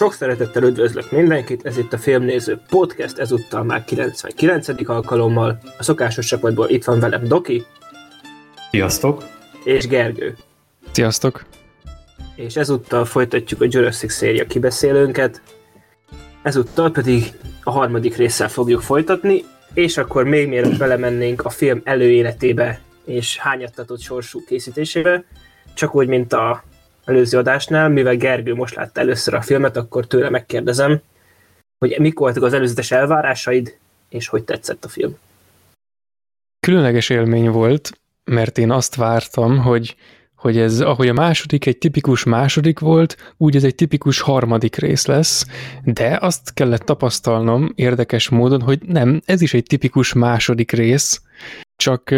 Sok szeretettel üdvözlök mindenkit, ez itt a Filmnéző Podcast, ezúttal már 99. alkalommal. A szokásos csapatból itt van velem Doki. Sziasztok! És Gergő. Sziasztok! És ezúttal folytatjuk a Jurassic széria kibeszélőnket. Ezúttal pedig a harmadik résszel fogjuk folytatni, és akkor még mielőtt belemennénk a film előéletébe és hányattatott sorsú készítésébe, csak úgy, mint a előző adásnál, mivel Gergő most látta először a filmet, akkor tőle megkérdezem, hogy mik voltak az előzetes elvárásaid, és hogy tetszett a film. Különleges élmény volt, mert én azt vártam, hogy ez, ahogy a második egy tipikus második volt, úgy ez egy tipikus harmadik rész lesz, de azt kellett tapasztalnom érdekes módon, hogy nem, ez is egy tipikus második rész, csak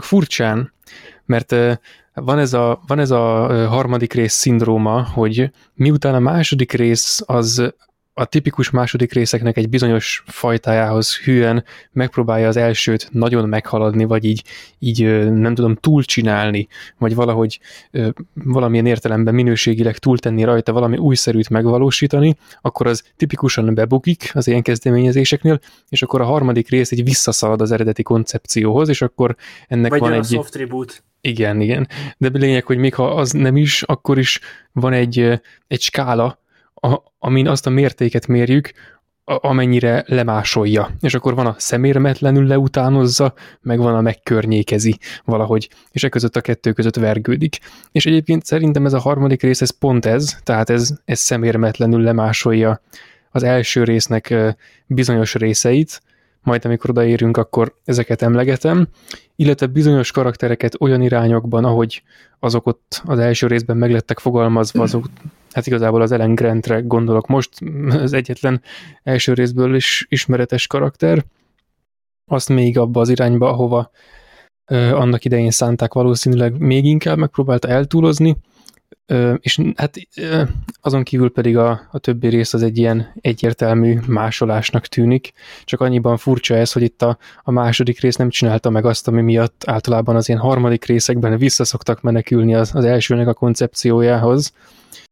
furcsán, mert van ez a harmadik rész szindróma, hogy miután a második rész az a tipikus második részeknek egy bizonyos fajtájához hűen megpróbálja az elsőt nagyon meghaladni, vagy így nem tudom, túlcsinálni, vagy valahogy valamilyen értelemben minőségileg túltenni rajta, valami újszerűt megvalósítani, akkor az tipikusan bebukik az ilyen kezdeményezéseknél, és akkor a harmadik rész így visszaszalad az eredeti koncepcióhoz, és akkor ennek vagy van egy... Vagy a soft reboot. Igen, igen. De lényeg, hogy még ha az nem is, akkor is van egy skála, amin azt a mértéket mérjük, amennyire lemásolja. És akkor van a szemérmetlenül leutánozza, meg van a megkörnyékezi valahogy. És eközött a kettő között vergődik. És egyébként szerintem ez a harmadik rész, ez pont ez, tehát ez szemérmetlenül lemásolja az első résznek bizonyos részeit, majd amikor odaérünk, akkor ezeket emlegetem, illetve bizonyos karaktereket olyan irányokban, ahogy azok ott az első részben meglettek fogalmazva, azok, hát igazából az Ellen Grantre gondolok most, az egyetlen első részből is ismeretes karakter, azt még abba az irányba, ahova annak idején szánták valószínűleg még inkább, megpróbálta eltúlozni, és hát azon kívül pedig a többi rész az egy ilyen egyértelmű másolásnak tűnik, csak annyiban furcsa ez, hogy itt a második rész nem csinálta meg azt, ami miatt általában az ilyen harmadik részekben visszaszoktak menekülni az elsőnek a koncepciójához,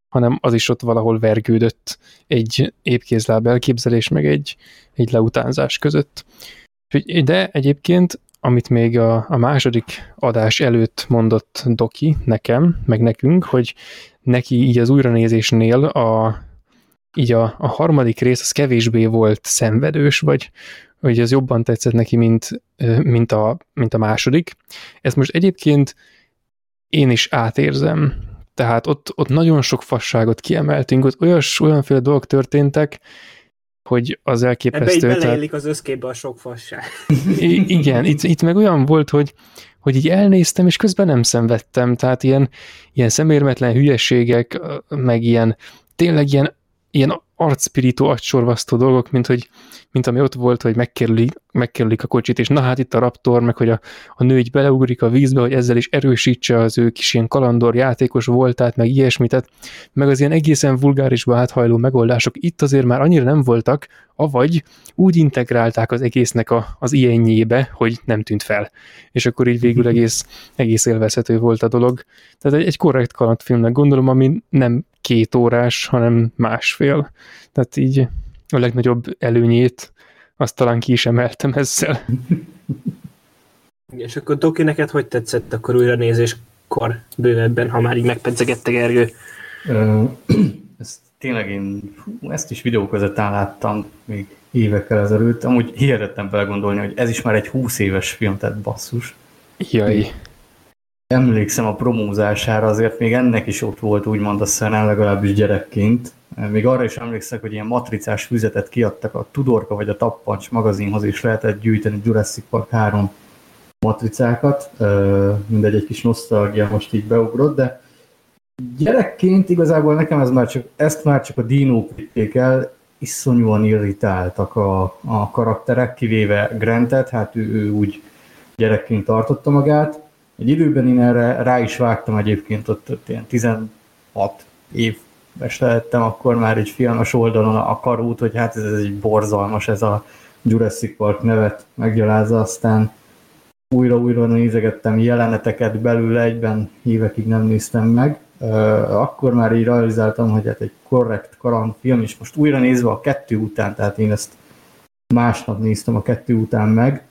hanem az is ott valahol vergődött egy épkézláb elképzelés meg egy leutánzás között. De egyébként amit még a második adás előtt mondott Doki nekem, meg nekünk, hogy neki így az újranézésnél a harmadik rész az kevésbé volt szenvedős, vagy hogy az jobban tetszett neki, mint a második. Ezt most egyébként én is átérzem. Tehát ott nagyon sok fasságot kiemeltünk, ott olyanféle dolgok történtek, hogy az elképesztő... Ebbe így beleillik az összképbe a sok fasság. Igen, itt meg olyan volt, hogy így elnéztem, és közben nem szenvedtem, tehát ilyen szemérmetlen hülyeségek, meg ilyen arcpirító, agysorvasztó dolgok, mint ami ott volt, hogy megkerülik a kocsit, és na hát itt a raptor, meg hogy a nő így beleugrik a vízbe, hogy ezzel is erősítse az ő kis ilyen kalandor játékos voltát, meg ilyesmit, tehát meg az ilyen egészen vulgárisba áthajló megoldások itt azért már annyira nem voltak, avagy úgy integrálták az egésznek az ilyenjébe, hogy nem tűnt fel. És akkor így végül egész élvezhető volt a dolog. Tehát egy korrekt kalandfilmnek gondolom, ami nem 2 órás, hanem 1,5. Tehát így a legnagyobb előnyét azt talán ki is emeltem ezzel. És akkor Doki, neked hogy tetszett akkor újranézéskor bővebben, ha már így megpedzegette Gergő? Tényleg én ezt is videók ezután láttam még évekkel ezelőtt. Amúgy hihetetlen belegondolni, hogy ez is már egy 20 éves film, tehát basszus. Jaj. Emlékszem a promózására, azért még ennek is ott volt úgymond a szenem, legalábbis gyerekként. Még arra is emlékszek, hogy ilyen matricás füzetet kiadtak a Tudorka vagy a Tappancs magazinhoz, és lehetett gyűjteni Jurassic Park 3 matricákat. Mindegy, egy kis nosztalgia most így beugrott, de gyerekként igazából nekem ezt már csak a dinók vitték el, iszonyúan irritáltak a karakterek, kivéve Grantet, hát ő úgy gyerekként tartotta magát. Egy időben én erre rá is vágtam egyébként, ott ilyen 16 éves lehettem, akkor már egy filmes oldalon a karót, hogy hát ez egy borzalmas, ez a Jurassic Park nevet meggyalázza, aztán újra-újra nézegettem jeleneteket belőle, egyben évekig nem néztem meg. akkor már így realizáltam, hogy hát egy korrekt kalandfilm, és most újra nézve a kettő után, tehát én ezt másnap néztem a kettő után meg.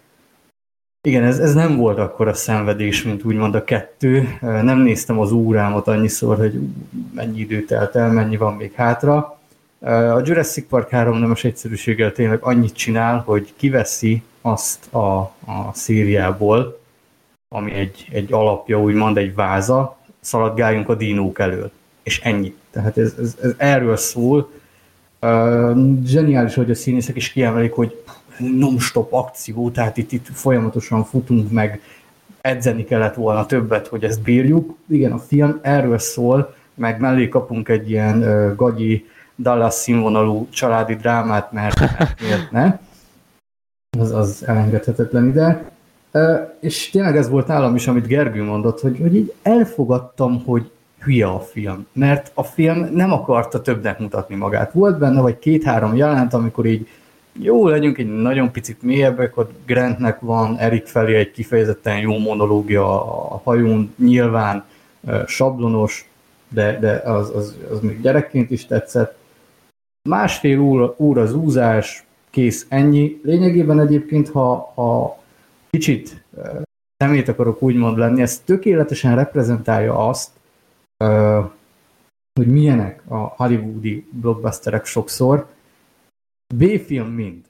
Igen, ez nem volt akkora szenvedés, mint úgymond a kettő. Nem néztem az órámat annyiszor, hogy mennyi idő telt el, mennyi van még hátra. A Jurassic Park 3 nemes egyszerűséggel tényleg annyit csinál, hogy kiveszi azt a szériából, ami egy alapja, úgymond egy váza, szaladgáljunk a dinók elől. És ennyi. Tehát ez erről szól. Zseniális, hogy a színészek is kiemelik, hogy non-stop akció, tehát itt folyamatosan futunk meg, edzeni kellett volna többet, hogy ezt bírjuk. Igen, a film erről szól, meg mellé kapunk egy ilyen gagyi, Dallas színvonalú családi drámát, mert ne. Az elengedhetetlen ide. És tényleg ez volt nálam is, amit Gergő mondott, hogy így elfogadtam, hogy hülye a film, mert a film nem akarta többnek mutatni magát. Volt benne, vagy 2-3 jelenet, amikor így jó, legyünk egy nagyon picit mélyebbek, hogy Grantnek van Eric felé egy kifejezetten jó monológia a hajón, nyilván sablonos, de az még gyerekként is tetszett. Másfél óra zúzás, kész, ennyi. Lényegében egyébként, ha kicsit szemét akarok úgymond lenni, ez tökéletesen reprezentálja azt, hogy milyenek a hollywoodi blockbusterek sokszor. B-film mind.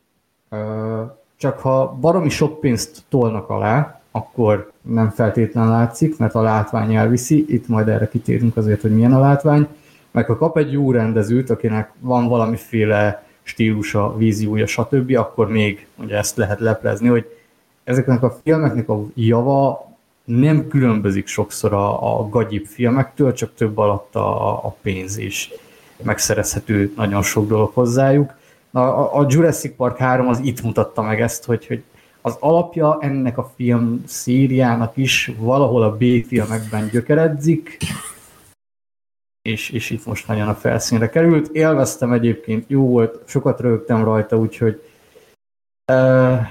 Csak ha baromi sok pénzt tolnak alá, akkor nem feltétlen látszik, mert a látvány elviszi, itt majd erre kitérünk azért, hogy milyen a látvány, meg ha kap egy jó rendezőt, akinek van valamiféle stílusa, víziója, stb., akkor még ugye ezt lehet leplezni, hogy ezeknek a filmeknek a java nem különbözik sokszor a gagyibb filmektől, csak több alatt a pénz is megszerezhető nagyon sok dolog hozzájuk. A Jurassic Park 3 az itt mutatta meg ezt, hogy az alapja ennek a film szériának is valahol a B-filmekben gyökeredzik, és itt most nagyon a felszínre került. Élveztem egyébként, jó volt, sokat röhögtem rajta, úgyhogy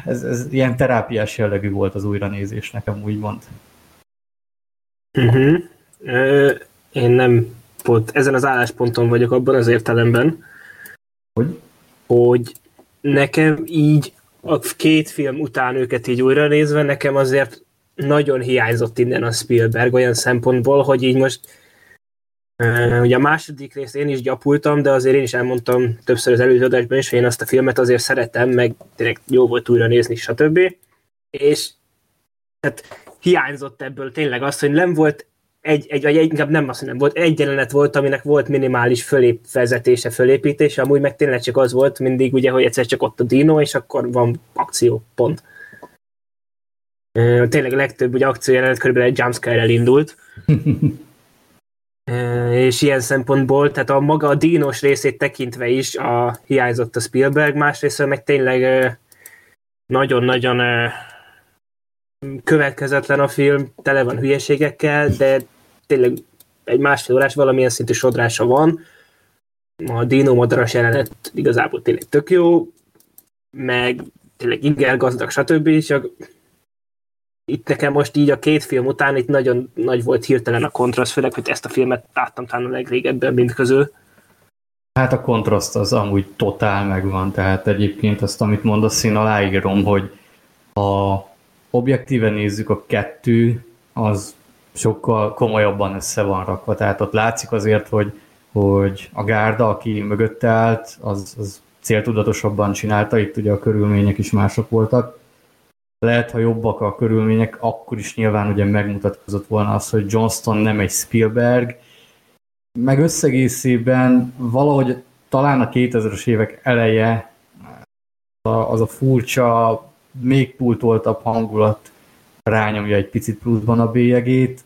ez ilyen terápiás jellegű volt az újranézés nekem, úgymond. Én nem pont ezen az állásponton vagyok abban az értelemben, hogy nekem így a két film után őket így újra nézve, nekem azért nagyon hiányzott innen a Spielberg olyan szempontból, hogy így most ugye a második részt én is gyapultam, de azért én is elmondtam többször az előző adásban is, hogy én azt a filmet azért szeretem, meg tényleg jó volt újra nézni, stb. És tehát hiányzott ebből tényleg az, hogy nem volt inkább nem azt, hogy nem volt, egy jelenet volt, aminek volt minimális fölépítése, amúgy meg tényleg csak az volt mindig, ugye, hogy egyszer csak ott a dino, és akkor van akció, pont. Tényleg a legtöbb ugye, akció jelenet körülbelül egy jumpscare-rel indult. És ilyen szempontból, tehát a maga a dinos részét tekintve is hiányzott a Spielberg, másrészt meg tényleg nagyon-nagyon következetlen a film, tele van hülyeségekkel, de tényleg egy másfél órás valamilyen szintű sodrása van. A dino madaras jelenet igazából tényleg tök jó, meg tényleg inger gazdag, stb. Csak itt nekem most így a két film után itt nagyon nagy volt hirtelen a kontraszt, főleg, hogy ezt a filmet láttam talán a legrégebben mindközül. Hát a kontraszt az amúgy totál megvan, tehát egyébként azt, amit mondasz, én aláírom, hogy a objektíven nézzük, a kettő az sokkal komolyabban össze van rakva, tehát ott látszik azért, hogy a gárda, aki mögötte állt, az céltudatosabban csinálta, itt ugye a körülmények is mások voltak. Lehet, ha jobbak a körülmények, akkor is nyilván ugye megmutatkozott volna az, hogy Johnston nem egy Spielberg, meg összegészében valahogy talán a 2000-es évek eleje az a furcsa, még pultoltabb hangulat rányomja egy picit pluszban a bélyegét.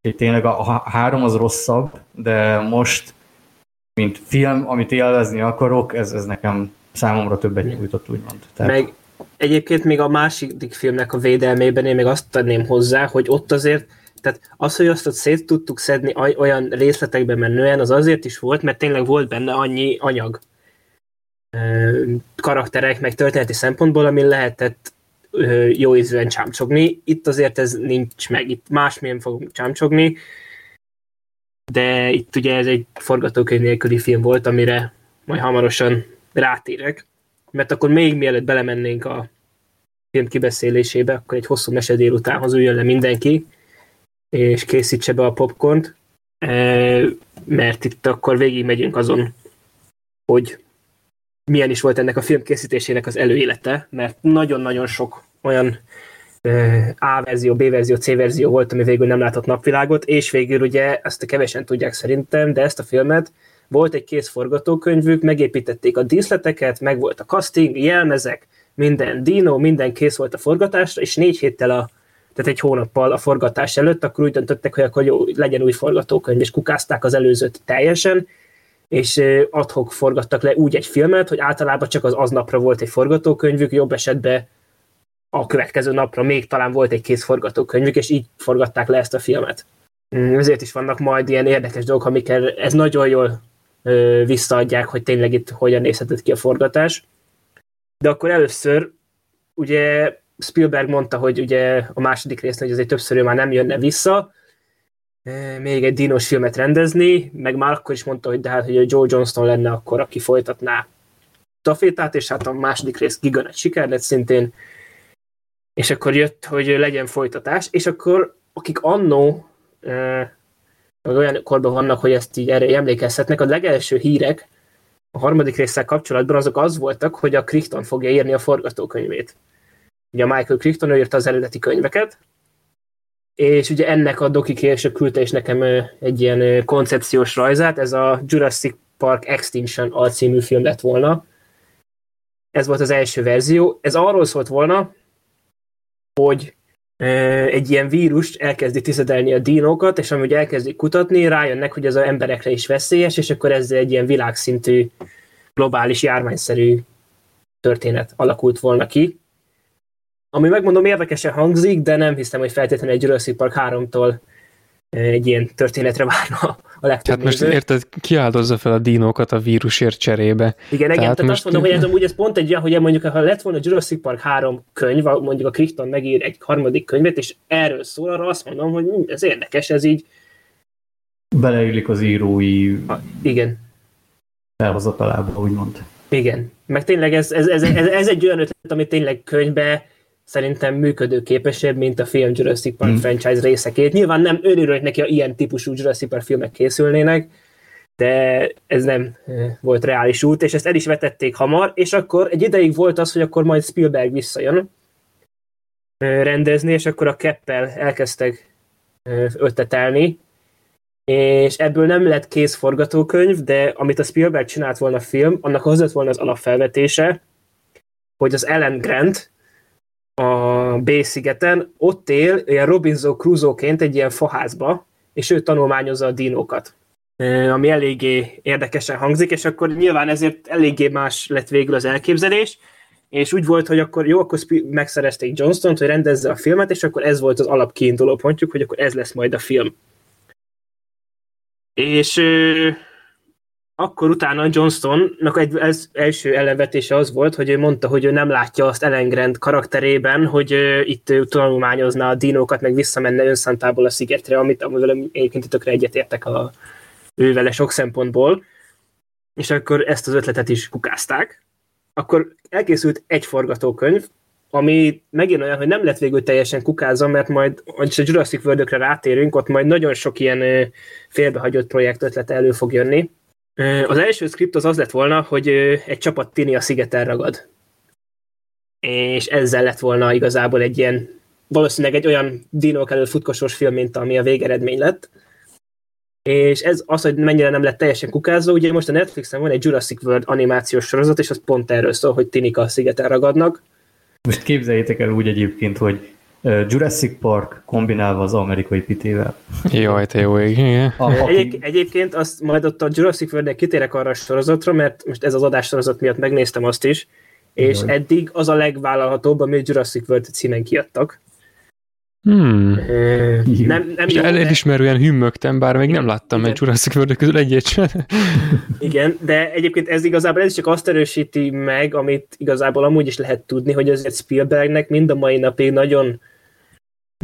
Én tényleg a 3 az rosszabb, de most, mint film, amit élvezni akarok, ez nekem számomra többet nyújtott, úgymond. Tehát... Meg egyébként még a második filmnek a védelmében én még azt tenném hozzá, hogy ott azért, tehát az, hogy azt szét tudtuk szedni olyan részletekben menően, az azért is volt, mert tényleg volt benne annyi anyag, karakterek, meg történeti szempontból, ami lehetett jó ízűen csámcsogni. Itt azért ez nincs meg, itt másmilyen fogunk csámcsogni. de itt ugye ez egy forgatókönyv nélküli film volt, amire majd hamarosan rátérek, mert akkor még mielőtt belemennénk a film kibeszélésébe, akkor egy hosszú mese délutánhoz üljön le mindenki, és készítse be a popcornt, mert itt akkor végigmegyünk azon, hogy milyen is volt ennek a filmkészítésének az előélete, mert nagyon-nagyon sok olyan A-verzió, B-verzió, C-verzió volt, ami végül nem látott napvilágot, és végül ugye, ezt kevesen tudják szerintem, de ezt a filmet volt egy kész forgatókönyvük, megépítették a díszleteket, meg volt a casting, jelmezek, minden dino, minden kész volt a forgatásra, és 4 héttel, tehát egy hónappal a forgatás előtt, akkor úgy döntöttek, hogy akkor jó, legyen új forgatókönyv, és kukázták az előzőt teljesen, és ad hoc forgattak le úgy egy filmet, hogy általában csak az aznapra volt egy forgatókönyvük, jobb esetben a következő napra még talán volt egy kész forgatókönyvük, és így forgatták le ezt a filmet. Ezért is vannak majd ilyen érdekes dolgok, amikkel ez nagyon jól visszaadják, hogy tényleg itt hogyan nézhetett ki a forgatás. De akkor először, ugye Spielberg mondta, hogy ugye a második résznél, hogy azért többször ő már nem jönne vissza, még egy dinos filmet rendezni, meg már akkor is mondta, hogy de hát, hogy Joe Johnston lenne akkor, aki folytatná tafétát, és hát a második rész gigantikus siker lett szintén, és akkor jött, hogy legyen folytatás, és akkor akik annó olyan korban vannak, hogy ezt így erre emlékezhetnek, a legelső hírek a harmadik résszel kapcsolatban azok az voltak, hogy a Crichton fogja írni a forgatókönyvét. Ugye a Michael Crichton, ő írta az eredeti könyveket, és ugye ennek a doki később küldte is nekem egy ilyen koncepciós rajzát, ez a Jurassic Park Extinction alcímű film lett volna. Ez volt az első verzió. Ez arról szólt volna, hogy egy ilyen vírust elkezdi tiszedelni a dinókat, és amúgy elkezdik kutatni, rájönnek, hogy ez az emberekre is veszélyes, és akkor ez egy ilyen világszintű, globális, járványszerű történet alakult volna ki. Ami megmondom érdekesen hangzik, de nem hiszem, hogy feltétlenül egy Jurassic Park 3-tól egy ilyen történetre várna a legtöbb. Hát most érted, kiáldozza fel a dinókat a vírusért cserébe. Igen, tehát most... azt mondom, hogy ez amúgy ez pont egy olyan, hogy mondjuk, ha lett volna Jurassic Park 3 könyv, mondjuk a Crichton megír egy harmadik könyvet, és erről szól, arra azt mondom, hogy ez érdekes, ez így... Beleillik az írói... Igen. Elhozatalába, úgymond. Igen. Meg tényleg ez egy olyan ötlet, ami tényleg könyvbe... szerintem működőképesebb, mint a film Jurassic Park franchise részekét. Nyilván nem örülök neki, ha ilyen típusú Jurassic Park filmek készülnének, de ez nem volt reális út, és ezt el is vetették hamar, és akkor egy ideig volt az, hogy akkor majd Spielberg visszajön rendezni, és akkor a Keppel elkezdtek ötletelni, és ebből nem lett kész forgatókönyv, de amit a Spielberg csinált volna a film, annak hozott volna az alapfelvetése, hogy az Alan Grant a B-szigeten, ott él ilyen Robinson Crusoe-ként egy ilyen faházba, és ő tanulmányozza a dinókat. Ami eléggé érdekesen hangzik, és akkor nyilván ezért eléggé más lett végül az elképzelés, és úgy volt, hogy akkor jó, akkor megszerezték Johnstont, hogy rendezze a filmet, és akkor ez volt az alapkiinduló pontjuk, hogy akkor ez lesz majd a film. És akkor utána Johnstonnak egy első ellenvetése az volt, hogy ő mondta, hogy ő nem látja azt Alan Grant karakterében, hogy itt tanulmányozná a dinókat, meg visszamenne önszántából a szigetre, amit egyébként tökre egyetértek ővele sok szempontból. És akkor ezt az ötletet is kukázták. Akkor elkészült egy forgatókönyv, ami megint olyan, hogy nem lett végül teljesen kukázza, mert majd, ha a Jurassic World-ökre rátérünk, ott majd nagyon sok ilyen félbehagyott projekt ötlete elő fog jönni. Az első szkript az lett volna, hogy egy csapat tini a szigeten ragad. És ezzel lett volna igazából egy ilyen, valószínűleg egy olyan dinók elől futkosós film, mint ami a végeredmény lett. És ez az, hogy mennyire nem lett teljesen kukázó, ugye most a Netflixen van egy Jurassic World animációs sorozat, és az pont erről szól, hogy tinik a szigeten ragadnak. Most képzeljétek el úgy egyébként, hogy Jurassic Park kombinálva az amerikai pitével. Jaj, te jó ég, igen. Egyébként azt majd ott a Jurassic World-nek kitérek arra a sorozatra, mert most ez az adássorozat miatt megnéztem azt is, és jaj. Eddig az a legvállalhatóbb, amit Jurassic World címen kiadtak. Nem jó, elismerően hümmögtem, bár még nem láttam igen. Egy Jurassic World közül egyet sem. Igen, de egyébként ez igazából ez csak azt erősíti meg, amit igazából amúgy is lehet tudni, hogy azért Spielbergnek mind a mai napig nagyon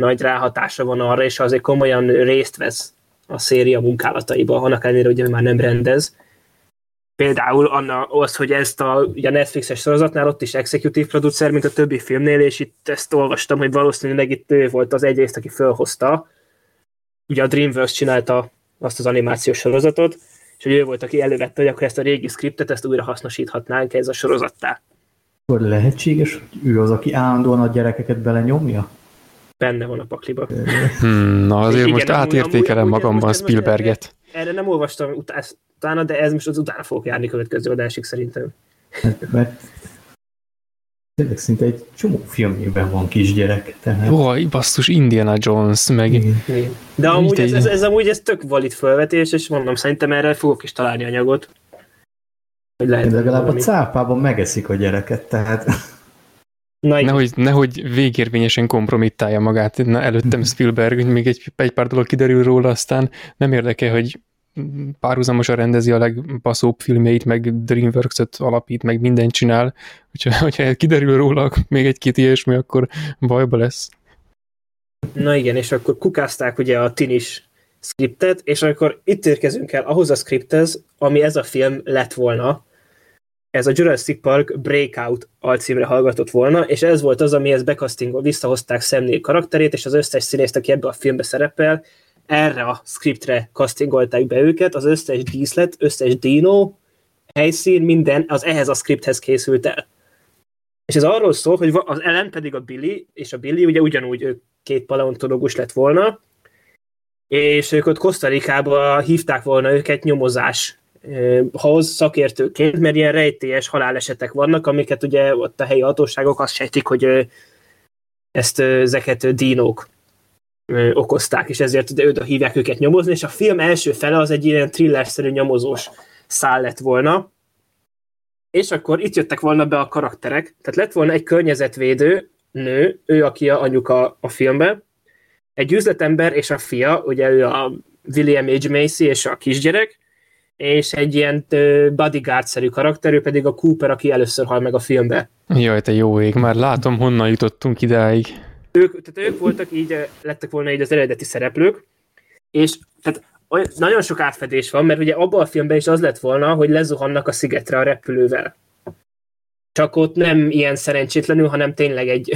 nagy ráhatása van arra, és azért komolyan részt vesz a széria munkálataiba, annak ellenére, hogy már nem rendez. Például az, hogy ezt a Netflixes sorozatnál ott is executive producer, mint a többi filmnél, és itt ezt olvastam, hogy valószínűleg itt ő volt az egyrészt, aki fölhozta. Ugye a DreamWorks csinálta azt az animációs sorozatot, és hogy ő volt, aki elővette, hogy akkor ezt a régi scriptet, ezt újra hasznosíthatnánk ez a sorozattá. Akkor lehetséges, hogy ő az, aki állandóan a gyerekeket belenyomja? Benne van a pakliba. Na azért igen, most átértékelem magamban Spielberget. Erre nem olvastam utána, de ez most az utána fogok járni következő adásig szerintem. Mert tényleg szinte egy csomó filmében van kisgyerek. Tehát... Oaj, basszus, Indiana Jones, meg... Igen. De amúgy ez tök valid felvetés, és mondom, szerintem erre fogok is találni anyagot. Lehet, legalább valami. A cápában megeszik a gyereket, tehát... Nehogy végérvényesen kompromittálja magát. Na, előttem Spielberg, hogy még egy pár dolog kiderül róla, aztán nem érdekel, hogy párhuzamosan rendezi a legbaszóbb filmjeit, meg DreamWorks-öt alapít, meg mindent csinál. Úgyhogy, hogyha kiderül róla még egy-két ilyesmi, akkor bajba lesz. Na igen, és akkor kukázták ugye a tinis scriptet, és akkor itt érkezünk el ahhoz a scripthez, ami ez a film lett volna. Ez a Jurassic Park Breakout alcímre hallgatott volna, és ez volt az, amihez bekasztingol visszahozták Sam Neill karakterét, és az összes színészt, aki ebbe a filmbe szerepel, erre a scriptre kasztingolták be őket, az összes díszlet, összes dino, helyszín, minden, az ehhez a scripthez készült el. És ez arról szól, hogy az Ellen pedig a Billy, és a Billy ugye ugyanúgy két paleontológus lett volna, és ők ott Kosztarikába hívták volna őket nyomozáshoz szakértőként, mert ilyen rejtélyes halálesetek vannak, amiket ugye ott a helyi hatóságok azt sejtik, hogy ezeket dínók okozták, és ezért oda hívják őket nyomozni, és a film első fele az egy ilyen thriller-szerű nyomozós szál lett volna, és akkor itt jöttek volna be a karakterek, tehát lett volna egy környezetvédő nő, ő, aki a anyuka a filmben, egy üzletember és a fia, ugye ő a William H. Macy és a kisgyerek, és egy ilyen bodyguard-szerű karakter, ő pedig a Cooper, aki először hal meg a filmbe. Jaj, te jó ég, már látom, honnan jutottunk idáig. Tehát ők voltak így, lettek volna így az eredeti szereplők, és tehát nagyon sok átfedés van, mert ugye abban a filmben is az lett volna, hogy lezuhannak a szigetre a repülővel. Csak ott nem ilyen szerencsétlenül, hanem tényleg egy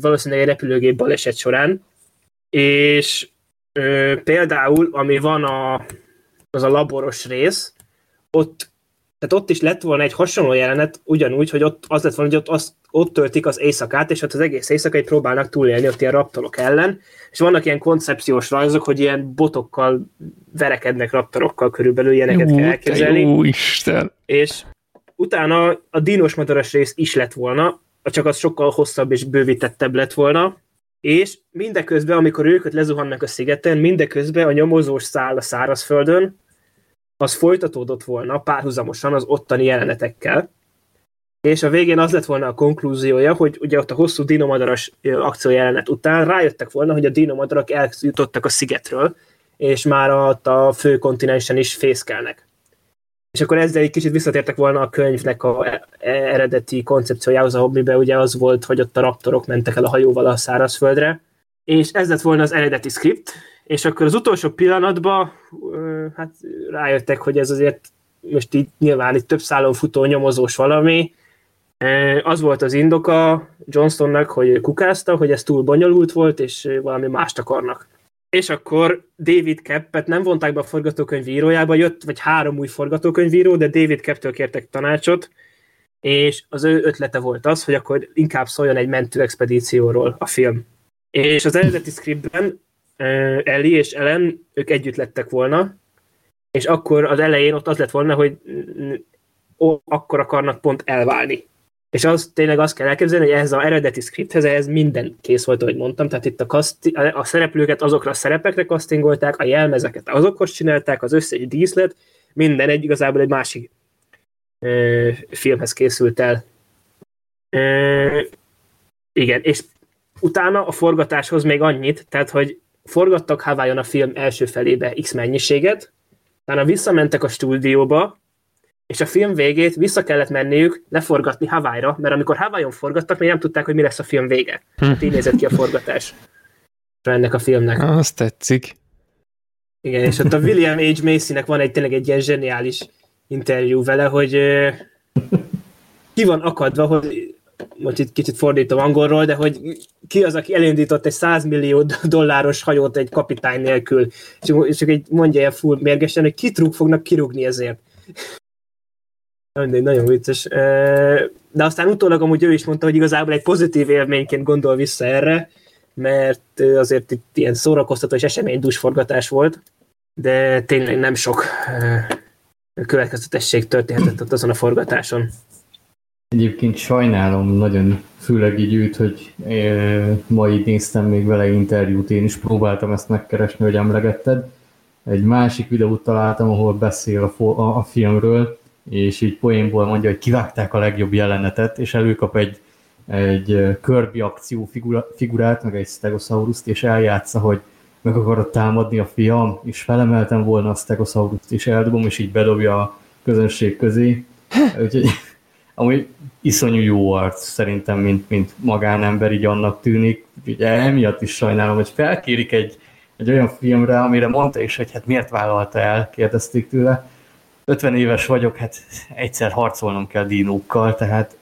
valószínűleg egy repülőgép baleset során. És például, ami van az a laboros rész, ott is lett volna egy hasonló jelenet, ugyanúgy, hogy ott az lett volna, hogy ott töltik az éjszakát, és ott az egész éjszakai próbálnak túlélni ott ilyen raptorok ellen, és vannak ilyen koncepciós rajzok, hogy ilyen botokkal verekednek raptorokkal, körülbelül ilyeneket kell elképzelni. Jó Isten! És utána a dínos madaras rész is lett volna, csak az sokkal hosszabb és bővítettebb lett volna, és mindeközben, amikor őköt lezuhannak a szigeten, mindeközben a nyomozós szál a szárazföldön, az folytatódott volna párhuzamosan az ottani jelenetekkel, és a végén az lett volna a konklúziója, hogy ugye ott a hosszú dinomadaras akciójelenet után rájöttek volna, hogy a dinomadarak eljutottak a szigetről, és már ott a fő kontinensen is fészkelnek. És akkor ezzel egy kicsit visszatértek volna a könyvnek a eredeti koncepciójához, a hobbiben ugye az volt, hogy ott a raptorok mentek el a hajóval a szárazföldre, és ez lett volna az eredeti script, és akkor az utolsó pillanatban hát rájöttek, hogy ez azért most így nyilván itt több szálon futó nyomozós valami. Az volt az indoka Johnstonnak, hogy kukázta, hogy ez túl bonyolult volt, és valami mást akarnak. És akkor David Koeppet nem vonták be a forgatókönyvírójába, jött vagy 3 új forgatókönyvíró, de David Koepptől kértek tanácsot, és az ő ötlete volt az, hogy akkor inkább szóljon egy mentőexpedícióról a film. És az eredeti scriptben Ellie és Ellen, ők együtt lettek volna, és akkor az elején ott az lett volna, hogy akkor akarnak pont elválni. És tényleg azt kell elképzelni, hogy ehhez az eredeti scripthez, ehhez minden kész volt, ahogy mondtam, tehát itt a szereplőket azokra a szerepekre castingolták, a jelmezeket azokhoz csinálták, az összes díszlet, minden igazából egy másik filmhez készült el. Igen, és utána a forgatáshoz még annyit, tehát hogy forgattak Hawaiion a film első felébe X mennyiséget, utána visszamentek a stúdióba, és a film végét vissza kellett menniük leforgatni Hawaii-ra, mert amikor Hawaii-on forgattak, még nem tudták, hogy mi lesz a film vége. Hát így nézett ki a forgatás ennek a filmnek. Azt tetszik. Igen, és ott a William H. Macy-nek van tényleg egy ilyen zseniális interjú vele, hogy ki van akadva, hogy most itt kicsit fordítom angolról, de hogy ki az, aki elindított egy $100 millió hajót egy kapitány nélkül, és csak egy mondja ilyen full mérgesen, hogy kit fognak kirúgni ezért. Nagyon vicces. De aztán utólag amúgy ő is mondta, hogy igazából egy pozitív élményként gondol vissza erre, mert azért itt ilyen szórakoztató és eseménydúsforgatás volt, de tényleg nem sok következetesség történhetett ott azon a forgatáson. Egyébként sajnálom, nagyon főleg így őt, hogy ma így néztem még vele interjút, én is próbáltam ezt megkeresni, hogy emlegetted. Egy másik videót találtam, ahol beszél a filmről, és így poénból mondja, hogy kivágták a legjobb jelenetet, és előkap egy Kirby akció figurát, meg egy Stegosaurust, és eljátsza, hogy meg akarod támadni a fiam, és felemeltem volna a Stegosaurust, és eldobom, és így bedobja a közönség közé. Úgyhogy amúgy iszonyú jó arc szerintem, mint magánember így annak tűnik. Ugye emiatt is sajnálom, hogy felkérik egy olyan filmre, amire mondta is, hogy hát miért vállalta el, kérdezték tőle. 50 éves vagyok, hát egyszer harcolnom kell dinókkal, tehát...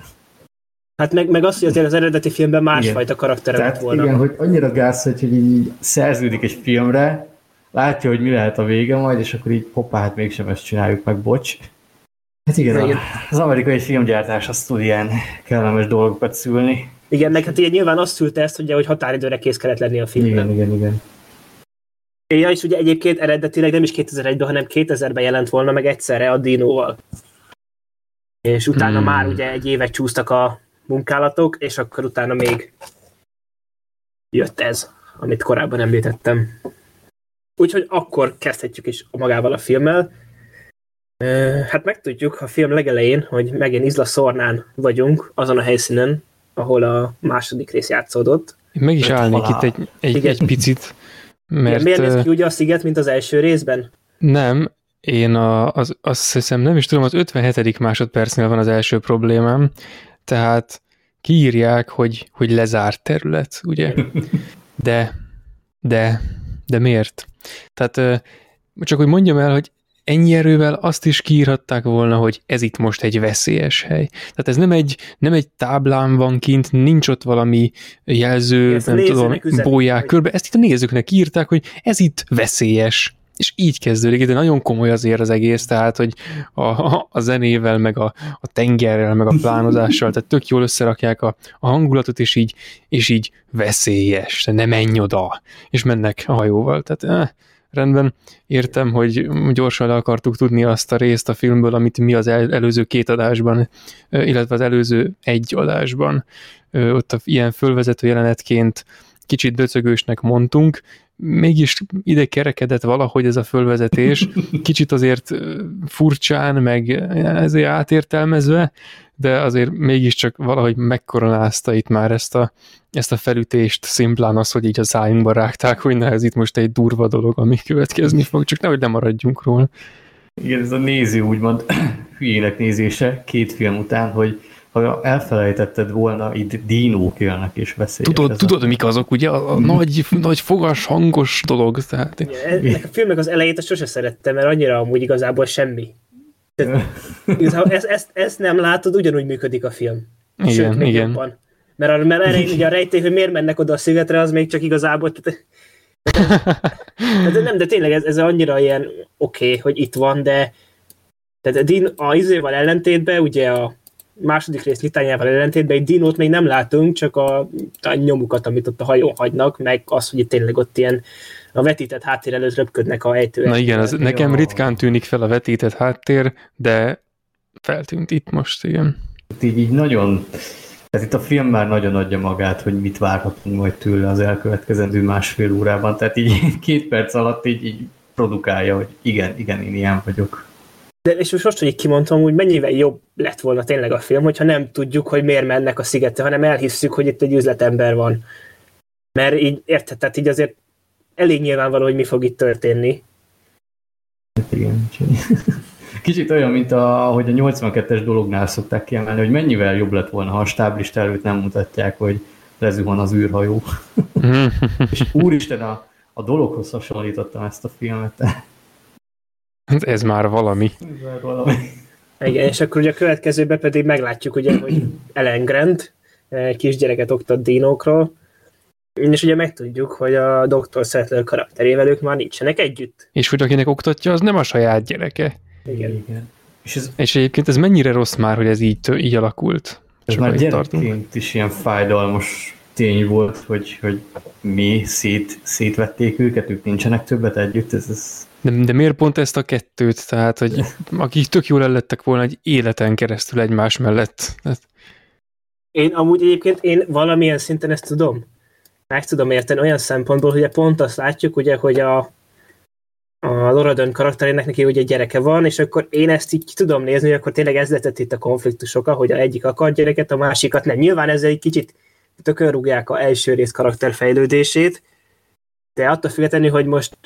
Hát meg az, hogy az eredeti filmben másfajta karakterek volna. Igen, hogy annyira gáz, hogy így szerződik egy filmre, látja, hogy mi lehet a vége majd, és akkor így hoppá, hát mégsem ezt csináljuk meg, bocs. Hát igen, az amerikai filmgyártás azt tud ilyen kellemes dolgokat szülni. Igen, meg hát ilyen nyilván azt szülte ezt, hogy határidőre kész kellett lenni a filmben. Igen. Ja, és ugye egyébként eredetileg nem is 2001-ben, hanem 2000-ben jelent volna meg egyszerre a Dino-val. És utána már ugye egy évet csúsztak a munkálatok, és akkor utána még jött ez, amit korábban említettem. Úgyhogy akkor kezdhetjük is magával a filmmel. Hát megtudjuk a film legelején, hogy megint Isla Sornán vagyunk, azon a helyszínen, ahol a második rész játszódott. Én meg is állnék itt egy picit, mert... Miért néz ki ugye a sziget, mint az első részben? Nem, én azt hiszem nem is tudom, az 57. másodpercnél van az első problémám, tehát kiírják, hogy lezárt terület, ugye? De miért? Tehát csak hogy mondjam el, hogy ennyi erővel azt is kiírhatták volna, hogy ez itt most egy veszélyes hely. Tehát ez nem egy táblán van kint, nincs ott valami jelző, ezt nem tudom, bóják körbe. Ezt itt a nézőknek írták, hogy ez itt veszélyes. És így kezdődik, de nagyon komoly azért az egész, tehát, hogy a zenével, meg a tengerrel, meg a plánozással, tehát tök jól összerakják a hangulatot, és így veszélyes, ne menj oda, és mennek a hajóval, tehát... Rendben, értem, hogy gyorsan le akartuk tudni azt a részt a filmből, amit mi az előző két adásban, illetve az előző egy adásban ott ilyen fölvezető jelenetként kicsit döcögősnek mondtunk, mégis ide kerekedett valahogy ez a fölvezetés, kicsit azért furcsán, meg ezért átértelmezve, de azért mégiscsak valahogy megkoronázta itt már ezt a felütést, szimplán az, hogy így a szájunkba rágták, hogy na, ez itt most egy durva dolog, ami következni fog, csak nehogy nem maradjunk róla. Igen, ez a néző úgymond hülyének nézése két film után, hogy ha elfelejtetted volna, itt dinók jönnek és veszélyes. Tudod, mik azok, ugye? A nagy fogas, hangos dolog. Tehát... Ennek a filmnek az elejét azt sose szerettem, mert annyira amúgy igazából semmi. Ezt nem látod, ugyanúgy működik a film. Igen, sőt, még igen. Jobban. Mert erre a rejtély, hogy miért mennek oda a szigetre, az még csak igazából... Nem, de tényleg ez annyira ilyen oké, hogy itt van, de a izéval ellentétben, ugye a második rész litányával ellentétben egy dinót még nem látunk, csak a nyomukat, amit ott a hajón hagynak, meg az, hogy tényleg ott ilyen a vetített háttér előtt röpködnek a ejtőek. Na igen, nekem ritkán tűnik fel a vetített háttér, de feltűnt itt most, igen. Így nagyon, tehát itt a film már nagyon adja magát, hogy mit várhatunk majd tőle az elkövetkezendő másfél órában, tehát így 2 perc alatt így produkálja, hogy igen, én ilyen vagyok. De és most, hogy így kimondtam, hogy mennyivel jobb lett volna tényleg a film, hogyha nem tudjuk, hogy miért mennek a szigetre, hanem elhisszük, hogy itt egy üzletember van. Mert így, érted, tehát így azért elég nyilvánvaló, hogy mi fog itt történni. Igen. Kicsit olyan, mint ahogy a 82-es dolognál szokták kiemelni, hogy mennyivel jobb lett volna, ha a stáblista előtt nem mutatják, hogy lezuhan az űrhajó. És úristen, a dologhoz hasonlítottam ezt a filmet. Ez már valami. Igen, és akkor ugye a következőben pedig meglátjuk, ugye, hogy Ellen Grant kisgyereket oktat dinókról, és ugye megtudjuk, hogy a Dr. Settler karakterével ők már nincsenek együtt. És hogy akinek oktatja, az nem a saját gyereke. Igen, igen. És egyébként ez mennyire rossz már, hogy ez így alakult. Ez már gyerekként is ilyen fájdalmas tény volt, hogy mi szétvették őket, ők nincsenek többet együtt. De miért pont ezt a kettőt? Tehát, hogy akik tök jól ellettek volna egy életen keresztül egymás mellett. Én amúgy egyébként valamilyen szinten ezt tudom. Meg tudom érteni olyan szempontból, hogy pont azt látjuk, ugye, hogy a Laura Dern karakterének neki ugye gyereke van, és akkor én ezt így tudom nézni, hogy akkor tényleg ez lett itt a konfliktusok, ahogy a egyik akar gyereket, a másikat nem. Nyilván ezzel egy kicsit tökönrúgják az első rész karakterfejlődését, de attól függetlenül, hogy most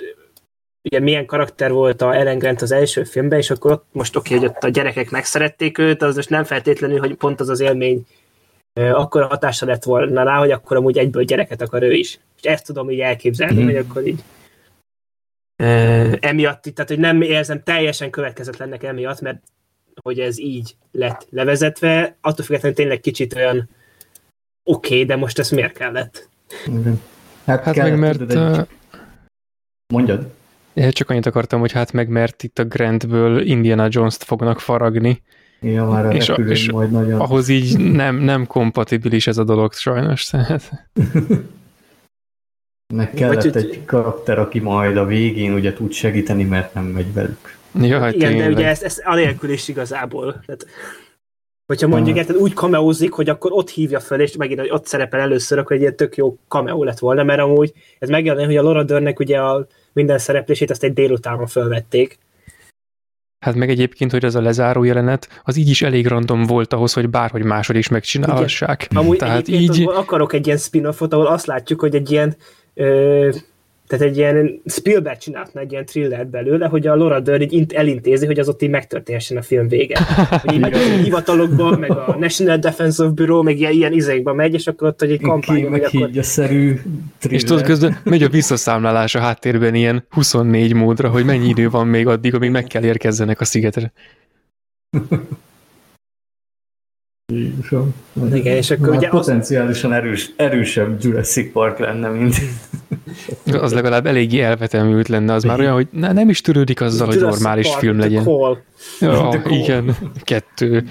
ugye milyen karakter volt a Ellen Grant az első filmben, és akkor ott most hogy ott a gyerekek megszerették őt, az most nem feltétlenül, hogy pont az az élmény akkor a hatása lett volna rá, hogy akkor amúgy egyből gyereket akar ő is. És ezt tudom így elképzelni, hogy akkor így emiatt, tehát hogy nem érzem teljesen következetlennek emiatt, mert hogy ez így lett levezetve, attól függetlenül tényleg kicsit olyan oké, de most ez miért kellett? Hát kellett, meg mert... Mondjad? Csak annyit akartam, hogy hát meg mert itt a Grantből Indiana Jones-t fognak faragni. Ja, már a repülőn majd nagyon... Ahhoz így nem kompatibilis ez a dolog, sajnos. Tehát... Meg kellett egy karakter, aki majd a végén ugye tud segíteni, mert nem megy velük. Ja, hát igen, tényleg. De ugye ez anélkül is igazából. Tehát, hogyha mondjuk érted, úgy kameózik, hogy akkor ott hívja föl, és megint, hogy ott szerepel először, akkor egy ilyen tök jó kameó lett volna, mert amúgy ez megjelenik, hogy a Laura Dernnek ugye a minden szereplését azt egy délutánban fölvették. Hát meg egyébként, hogy ez a lezáró jelenet, az így is elég random volt ahhoz, hogy bárhogy máshogy is megcsinálhassák. Amúgy tehát így... akarok egy ilyen spin-offot, ahol azt látjuk, hogy egy ilyen tehát egy ilyen Spielberg csináltna egy ilyen thrillert belőle, hogy a Laura Dern így elintézi, hogy az ott így megtörténhessen a film vége. Így meg a hivatalokban, meg a National Defense of Bureau, meg ilyen izékben megy, és akkor ott egy kampányban. Meg akkor... hígyaszerű thriller. És tudod, közben megy a visszaszámlálás a háttérben ilyen 24 módra, hogy mennyi idő van még addig, amíg meg kell érkezzenek a szigetre. Igen, és akkor ugye potenciálisan erősebb Jurassic Park lenne, mint... Az legalább eléggé elvetemült lenne, az már olyan, hogy nem is törődik azzal, hogy normális Park, film legyen. The Call. Igen, 2.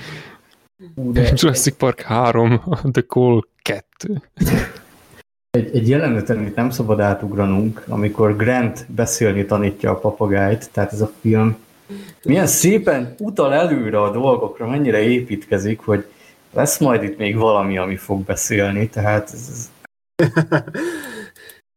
Jurassic Park 3, The Call 2. Egy jelenet, amit nem szabad átugranunk, amikor Grant beszélni tanítja a papagájt, tehát ez a film milyen szépen utal előre a dolgokra, mennyire építkezik, hogy lesz majd itt még valami, ami fog beszélni, tehát ez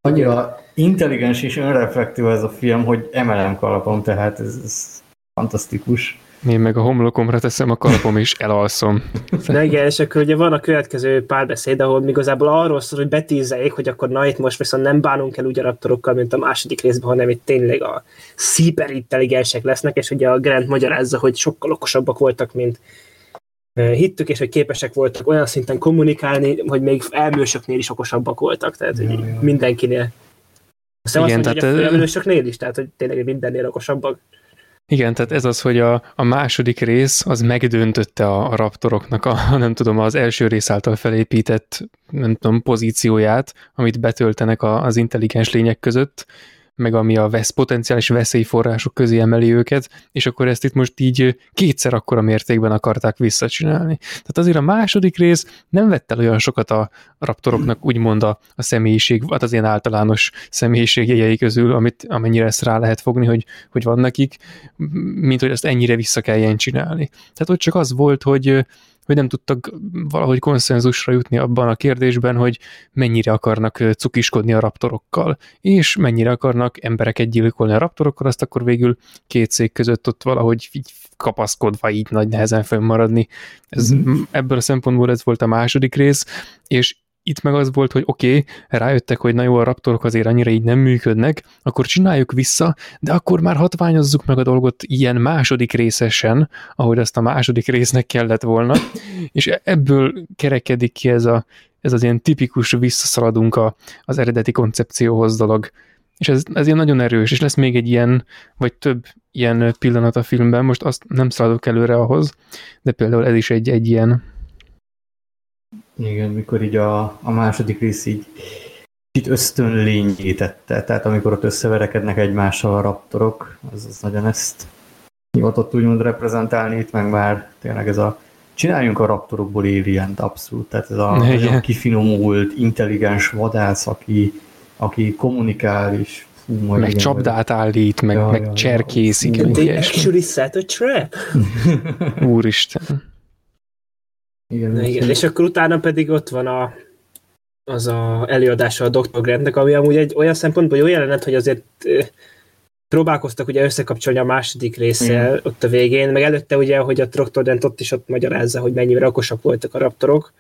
annyira intelligens és önreflektő ez a film, hogy emelem kalapom, tehát ez fantasztikus. Én meg a homlokomra teszem a kalapom, és elalszom. De igen, és akkor ugye van a következő párbeszéd, ahol igazából arról szól, hogy betízeljék, hogy akkor na itt most viszont nem bánunk el úgy a raptorokkal, mint a második részben, hanem itt tényleg a szuper intelligensek lesznek, és ugye a Grant magyarázza, hogy sokkal okosabbak voltak, mint hittük, és hogy képesek voltak olyan szinten kommunikálni, hogy még elmősöknél is okosabbak voltak, tehát jaj. Mindenkinél. Aztán igen, azt mondja, tehát, hogy a elmősöknél is, tehát hogy tényleg mindennél okosabbak. Igen, tehát ez az, hogy a második rész az megdöntötte a raptoroknak a, nem tudom, az első rész által felépített, nem tudom, pozícióját, amit betöltenek az intelligens lények között, meg ami a potenciális veszélyforrások közé emeli őket, és akkor ezt itt most így kétszer akkora mértékben akarták visszacsinálni. Tehát azért a második rész nem vett el olyan sokat a raptoroknak, úgymond a személyiség, vagy az ilyen általános személyiségjegyei közül, amennyire ezt rá lehet fogni, hogy van nekik, mint hogy ezt ennyire vissza kelljen csinálni. Tehát ott csak az volt, hogy nem tudtak valahogy konszenzusra jutni abban a kérdésben, hogy mennyire akarnak cukiskodni a raptorokkal, és mennyire akarnak embereket gyilkolni a raptorokkal, azt akkor végül két szék között ott valahogy így kapaszkodva így nagy nehezen fönnmaradni. Ebből a szempontból ez volt a második rész, és itt meg az volt, hogy oké, rájöttek, hogy na jó, a raptorok azért annyira így nem működnek, akkor csináljuk vissza, de akkor már hatványozzuk meg a dolgot ilyen második részesen, ahogy azt a második résznek kellett volna, és ebből kerekedik ki ez az ilyen tipikus visszaszaladunk az eredeti koncepcióhoz dolog. És ez ilyen nagyon erős, és lesz még egy ilyen, vagy több ilyen pillanat a filmben, most azt nem szaladok előre ahhoz, de például ez is egy ilyen. Igen, mikor így a második rész így kicsit ösztönlényítette, tehát amikor ott összeverekednek egymással a raptorok, az nagyon ezt hivatott úgymond reprezentálni, itt meg már tényleg ez a csináljunk a raptorokból alien-t abszolút, tehát ez a nagyon kifinomult, intelligens vadász, aki kommunikál is. Meg igen, csapdát állít, meg cserkészik. They actually set a trap. Úristen. Igen, és akkor utána pedig ott van az a előadása a Dr. Grantnek, ami amúgy egy olyan szempontból jó jelenet, hogy azért próbálkoztak ugye összekapcsolni a második résszel ott a végén, meg előtte ugye, hogy a Dr. Grant ott is ott magyarázza, hogy mennyire okosak voltak a raptorok.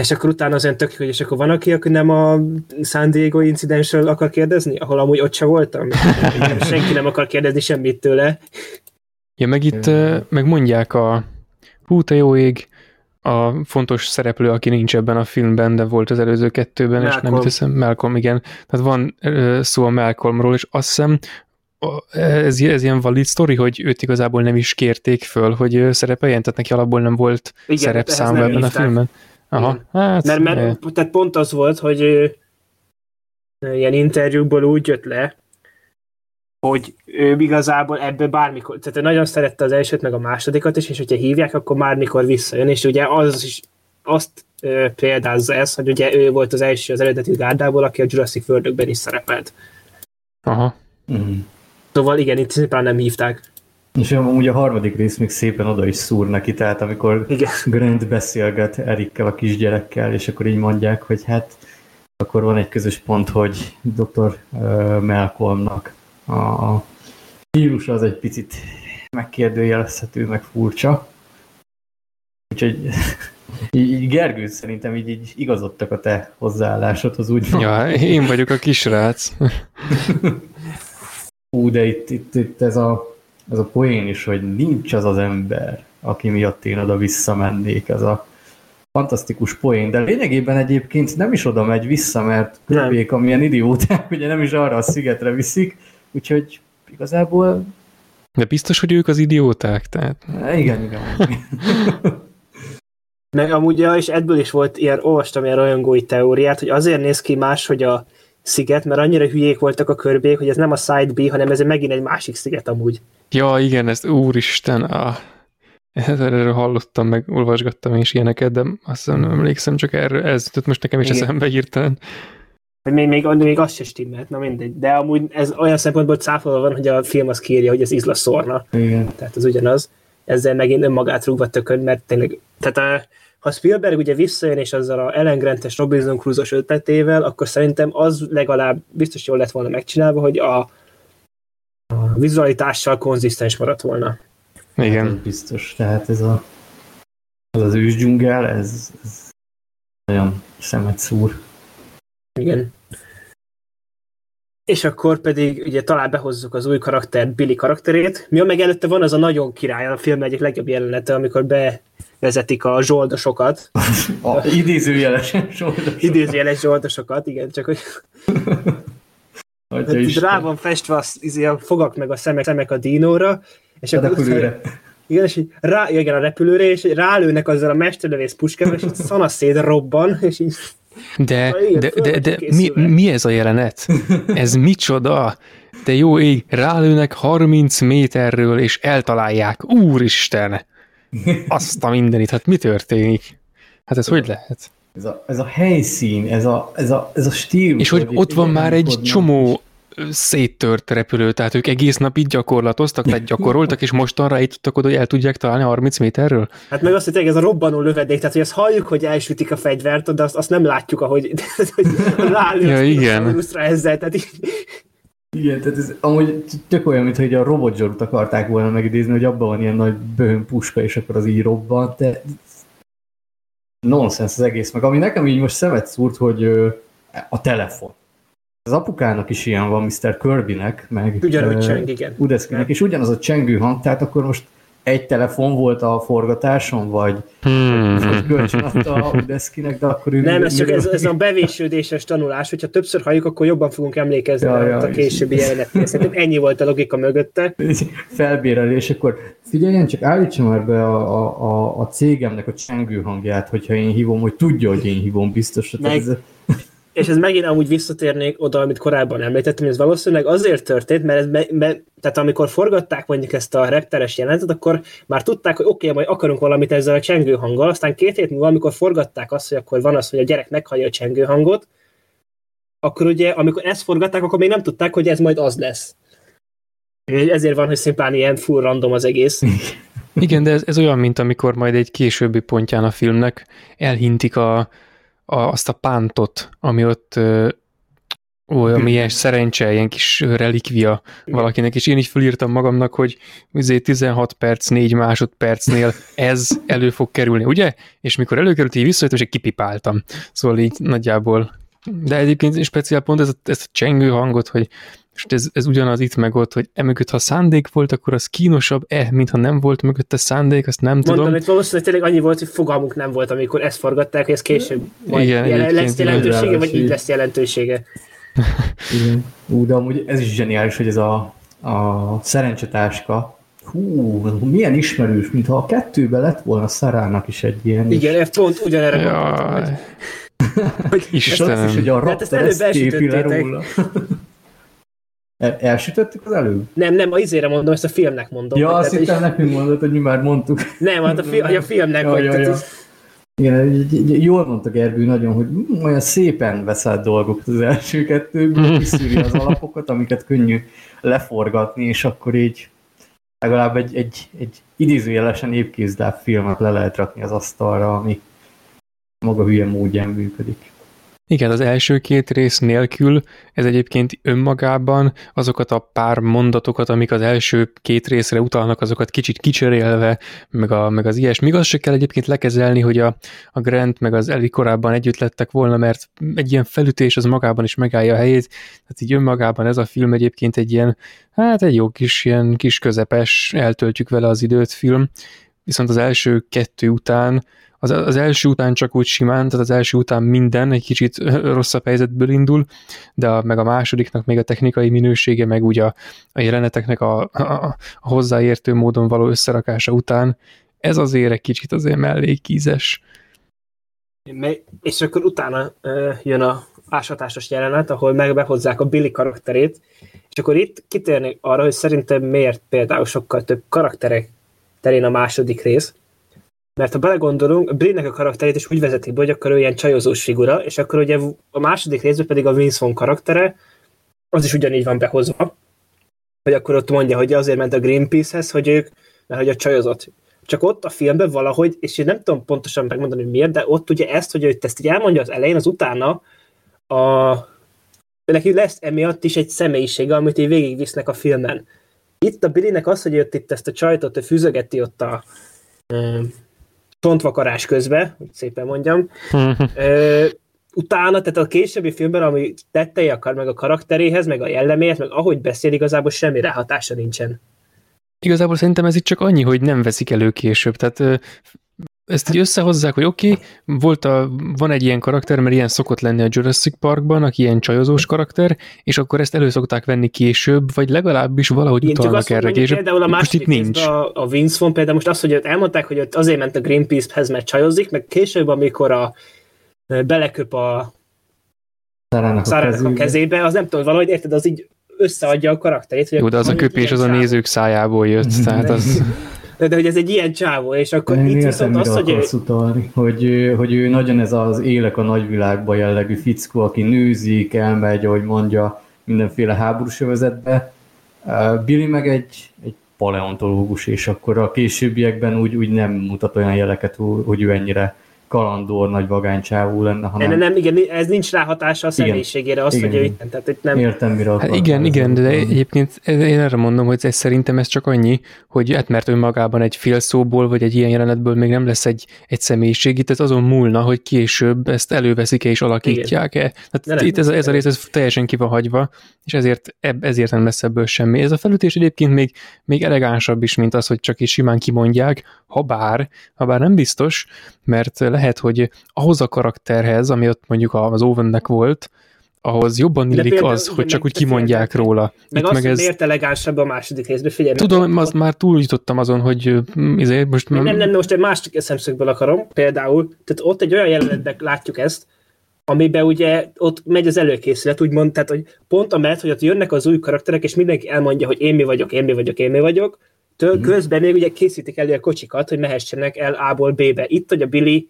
És akkor utána az olyan tök, hogy és akkor van aki nem a San Diego incidensről akar kérdezni, ahol amúgy ott se voltam. Senki nem akar kérdezni semmit tőle. Ja, meg itt megmondják a hú, te jó ég, a fontos szereplő, aki nincs ebben a filmben, de volt az előző kettőben, Malcolm. És nem itt hiszem, Malcolm, igen. Tehát van szó a Malcolmról, és azt hiszem, ez ilyen valid sztori, hogy őt igazából nem is kérték föl, hogy szerepeljen, tehát neki alapból nem volt szerepszám ebben a filmben. Aha, hát, mert tehát pont az volt, hogy ilyen interjúkból úgy jött le, hogy ő igazából ebbe bármikor, tehát ő nagyon szerette az elsőt meg a másodikat is, és hogyha hívják, akkor bármikor visszajön, és ugye az is azt példázza ez, hogy ugye ő volt az első az eredeti gárdából, aki a Jurassic World-ökben is szerepelt. Aha. Szóval igen, itt szépen nem hívták. És amúgy a harmadik rész még szépen oda is szúr neki, tehát amikor igen. Grant beszélget Erikkel, a kisgyerekkel, és akkor így mondják, hogy hát akkor van egy közös pont, hogy Dr. Malcolmnak a vírusa az egy picit megkérdőjelezhető, meg furcsa. Úgyhogy így Gergő, szerintem így igazodtak a te hozzáállásodhoz, úgymond. Ja, én vagyok a kisrác. Hú, de itt ez a poén is, hogy nincs az az ember, aki miatt én oda visszamennék, ez a fantasztikus poén, de lényegében egyébként nem is oda megy vissza, mert körbék, amilyen idióták, ugye nem is arra a szigetre viszik, úgyhogy igazából... De biztos, hogy ők az idióták, tehát... Igen. Meg amúgy, és ebből is volt ilyen, olvastam ilyen rajongói teóriát, hogy azért néz ki más, hogy a sziget, mert annyira hülyék voltak a körbék, hogy ez nem a Side B, hanem ez megint egy másik sziget amúgy. Ja, igen, ezt úristen, erről hallottam, meg olvasgattam és ilyeneket, de azt nem emlékszem, csak erről ez jutott most nekem is eszembe hirtelen. Még az se stimmelt, na mindegy, de amúgy ez olyan szempontból cáfolva van, hogy a film az kírja, hogy ez Isla Sorna. Igen. Tehát az ugyanaz. Ezzel megint önmagát rúgva tökön, mert tényleg, tehát ha Spielberg ugye visszajön és azzal a Ellen Grant-es Robinson Crusoe-os ötletével, akkor szerintem az legalább biztos jól lett volna megcsinálva, hogy a vizualitással konzisztens maradt volna. Igen. Hát biztos, tehát az ősdzsungel, ez nagyon szemet szúr. Igen. És akkor pedig ugye talán behozzuk az új karaktert, Billy karakterét. Mi meg előtte van az a nagyon király, a film egyik legjobb jelenete, amikor bevezetik a zsoldosokat. Idézőjeles zsoldosokat. Idézőjeles zsoldosokat, igen, csak hogy... Hát, rá van festve a fogak meg a szemek a dínóra, és a repülőre. Igen, és igen, a repülőre, és rálőnek azzal a mesterlövész puskával, és szanaszét robban, és így... De mi ez a jelenet? Ez micsoda? De jó ég, rálőnek 30 méterről, és eltalálják. Úristen! Azt a mindenit, hát mi történik? Hát ez hogy lehet? Ez a helyszín, ez a stílus. És hogy ott van már egy csomó széttört repülő, tehát ők egész nap így gyakorlatoztak, tehát gyakoroltak, és mostanra így tudtak oda, hogy el tudják találni 30 méterről? Hát meg azt, hogy ez a robbanó lövedék, tehát hogy azt halljuk, hogy elsütik a fegyvert, de azt nem látjuk, ahogy rálőtt a pluszra ezzel. Tehát így... Igen, tehát ez amúgy tök olyan, mintha a Robot Zsorút akarták volna megidézni, hogy abban van ilyen nagy bőhön puska, és akkor az így robbant, de nonsense az egész. Meg ami nekem így most szemet szúrt, hogy a telefon. Az apukának is ilyen van, Mr. Kirbynek, meg Udeszkinek, és ugyanaz a csengő hang, tehát akkor most egy telefon volt a forgatáson, vagy kölcsön adta a Udeszkinek, de akkor... Nem, ez csak ez a bevésődéses tanulás, hogyha többször halljuk, akkor jobban fogunk emlékezni a későbbi jelenetnél. Szerintem ennyi volt a logika mögötte. Felbérelés, akkor figyeljen, csak állítsam már be a cégemnek a csengő hangját, hogyha én hívom, hogy tudja, hogy én hívom biztos. És ez megint amúgy visszatérnék oda, amit korábban említettem, ez valószínűleg azért történt, mert tehát amikor forgatták mondjuk ezt a repteres jelentet, akkor már tudták, hogy oké, majd akarunk valamit ezzel a csengő hanggal, aztán 2 hét múlva, amikor forgatták azt, hogy akkor van az, hogy a gyerek meghallja a csengő hangot, akkor ugye, amikor ezt forgatták, akkor még nem tudták, hogy ez majd az lesz. Ezért van, hogy szimplán ilyen full random az egész. Igen, de ez olyan, mint amikor majd egy későbbi pontján a filmnek elhintik azt a pántot, ami ott olyan ilyen szerencse, ilyen kis relikvia valakinek, és én így felírtam magamnak, hogy 16 perc, 4 másodpercnél ez elő fog kerülni, ugye? És mikor előkerült, így visszajöttem, és kipipáltam. Szóval így nagyjából. De egyébként speciál pont ez a csengő hangot, hogy és ez ugyanaz itt meg ott, hogy emögött, ha szándék volt, akkor az kínosabb, mintha nem volt mögötte szándék, azt nem tudom. Mondom, hogy valószínűleg tényleg annyi volt, hogy fogalmunk nem volt, amikor ezt forgatták, és később majd lesz jelentősége, vagy így lesz jelentősége. Igen. De amúgy ez is zseniális, hogy ez a szerencsetáska, milyen ismerős, mintha a 2-ben lett volna Szarának is egy ilyen. Igen, ez pont ugyanerre gondoltam, hogy Istenem. Is, hogy a raptor ezt képi le róla. Elsütöttük az előbb? Nem, izére mondom, ezt a filmnek mondom. Ja, azt hittem nekünk mondod, hogy mi már mondtuk. Nem, hát a filmnek mondtuk. Igen, jól mondta Gergő nagyon, hogy olyan szépen veszed dolgokat az első 2-ből, kiszűri az alapokat, amiket könnyű leforgatni, és akkor így legalább egy idézőjelesen épkézdább filmet le lehet rakni az asztalra, ami maga hülye módján működik. Igen, az első 2 rész nélkül ez egyébként önmagában azokat a pár mondatokat, amik az első 2 részre utalnak, azokat kicsit kicserélve, meg az ilyesmi. Igaz, se kell egyébként lekezelni, hogy a Grant meg az Ellie korábban együtt lettek volna, mert egy ilyen felütés az magában is megállja a helyét. Tehát így önmagában ez a film egyébként egy ilyen, egy jó kis, ilyen kis közepes, eltöltjük vele az időt film. Viszont az első 2 után az első után csak úgy simán, tehát az első után minden egy kicsit rosszabb helyzetből indul, de meg a másodiknak még a technikai minősége, meg úgy a jeleneteknek a hozzáértő módon való összerakása után, ez azért egy kicsit azért mellékízes. És akkor utána jön a ásatásos jelenet, ahol megbehozzák a Billy karakterét, és akkor itt kitérnék arra, hogy szerintem miért például sokkal több karakterek terén a második rész, mert ha belegondolunk, a Billynek a karakterét is úgy vezetik be, hogy akkor ő ilyen csajozós figura, és akkor ugye a második részben pedig a Vince Vaughn karaktere, az is ugyanígy van behozva, hogy akkor ott mondja, hogy azért ment a Greenpeace-hez, hogy ők, mert hogy a csajozott. Csak ott a filmben valahogy, és én nem tudom pontosan megmondani, hogy miért, de ott ugye ezt, hogy ezt így elmondja az elején, az utána neki lesz emiatt is egy személyisége, amit így végigvisznek a filmen. Itt a Billynek az, hogy jött itt ezt a csajtot, ő fűzögeti ott a tontvakarás közben, hogy szépen mondjam. Utána, tehát a későbbi filmben, ami tettei akar meg a karakteréhez, meg a jelleméhez, meg ahogy beszél, igazából semmi ráhatása nincsen. Igazából szerintem ez itt csak annyi, hogy nem veszik elő később. Tehát ezt így összehozzák, hogy oké, van egy ilyen karakter, mert ilyen szokott lenni a Jurassic Parkban, aki ilyen csajozós karakter, és akkor ezt elő szokták venni később, vagy legalábbis valahogy utalnak erre később. Például a második nincs. A Vince Vaughn például most azt, hogy elmondták, hogy azért ment a Greenpeace-hez, mert csajozik, meg később, amikor beleköp a Szarának a kezébe, az nem tudom, valahogy érted, az így összeadja a karakterét. Jó, de az a köpés az a nézők szájából jött, tehát az... De hogy ez egy ilyen csávó, és akkor én itt viszont azt, hogy... utalni, hogy ő nagyon ez az élek a nagyvilágban jellegű fickó, aki nőzik, elmegy, ahogy mondja, mindenféle háborús övezetbe. Billy meg egy paleontológus, és akkor a későbbiekben úgy nem mutat olyan jeleket, hogy ő ennyire kalandor nagy vagánycsávú lenne, hanem... Nem, igen, ez nincs ráhatása a személyiségére, az, hogy ő itt, tehát itt nem... Értem, mire hát igen, de egyébként én erre mondom, hogy ez szerintem ez csak annyi, hogy hát mert önmagában egy fél szóból, vagy egy ilyen jelenetből még nem lesz egy személyiség, itt ez azon múlna, hogy később ezt előveszik-e és alakítják-e. Tehát itt ez a rész ez teljesen ki van hagyva, és ezért nem lesz ebből semmi. Ez a felütés egyébként még elegánsabb is, mint az, hogy csak is simán kimondják, habár nem biztos, mert lehet, hogy ahhoz a karakterhez, ami ott mondjuk az Owennek volt, ahhoz jobban illik például, az, hogy csak úgy kimondják róla. Meg azt, hogy miért elegánsabb a második részben, figyelj. Tudom, azt már túljutottam azon, hogy ezért most... Nem, most egy másik szemszögből akarom, például, tehát ott egy olyan jelenetben látjuk ezt, amiben ugye ott megy az előkészület, úgymond, tehát hogy pont amellett, hogy ott jönnek az új karakterek, és mindenki elmondja, hogy én mi vagyok, közben még ugye készítik elő a kocsikat, hogy mehessenek el A-ból B-be. Itt, hogy a Billy,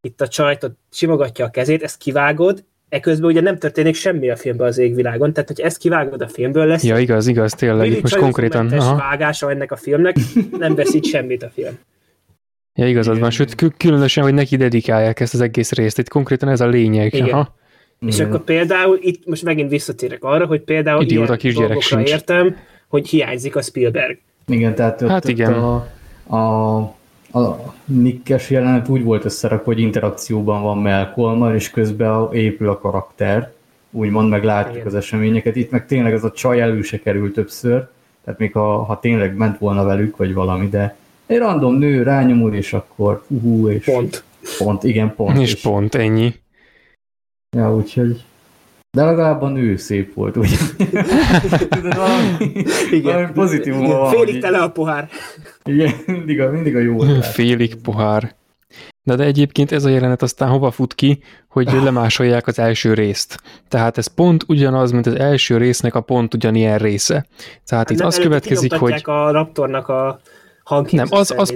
itt a csajt, ott simogatja a kezét, ezt kivágod, eközben ugye nem történik semmi a filmben az égvilágon, tehát hogy ezt kivágod a filmből lesz. Ja, igaz, tényleg, itt most konkrétan. Billy csajos vágása ennek a filmnek, nem veszít semmit a film. Ja, igazad van, sőt, különösen, hogy neki dedikálják ezt az egész részt, itt konkrétan ez a lényeg. Igen. Aha. És akkor például, itt most megint visszatérek arra, hogy például idióta kisgyerekre értem, hogy hiányzik a Spielberg. Igen, tehát igen. A Nick-es jelenet úgy volt összerakva, hogy interakcióban van Malcolm-mal, és közben épül a karakter, úgymond meglátjuk az eseményeket. Itt meg tényleg ez a csaj elő se kerül többször, tehát még ha tényleg ment volna velük, vagy valami, de egy random nő rányomul, és akkor és... Pont. És pont, ennyi. Ja, úgyhogy... De legalább a nő szép volt, ugye? Valami pozitívum van. Félig tele a pohár. Igen, mindig a jó. Félig pohár. De egyébként ez a jelenet aztán hova fut ki, hogy lemásolják az első részt. Tehát ez pont ugyanaz, mint az első résznek a pont ugyanilyen része. Tehát itt az következik, hogy... a Raptornak a... Nem, az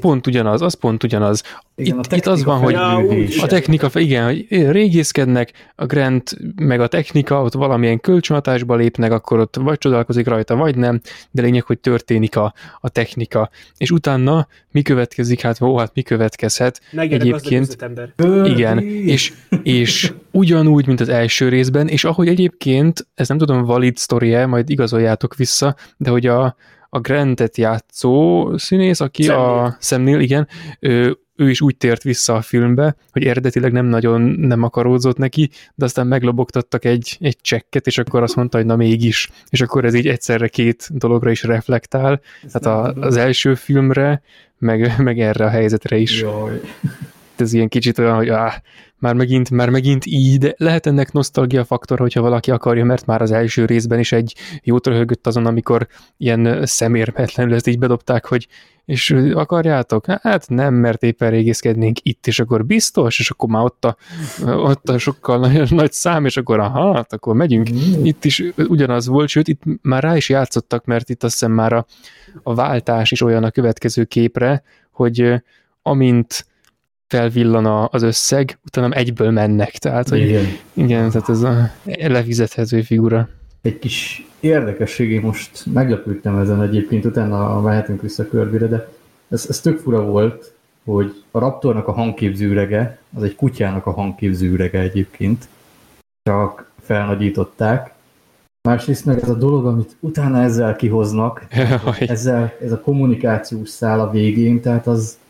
pont ugyanaz. Igen, itt az van, hogy a technika, igen, hogy régészkednek, a Grant meg a technika, ott valamilyen kölcsönhatásba lépnek, akkor ott vagy csodálkozik rajta, vagy nem, de lényeg, hogy történik a technika. És utána mi következik, mi következhet egyébként. Igen, és ugyanúgy, mint az első részben, és ahogy egyébként, ez nem tudom, valid sztori-e, majd igazoljátok vissza, de hogy a Grantet játszó színész, aki a Sam Neill, igen, ő is úgy tért vissza a filmbe, hogy eredetileg nem akaródzott neki, de aztán meglobogtattak egy csekket, és akkor azt mondta, hogy na mégis. És akkor ez így egyszerre két dologra is reflektál, tehát az első filmre, meg erre a helyzetre is. Jaj. Ez ilyen kicsit olyan, hogy már megint így, de lehet ennek nosztalgia faktor, hogyha valaki akarja, mert már az első részben is egy jót röhögött azon, amikor ilyen szemérmetlenül ezt így bedobták, hogy és akarjátok? Hát nem, mert éppen régészkednénk itt, és akkor biztos, és akkor már ott a sokkal nagy szám, és akkor akkor megyünk. Itt is ugyanaz volt, sőt, itt már rá is játszottak, mert itt azt hiszem már a váltás is olyan a következő képre, hogy amint felvillan az összeg, utána egyből mennek, tehát hogy igen, tehát ez a lefizethető figura. Egy kis érdekességé most meglepődtem ezen egyébként, utána mehetünk vissza körbire, de ez tök fura volt, hogy a Raptornak a hangképző ürege, az egy kutyának a hangképző ürege egyébként, csak felnagyították. Másrészt meg ez a dolog, amit utána ezzel kihoznak, ez a kommunikációs szál a végén, tehát az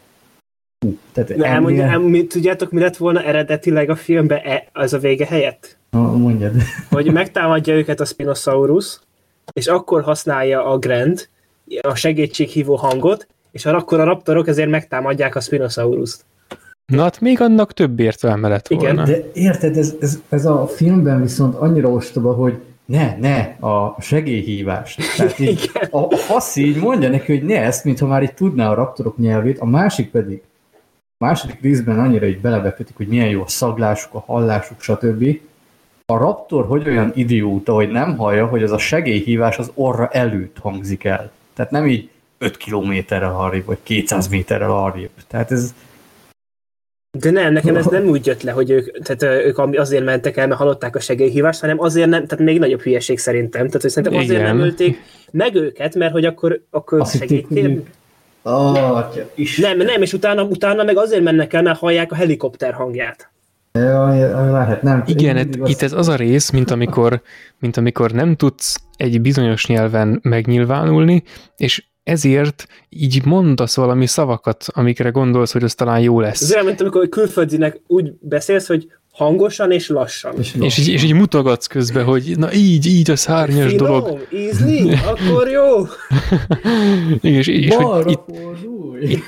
tudjátok, mi lett volna eredetileg a filmben az a vége helyett? Mondjad. Hogy megtámadja őket a Spinosaurus, és akkor használja a Grand a segítséghívó hangot, és akkor a raptorok ezért megtámadják a Spinosaurust. Na hát még annak több értelme lett volna. Igen, de érted, ez a filmben viszont annyira ostoba, hogy ne, a segélyhívást. Tehát így, a faszi így mondja neki, hogy ne ezt, mintha már így tudná a raptorok nyelvét, a másik pedig második részben annyira így belebekötik, hogy milyen jó a szaglásuk, a hallásuk, stb. A raptor hogy olyan idióta, hogy nem hallja, hogy az a segélyhívás az orra előtt hangzik el. Tehát nem így 5 kilométerrel arrébb, vagy 200 méterrel arrébb. Tehát ez... De nem, nekem ez nem úgy jött le, hogy ők azért mentek el, mert hallották a segélyhívást, hanem azért nem, tehát még nagyobb hülyeség szerintem. Tehát, hogy szerintem azért nem ölték meg őket, mert hogy akkor segítérni. Nem, és utána meg azért mennek el, mert hallják a helikopter hangját. Nem. Igen, itt ez az a rész, mint amikor nem tudsz egy bizonyos nyelven megnyilvánulni, és ezért így mondasz valami szavakat, amikre gondolsz, hogy az talán jó lesz. Ez olyan, mint amikor külföldinek úgy beszélsz, hogy hangosan és lassan. És így mutogatsz közben, hogy na így a szárnyas finom, dolog. Ízli? Akkor jó. és hogy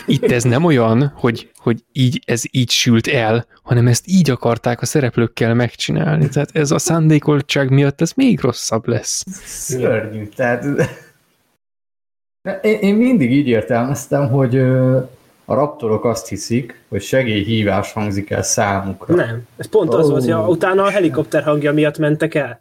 itt ez nem olyan, hogy így ez így sült el, hanem ezt így akarták a szereplőkkel megcsinálni. Tehát ez a szándékoltság miatt ez még rosszabb lesz. Szörnyű. Tehát én mindig így értelmeztem, hogy a raptorok azt hiszik, hogy segélyhívás hangzik el számukra. Nem, ez pont az volt, hogy utána a helikopter hangja miatt mentek el.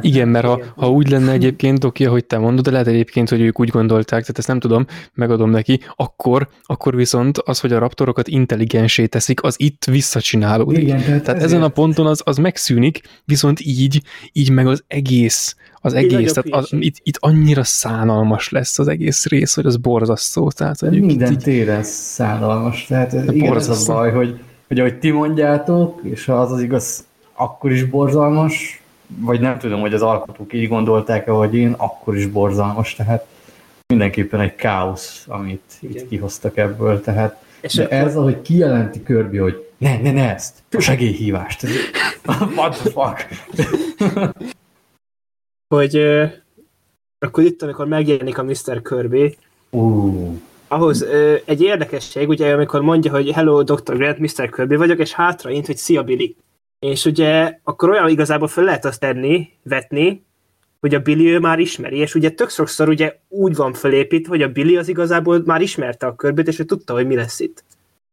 Igen, mert ha úgy lenne egyébként, oké, ahogy te mondod, de lehet egyébként, hogy ők úgy gondolták, tehát ezt nem tudom, megadom neki, akkor viszont az, hogy a raptorokat intelligensé teszik, az itt visszacsinálódik. Igen, tehát ezen a ponton az megszűnik, viszont így meg az egész, tehát itt annyira szánalmas lesz az egész rész, hogy az borzasztó. Tehát, hogy minden téren szánalmas, tehát igen, ez a baj, hogy ahogy ti mondjátok, és ha az igaz, akkor is borzalmas, vagy nem tudom, hogy az alkotók így gondolták-e, vagy én, akkor is borzalmas, tehát mindenképpen egy káosz, amit itt kihoztak ebből, tehát de ez, ahogy kijelenti Kirby, hogy ne ezt, a segélyhívást, ez what the fuck? Hogy akkor itt, amikor megjelenik a Mr. Kirby, ahhoz egy érdekesség, ugye, amikor mondja, hogy hello, Dr. Grant, Mr. Kirby vagyok, és hátraint, hogy szia, Billy. És ugye akkor olyan igazából fel lehet azt vetni, hogy a Billy ő már ismeri, és ugye tök sokszor ugye úgy van felépítve, hogy a Billy az igazából már ismerte a Kirbyt, és ő tudta, hogy mi lesz itt.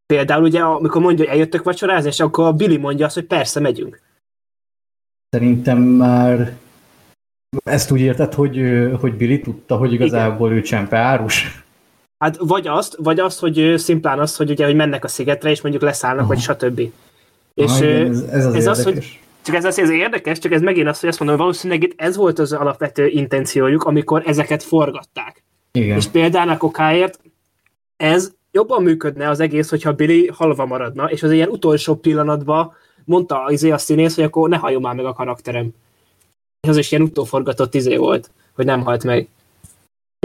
Például ugye, amikor mondja, hogy eljöttök vacsorázni, és akkor a Billy mondja azt, hogy persze, megyünk. Szerintem már... Ezt úgy érted, hogy Billy tudta, hogy igazából igen. Ő csempeárus? Hát vagy azt, hogy szimplán azt, hogy ugye, hogy mennek a szigetre, és mondjuk leszállnak, vagy stb. És igen, ez az, hogy csak ez érdekes, csak ez megint az, hogy azt mondom, hogy valószínűleg itt ez volt az alapvető intenciójuk, amikor ezeket forgatták. Igen. És például a kokáért ez jobban működne az egész, hogyha Billy halva maradna, és az ilyen utolsó pillanatban mondta a színész, hogy akkor ne halljon már meg a karakterem. És az is ilyen utóforgatott volt, hogy nem halt meg.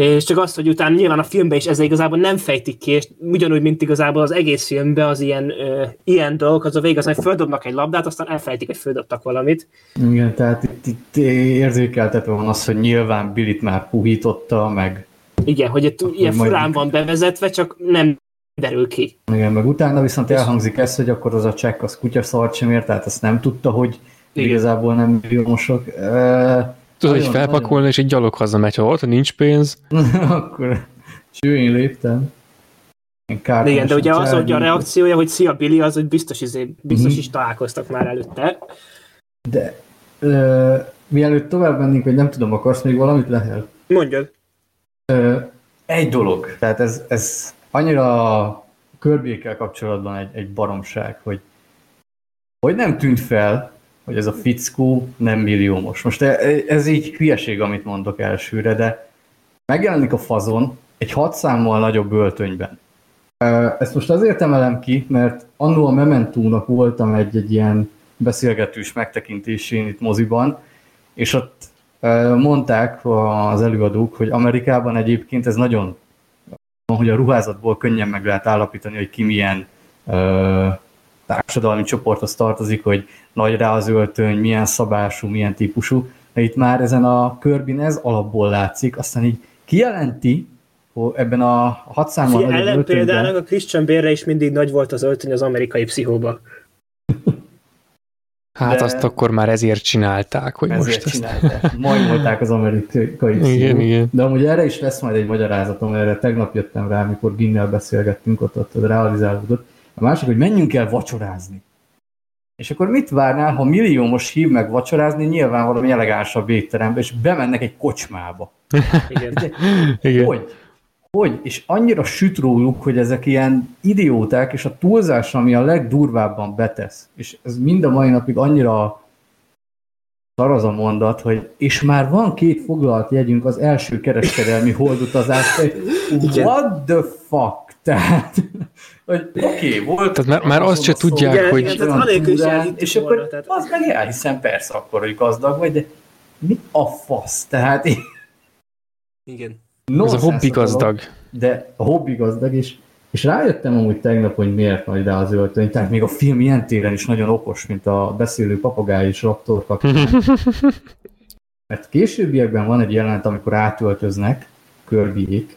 És csak az, hogy utána nyilván a filmben is ezzel igazából nem fejtik ki, és ugyanúgy, mint igazából az egész filmben az ilyen dolgok, az a vége az, hogy földobnak egy labdát, aztán elfejtik, hogy földobtak valamit. Igen, tehát itt érzékeltetve van az, hogy nyilván Billit már puhította, meg... Igen, hogy itt ilyen furán van bevezetve, csak nem derül ki. Igen, meg utána viszont elhangzik ez, hogy akkor az a csekk az kutyaszart sem ér, tehát azt nem tudta, hogy igazából nem milliómosok. Tudod, hogy felpakolni, és egy gyalog hazamegy, ha ott nincs pénz. Akkor csőjén léptem. Igen, de ugye az, hogy a reakciója, hogy szia Billy, az, hogy biztos is találkoztak már előtte. De mielőtt tovább mennénk, hogy nem tudom, akarsz még valamit lehet? Mondjad. Egy dolog, tehát ez annyira Kirbyékkel kapcsolatban egy baromság, hogy nem tűnt fel, hogy ez a fickó nem milliómos. Most ez így hülyeség, amit mondok elsőre, de megjelenik a fazon egy 6 számmal nagyobb öltönyben. Ezt most azért emelem ki, mert annó a Mementónak voltam egy ilyen beszélgetős megtekintésén itt moziban, és ott mondták az előadók, hogy Amerikában egyébként ez nagyon, hogy a ruházatból könnyen meg lehet állapítani, hogy ki milyen társadalmi csoporthoz tartozik, hogy nagy rá az öltöny, milyen szabású, milyen típusú, de itt már ezen a Kirbyn ez alapból látszik, aztán így kijelenti, hogy ebben a 6 számmal nagyobb öltönyben... Például a Christian Bale-re is mindig nagy volt az öltöny az Amerikai Pszichóba. Hát azt akkor már ezért csinálták, hogy ezért most ezt... Majd volták az Amerikai Pszichó. De amúgy erre is lesz majd egy magyarázatom, erre tegnap jöttem rá, amikor Ginnel beszélgettünk, ott realizálódott. A másik, hogy menjünk el vacsorázni. És akkor mit várnál, ha milliómos hív meg vacsorázni, nyilván valami elegánsabb étterembe, és bemennek egy kocsmába. Igen. Igen. Hogy? És annyira süt róluk, hogy ezek ilyen idióták, és a túlzás, ami a legdurvábban betesz. És ez mind a mai napig annyira Szar az a mondat, hogy és már van 2 foglalt jegyünk az első kereskedelmi holdutazásra. What the fuck? Tehát, hogy oké, volt. Tehát már azt se tudják, szó, hogy... Igen, és akkor az meg elhiszem, persze, akkor, hogy gazdag vagy, de mi a fasz? Tehát én... Igen. Ez a hobbi gazdag. De a hobbi gazdag is. És rájöttem amúgy tegnap, hogy miért van ide az öltöny. Tehát még a film ilyen téren is nagyon okos, mint a beszélő papagáj és raptor kapitány. Mert későbbiekben van egy jelenet, amikor átöltöznek Kirbyék,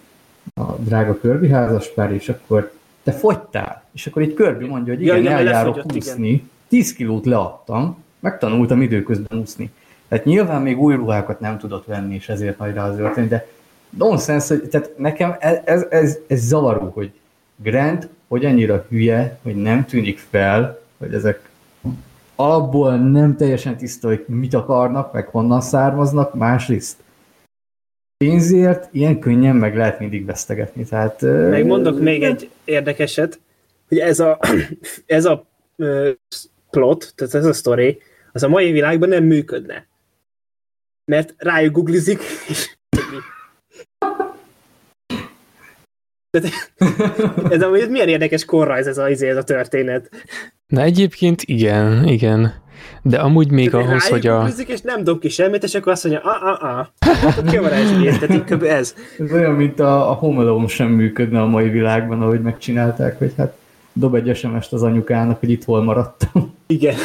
a drága Kirby házaspár, és akkor te fogytál. És akkor egy Kirby mondja, hogy igen, eljárok úszni. 10 kilót leadtam, megtanultam időközben úszni. Tehát nyilván még új ruhákat nem tudott venni, és ezért majd rá az öltöny, de nonsense, hogy tehát nekem ez zavaró, hogy Grant, hogy annyira hülye, hogy nem tűnik fel, hogy ezek alapból nem teljesen tiszta, hogy mit akarnak, meg honnan származnak, másrészt pénzért ilyen könnyen meg lehet mindig vesztegetni. Tehát, megmondok még egy érdekeset, hogy ez a plot, tehát ez a sztori, az a mai világban nem működne. Mert rájuk googlizik, és ez amúgy milyen érdekes korrajz ez a történet. Na egyébként igen. De amúgy még ahhoz, hogy a... Rájuk és nem dob ki semmit, és akkor azt mondja, kiavarásig ez. Ez olyan, mint a Home Alone sem működne a mai világban, ahogy megcsinálták, hogy hát dob egy SMS-t az anyukának, hogy itt hol maradtam. Igen.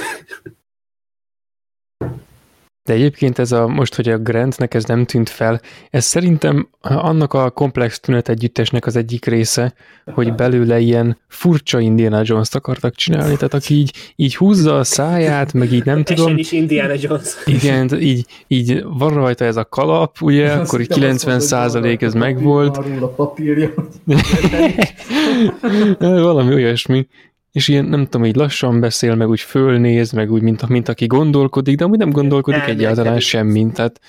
De egyébként most, hogy a Grantnek ez nem tűnt fel, ez szerintem annak a komplex tünetegyüttesnek az egyik része, hogy belőle ilyen furcsa Indiana Jones-t akartak csinálni, tehát aki így húzza a száját, meg így nem tudom. Esen is Indiana Jones. Igen, így van rajta ez a kalap, ugye, azt akkor így 90% ez megvolt. A papírja. Valami olyasmi. És ilyen, nem tudom, így lassan beszél, meg úgy fölnéz, meg úgy, mint aki gondolkodik, de amúgy nem gondolkodik egyáltalán semmit. Tehát...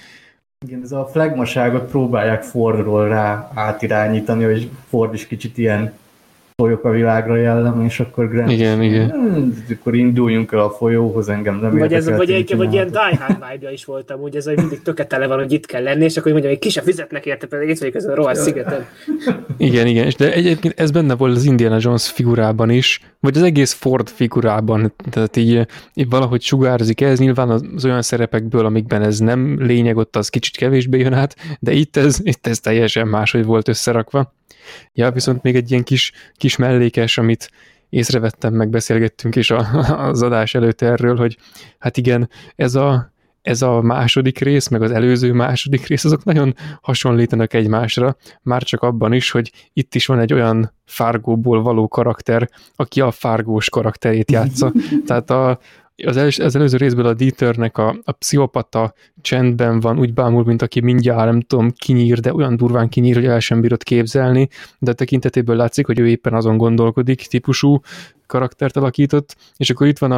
Igen, ez a flagmaságot próbálják Fordról rá átirányítani, hogy Ford is kicsit ilyen folyok a világra jellem, és akkor Grant... Igen. Akkor induljunk el a folyóhoz, engem nem érdekel. Vagy ilyen Die Hard vibe-ja is voltam, úgy ez, hogy mindig töketele van, hogy itt kell lenni, és akkor mondjam, hogy ki se fizetnek érte, pedig itt vagyok ezen a rohadt szigeten. Igen, de egyébként ez benne volt az Indiana Jones figurában is, vagy az egész Ford figurában, tehát így valahogy sugárzik ez, nyilván az olyan szerepekből, amikben ez nem lényeg, ott az kicsit kevésbé jön át, de itt ez teljesen máshogy volt összerakva. Ja, viszont még egy ilyen kis mellékes, amit észrevettem, megbeszélgettünk is az adás előtt erről, hogy hát igen, ez a második rész, meg az előző második rész, azok nagyon hasonlítanak egymásra, már csak abban is, hogy itt is van egy olyan Fargóból való karakter, aki a Fargós karakterét játsza. Tehát az előző részből a Dieternek a pszichopata csendben van, úgy bámul, mint aki mindjárt, nem tudom, kinyír, de olyan durván kinyír, hogy el sem bírod képzelni, de tekintetéből látszik, hogy ő éppen azon gondolkodik, típusú karaktert alakított, és akkor itt van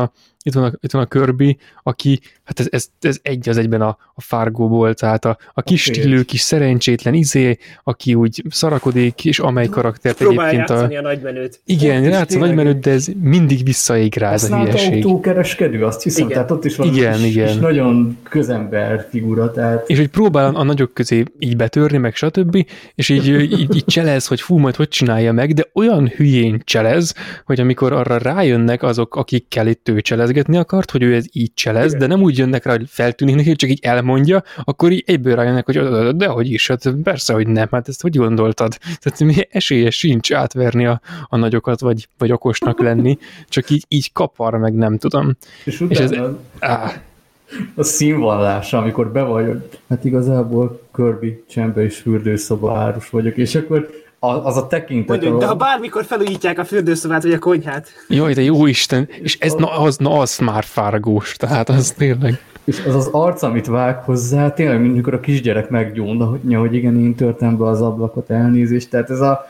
a Kirby, aki, hát ez egy az egyben a Fargóból, tehát a kis stílő, kis szerencsétlen izé, aki úgy szarakodik, és amely karaktert próbál egyébként játszani a nagymenőt. Igen, játsz a nagymenőt, de ez mindig visszaég rá ez a hülyeség. Autókereskedő, azt hiszem, igen. Tehát ott is van igen. És nagyon közember figura, tehát... És hogy próbál a nagyok közé így betörni, meg stb., és így cselez, hogy fú, majd hogy csinálja meg, de olyan hülyén cselez, hogy amikor arra rájönnek azok, akikkel itt ő cselezgetni akart, hogy ő ez így cselez, de nem úgy jönnek rá, hogy feltűnik neki, csak így elmondja, akkor így egyből rájönnek, hogy dehogy is, hát persze, hogy nem, hát ezt hogy gondoltad? Tehát esélye sincs átverni a nagyokat, vagy okosnak lenni, csak így kapar, meg nem tudom. És utána a színvallása, amikor bevallja, hát igazából Kirby csembe és fürdőszoba árus vagyok, és akkor az a tekintet. De ha bármikor felújítják a fürdőszobát, vagy a konyhát. Jaj, de jó Isten! És ez, az már Fargós, tehát az tényleg. És az arc, amit vág hozzá, tényleg, amikor a kisgyerek meggyónja, hogy igen, én törtem be az ablakot, elnézést, tehát ez a...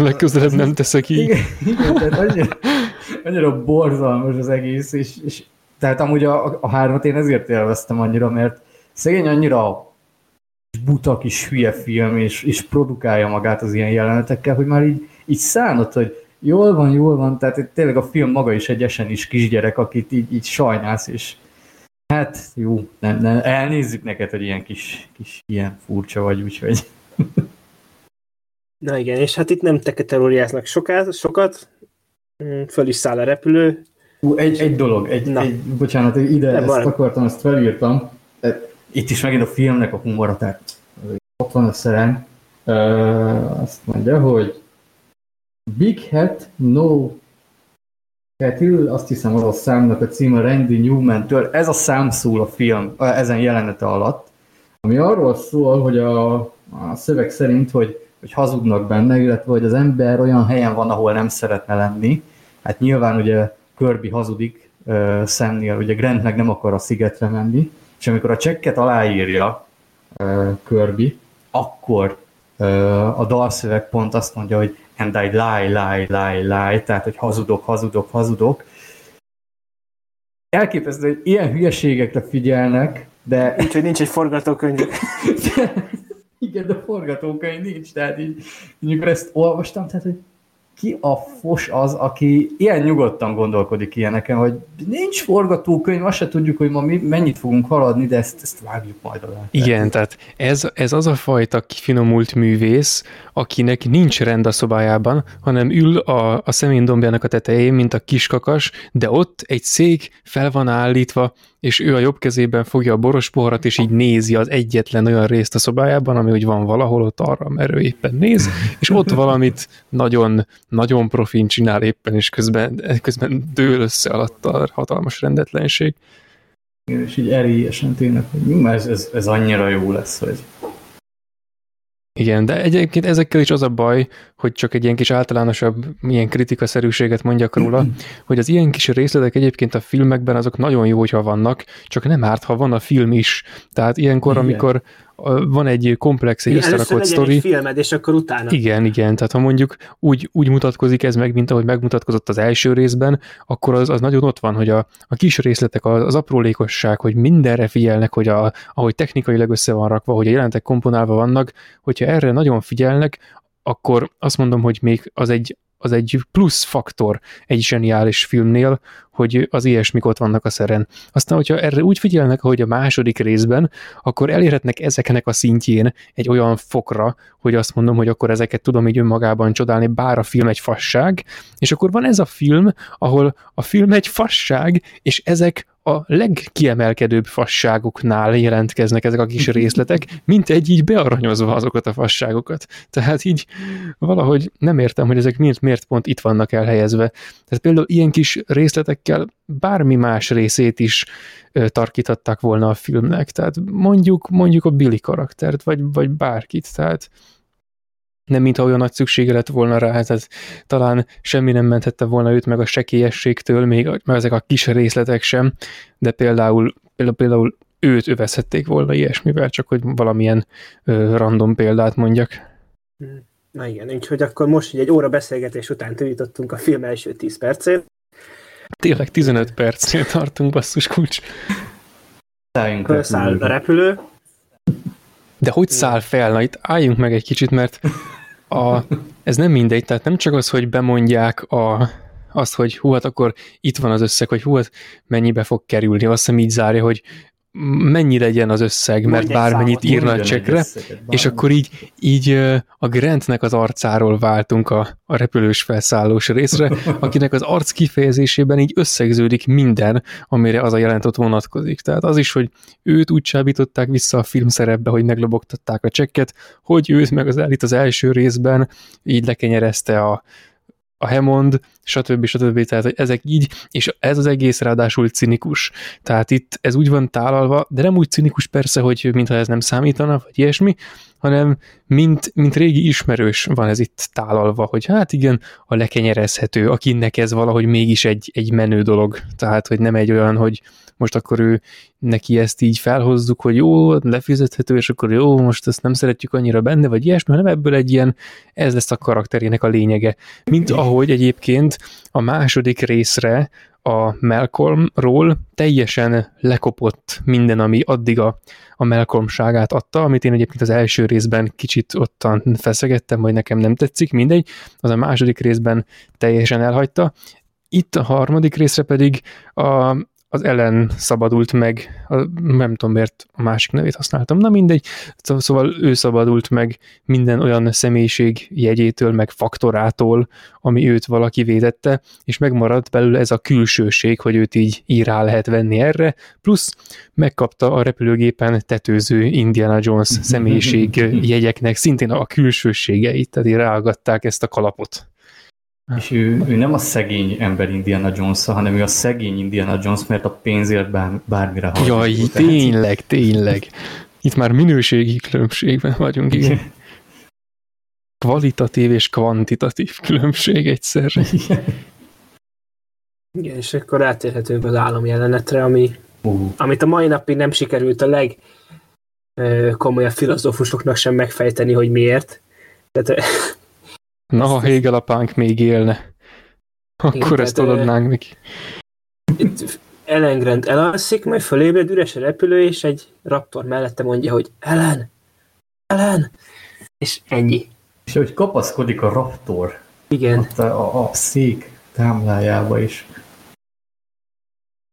Legközelebb nem teszek így. Igen, tehát annyira borzalmas az egész, és tehát amúgy a 3-at én ezért élveztem annyira, mert szegény annyira buta kis hülye film, és produkálja magát az ilyen jelenetekkel, hogy már így szánod, hogy jól van, tehát tényleg a film maga is egy esen is kisgyerek, akit így sajnálsz, és Hát jó, nem, elnézzük neked, hogy ilyen kis ilyen furcsa vagy, úgyhogy... Na igen, és hát itt nem teketelóriáznak sokat, föl is száll a repülő. Bocsánat, ide ezt akartam, ezt felírtam. Itt is megint a filmnek a humora, tehát ott van a szerem. Azt mondja, hogy Big Hat, No Cattle, azt hiszem az a számnak a címe Randy Newman-től. Ez a szám szól a film, ezen jelenete alatt, ami arról szól, hogy a szöveg szerint, hogy hazudnak benne, illetve hogy az ember olyan helyen van, ahol nem szeretne lenni. Hát nyilván ugye Kirby hazudik Samnél, ugye Grant meg nem akar a szigetre menni, és amikor a csekket aláírja Kirby, akkor a dalszöveg pont azt mondja, hogy and I lie, lie, lie, lie, tehát hogy hazudok. Elképesztő, hogy ilyen hülyeségekre figyelnek, de... Úgyhogy nincs egy forgatókönyv. Igen, de forgatókönyv nincs, tehát így, amikor ezt olvastam, tehát hogy ki a fos az, aki ilyen nyugodtan gondolkodik ilyeneken, hogy nincs forgatókönyv, azt se tudjuk, hogy ma mennyit fogunk haladni, de ezt vágjuk majd alá. Igen, tehát ez az a fajta kifinomult művész, akinek nincs rend a szobájában, hanem ül a szeméndombjának a tetején, mint a kiskakas, de ott egy szék fel van állítva, és ő a jobb kezében fogja a boros poharat, és így nézi az egyetlen olyan részt a szobájában, ami úgy van valahol ott arra, merő éppen néz, és ott valamit nagyon, nagyon profin csinál éppen, és közben dől össze alatt a hatalmas rendetlenség. És így erélyesen tényleg, hogy ez annyira jó lesz, hogy... Igen, de egyébként ezekkel is az a baj, hogy csak egy ilyen kis általánosabb ilyen kritikaszerűséget mondjak róla, hogy az ilyen kis részletek egyébként a filmekben azok nagyon jó, hogyha vannak, csak nem árt, ha van a film is. Tehát ilyenkor, igen, amikor van egy komplex, egy összerakott sztori. Először filmed, és akkor utána. Igen, tehát ha mondjuk úgy mutatkozik ez meg, mint ahogy megmutatkozott az első részben, akkor az nagyon ott van, hogy a kis részletek, az aprólékosság, hogy mindenre figyelnek, hogy ahogy technikailag össze van rakva, hogy a jelentek komponálva vannak, hogyha erre nagyon figyelnek, akkor azt mondom, hogy még az egy plusz faktor egy zseniális filmnél, hogy az ilyesmik ott vannak a szeren. Aztán, hogyha erre úgy figyelnek, hogy a második részben, akkor elérhetnek ezeknek a szintjén egy olyan fokra, hogy azt mondom, hogy akkor ezeket tudom így önmagában csodálni, bár a film egy fasság, és akkor van ez a film, ahol a film egy fasság, és ezek a legkiemelkedőbb fasságoknál jelentkeznek ezek a kis részletek, mint egy így bearanyozva azokat a fasságokat. Tehát így valahogy nem értem, hogy ezek miért pont itt vannak elhelyezve. Tehát például ilyen kis részletekkel bármi más részét is tarkíthatták volna a filmnek. Tehát mondjuk a Billy karaktert, vagy bárkit. Tehát nem mintha olyan nagy szüksége lett volna rá, tehát talán semmi nem menthette volna őt meg a sekélyességtől, még ezek a kis részletek sem, de például őt övezhették volna ilyesmivel, csak hogy valamilyen random példát mondjak. Na igen, úgyhogy akkor most egy óra beszélgetés után tűjtottunk a film első 10 percén. Tényleg 15 percnél tartunk, basszus kulcs. Felszáll a repülő. De hogy száll fel? Na itt álljunk meg egy kicsit, mert ez nem mindegy, tehát nem csak az, hogy bemondják azt, hogy hú, hát akkor itt van az összeg, hogy hú, hát mennyibe fog kerülni. Azt hiszem így zárja, hogy mennyi legyen az összeg, mert bármennyit írna a csekre, és akkor így a Grantnek az arcáról váltunk a repülős felszállós részre, akinek az arc kifejezésében így összegződik minden, amire az a jelentot vonatkozik. Tehát az is, hogy őt úgy csábították vissza a filmszerepbe, hogy meglobogtatták a csekket, hogy őt meg az első részben így lekenyerezte a Hammond, stb. Tehát, hogy ezek így, és ez az egész ráadásul cinikus. Tehát itt ez úgy van tálalva, de nem úgy cinikus persze, hogy mintha ez nem számítana, vagy ilyesmi, hanem mint régi ismerős van ez itt tálalva, hogy hát igen, a lekenyerezhető, akinek ez valahogy mégis egy menő dolog. Tehát, hogy nem egy olyan, hogy most akkor ő neki ezt így felhozzuk, hogy jó, lefizethető, és akkor jó, most ezt nem szeretjük annyira benne, vagy ilyesmi, hanem ebből egy ilyen, ez lesz a karakterének a lényege. Mint ahogy egyébként a második részre a Malcolmról teljesen lekopott minden, ami addig a Malcolmságát adta, amit én egyébként az első részben kicsit ottan feszegettem, vagy nekem nem tetszik, mindegy, az a második részben teljesen elhagyta. Itt a harmadik részre pedig a az Ellen szabadult meg, nem tudom miért a másik nevét használtam, na mindegy, szóval ő szabadult meg minden olyan személyiség jegyétől, meg faktorától, ami őt valaki védette, és megmaradt belőle ez a külsőség, hogy őt így írá lehet venni erre, plusz megkapta a repülőgépen tetőző Indiana Jones személyiség jegyeknek szintén a külsőségeit, tehát így ráaggatták ezt a kalapot. És ő nem a szegény ember Indiana Jones-a, hanem ő a szegény Indiana Jones, mert a pénzért bármire hallgat. Jaj, tényleg. Itt már minőségi különbségben vagyunk, igen. Kvalitatív és kvantitatív különbség egyszerre. Igen, és akkor átérhetünk az álomjelenetre, amit a mai napig nem sikerült a legkomolyabb filozófusoknak sem megfejteni, hogy miért. Tehát... Na, ha Hegel apánk még élne, akkor igen, ezt adnánk neki. Ellen Grant elalszik, majd fölébred, üres a repülő, és egy raptor mellette mondja, hogy Ellen! És ennyi. És hogy kapaszkodik a raptor. Igen. A szék támlájába is.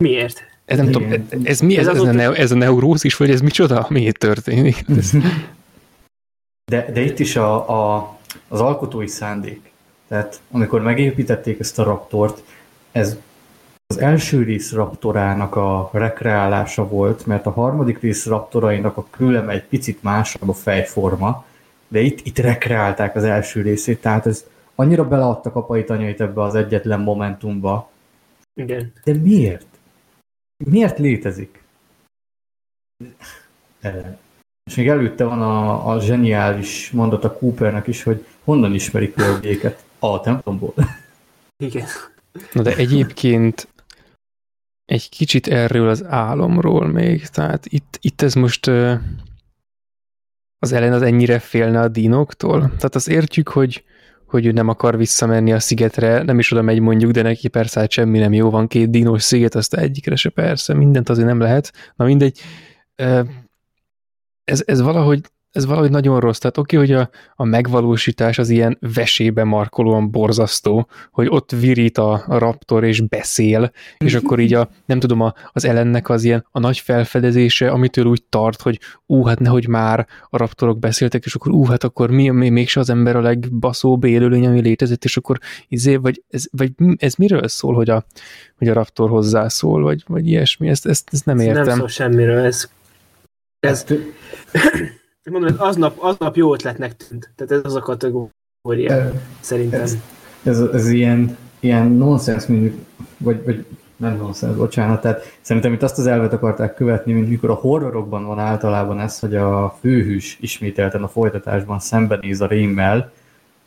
Miért? Ez a neurózis, vagy ez micsoda? Miért történik? De itt is az alkotói szándék. Tehát amikor megépítették ezt a raptort, ez az első rész raptorának a rekreálása volt, mert a harmadik rész raptorainak a különbe egy picit másabb a fejforma, de itt rekreálták az első részét, tehát ez annyira beleadtak apait, anyait ebbe az egyetlen momentumba. Igen. De miért? Miért létezik? És még előtte van a zseniális mondat a Coopernek is, hogy honnan ismerik a béket? A templomból. Igen. Na de egyébként egy kicsit erről az álomról még, tehát itt ez most az Ellen az ennyire félne a dínoktól? Tehát azt értjük, hogy ő nem akar visszamenni a szigetre, nem is oda megy mondjuk, de neki persze hát semmi nem jó, van két dínos sziget, aztán egyikre se persze, mindent azért nem lehet. Na mindegy, Ez valahogy nagyon rossz. Tehát oké, hogy a megvalósítás az ilyen vesébe markolóan borzasztó, hogy ott virít a raptor és beszél, és akkor így az Ellennek az ilyen a nagy felfedezése, amitől úgy tart, hogy nehogy már a raptorok beszéltek, és akkor akkor mi mégse az ember a legbaszóbb élőlény, ami létezett, és akkor vagy ez miről szól, hogy a raptor hozzászól, vagy ilyesmi, ezt nem értem. Nem szól semmiről, ez mondom, aznap jó ötletnek tűnt. Tehát ez az a kategória, szerintem. Ez ilyen nonsens, vagy nem nonsens, bocsánat. Tehát szerintem itt azt az elvet akarták követni, mint mikor a horrorokban van általában ez, hogy a főhűs ismételten a folytatásban szembenéz a rémmel.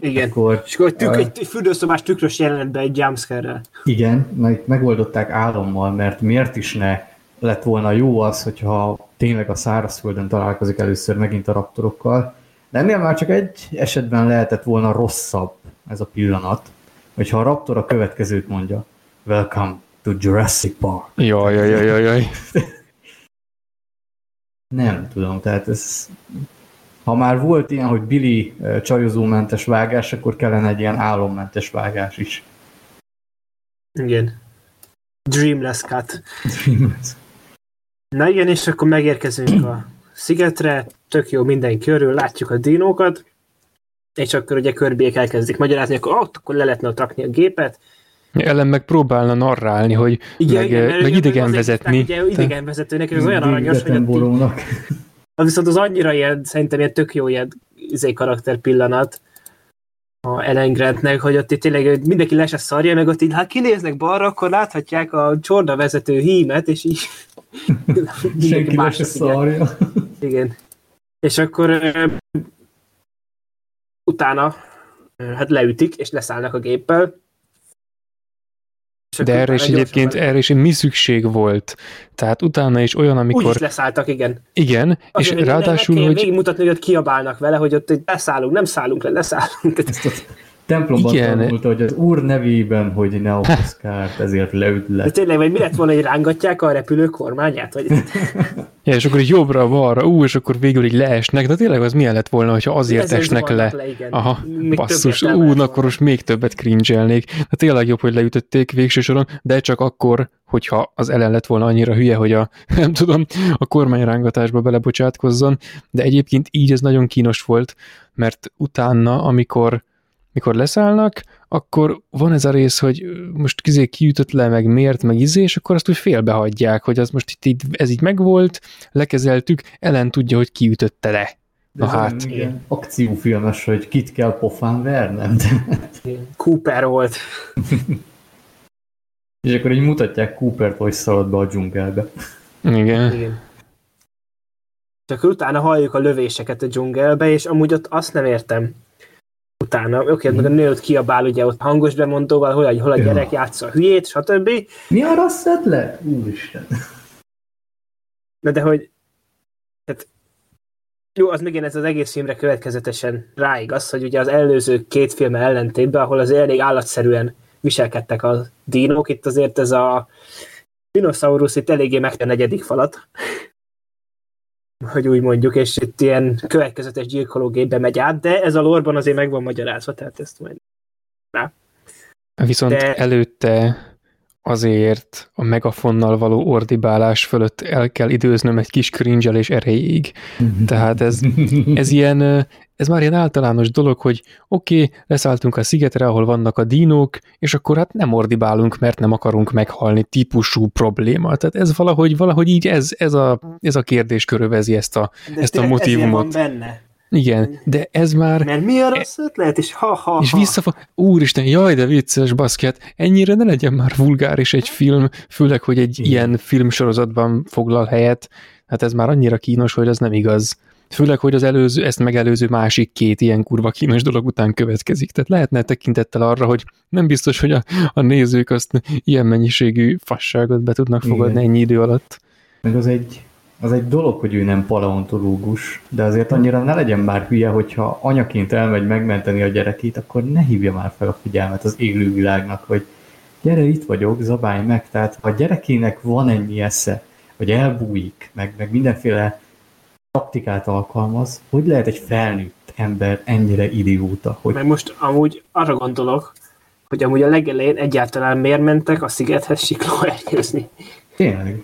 Igen. És akkor egy fürdőszobás tükrös jelenetben egy jumpscare-rel. Igen, na itt megoldották álommal, mert miért is ne lett volna jó az, hogyha tényleg a szárazföldön találkozik először megint a raptorokkal, de ennél már csak egy esetben lehetett volna rosszabb ez a pillanat, hogyha a raptor a következőt mondja: Welcome to Jurassic Park. Jaj. Nem tudom, tehát ez... Ha már volt ilyen, hogy Billy csajozómentes vágás, akkor kellene egy ilyen álommentes vágás is. Igen. Dreamless cut. Na igen, és akkor megérkezünk a szigetre, tök jó mindenki körül, látjuk a dinókat, és akkor ugye körbiek elkezdik magyarázni, akkor le lehetne rakni a gépet. Ellen meg próbálna narrálni, hogy igen, meg idegenvezetni. Idegenvezetőnek, és az olyan aranyos, hogy az viszont az annyira ilyen, szerintem ilyen tök jó ilyen karakter pillanat a Ellen Grantnek, hogy ott tényleg mindenki le se szarja, meg ott így, ha kinéznek balra, akkor láthatják a csordavezető hímet, és így senki le se szarja. Igen. És akkor utána leütik, és leszállnak a géppel. De erre is egyébként mi szükség volt? Tehát utána is olyan, amikor... Úgy is leszálltak, igen. Igen, és ráadásul, hogy... Végigmutatni, hogy ott kiabálnak vele, hogy ott leszállunk, nem szállunk le, leszállunk. Ezt ott templomban tanulta, hogy az Úr nevében, hogy ne okoz kárt, ezért leütlek. De tényleg, vagy mi lett volna, hogy rángatják a repülő kormányát? Vagy... ja, és akkor így jobbra-balra, és akkor végül így leesnek, de tényleg az milyen lett volna, hogyha azért esnek le. Aha, basszus, akkor most még többet cringe-elnék. De tényleg jobb, hogy leütötték végső soron, de csak akkor, hogyha az ellen lett volna annyira hülye, hogy a kormányrángatásba belebocsátkozzon, de egyébként így ez nagyon kínos volt, mert utána, mikor leszállnak, akkor van ez a rész, hogy most kiütött le, meg miért, meg és akkor azt úgy félbehagyják, hogy az most itt, ez így megvolt, lekezeltük, Ellen tudja, hogy kiütötte le. Na hát. Igen. Akciófilmes, hogy kit kell pofán vernem. Cooper volt. És akkor így mutatják Coopert, hogy szalad be a dzsungelbe. Igen. És akkor utána halljuk a lövéseket a dzsungelbe, és amúgy ott azt nem értem. Utána, a nő ott kiabál, ugye ott hangos bemondóval, hol a gyerek játsza a hülyét, stb. Mi a rossz ötlet? Úristen. Na de hogy... Tehát, jó, az megint ez az egész filmre következetesen ráigaz, hogy ugye az előző két filmmel ellentétben, ahol azért elég állatszerűen viselkedtek a dinók, itt azért ez a dinoszaurusz itt eléggé megte a negyedik falat. Hogy úgy mondjuk, és itt ilyen következetes gyilkológépbe megy át, de ez a lore-ban azért meg van magyarázva, tehát ezt majd rá. Viszont előtte azért a megafonnal való ordibálás fölött el kell időznöm egy kis cringe-elés erejéig. Tehát ez már ilyen általános dolog, hogy oké, leszálltunk a szigetre, ahol vannak a dinók, és akkor hát nem ordibálunk, mert nem akarunk meghalni típusú probléma. Tehát ez valahogy így ez a kérdés körülvezi ezt a motivumot. De van benne. Igen, de ez már... Mert mi a rossz ötlet, és ha-ha-ha. És úristen, jaj, de vicces, baszket, ennyire ne legyen már vulgáris egy film, főleg, hogy egy ilyen filmsorozatban foglal helyet. Hát ez már annyira kínos, hogy ez nem igaz. Főleg, hogy az ezt megelőző másik két ilyen kurva kínos dolog után következik. Tehát lehetne tekintettel arra, hogy nem biztos, hogy a nézők azt ilyen mennyiségű fasságot be tudnak fogadni ennyi idő alatt. Meg az egy dolog, hogy ő nem paleontológus, de azért annyira ne legyen már hülye, hogyha anyaként elmegy megmenteni a gyerekét, akkor ne hívja már fel a figyelmet az élővilágnak, hogy gyere, itt vagyok, zabálj meg. Tehát ha a gyerekének van ennyi esze, hogy elbújik, meg mindenféle taktikát alkalmaz, hogy lehet egy felnőtt ember ennyire idióta? Hogy... Mert most amúgy arra gondolok, hogy amúgy a legelején egyáltalán miért mentek a szigethez siklóernyőzni? Tényleg.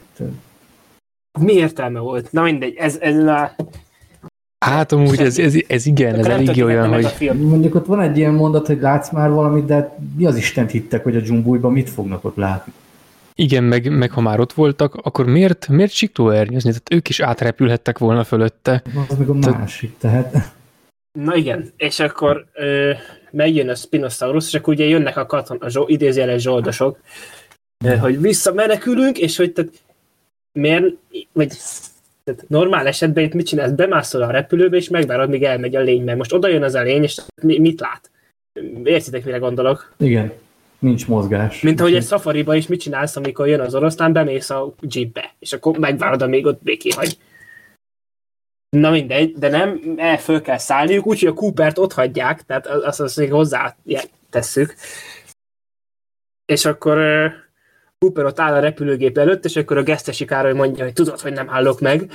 Mi értelme volt? Na mindegy, ez már... Hát amúgy ez igen, ez elég olyan, hogy... Mondjuk ott van egy ilyen mondat, hogy látsz már valamit, de mi az Istent hittek, hogy a dzsumbújban mit fognak ott látni? Igen, meg ha már ott voltak, akkor miért siklóernyőzni? Tehát ők is átrepülhettek volna fölötte. Az meg a másik, tehát... Na igen, és akkor megjön a Spinosaurus, és akkor ugye jönnek a idézőjeles zsoldosok, hogy visszamenekülünk, és hogy tehát miért, vagy tehát normál esetben itt mit csinálsz? Bemászol a repülőbe, és megvárod, míg elmegy a lény, mert most oda jön az a lény, és mit lát? Értitek, mire gondolok? Igen. Nincs mozgás. Mint ahogy egy szafariba is mit csinálsz, amikor jön az oroszlán, bemész a jeepbe, és akkor megvárod, amíg ott békén hagy. Na mindegy, de nem, föl kell szállniuk, úgyhogy a Coopert ott hagyják, tehát azt még hozzá tesszük. És akkor Cooper ott áll a repülőgép előtt, és akkor a Gesztesi Károly mondja, hogy tudod, hogy nem állok meg.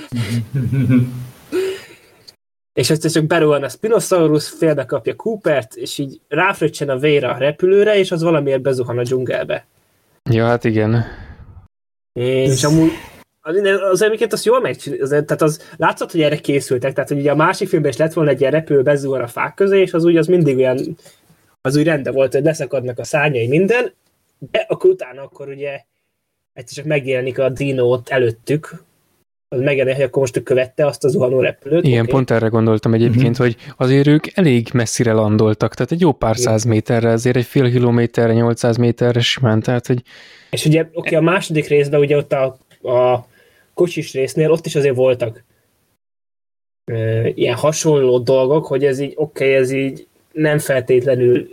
És aztán csak beruhan a Spinosaurus, félbe kapja Coopert, és így ráfröccsen a vér a repülőre, és az valamiért bezuhan a dzsungelbe. Ja, hát igen. És amúgy az egyébként az jól megcsinálja, tehát az látszott, hogy erre készültek, tehát hogy ugye a másik filmben is lett volna egy ilyen repülő bezuhan a fák közé, és az mindig olyan, az úgy rendben volt, hogy leszakadnak a szárnyai minden, de akkor utána ugye egyszer csak megjelenik a dinót előttük, az megjelenik, hogy akkor most ő követte azt a zuhanó repülőt. Igen, pont erre gondoltam egyébként, hogy azért ők elég messzire landoltak, tehát egy jó pár száz méterre, azért egy fél kilométerre, 800 méterre simán, tehát hogy... És ugye a második részben ugye ott a kocsis résznél ott is azért voltak ilyen hasonló dolgok, hogy ez így ez így nem feltétlenül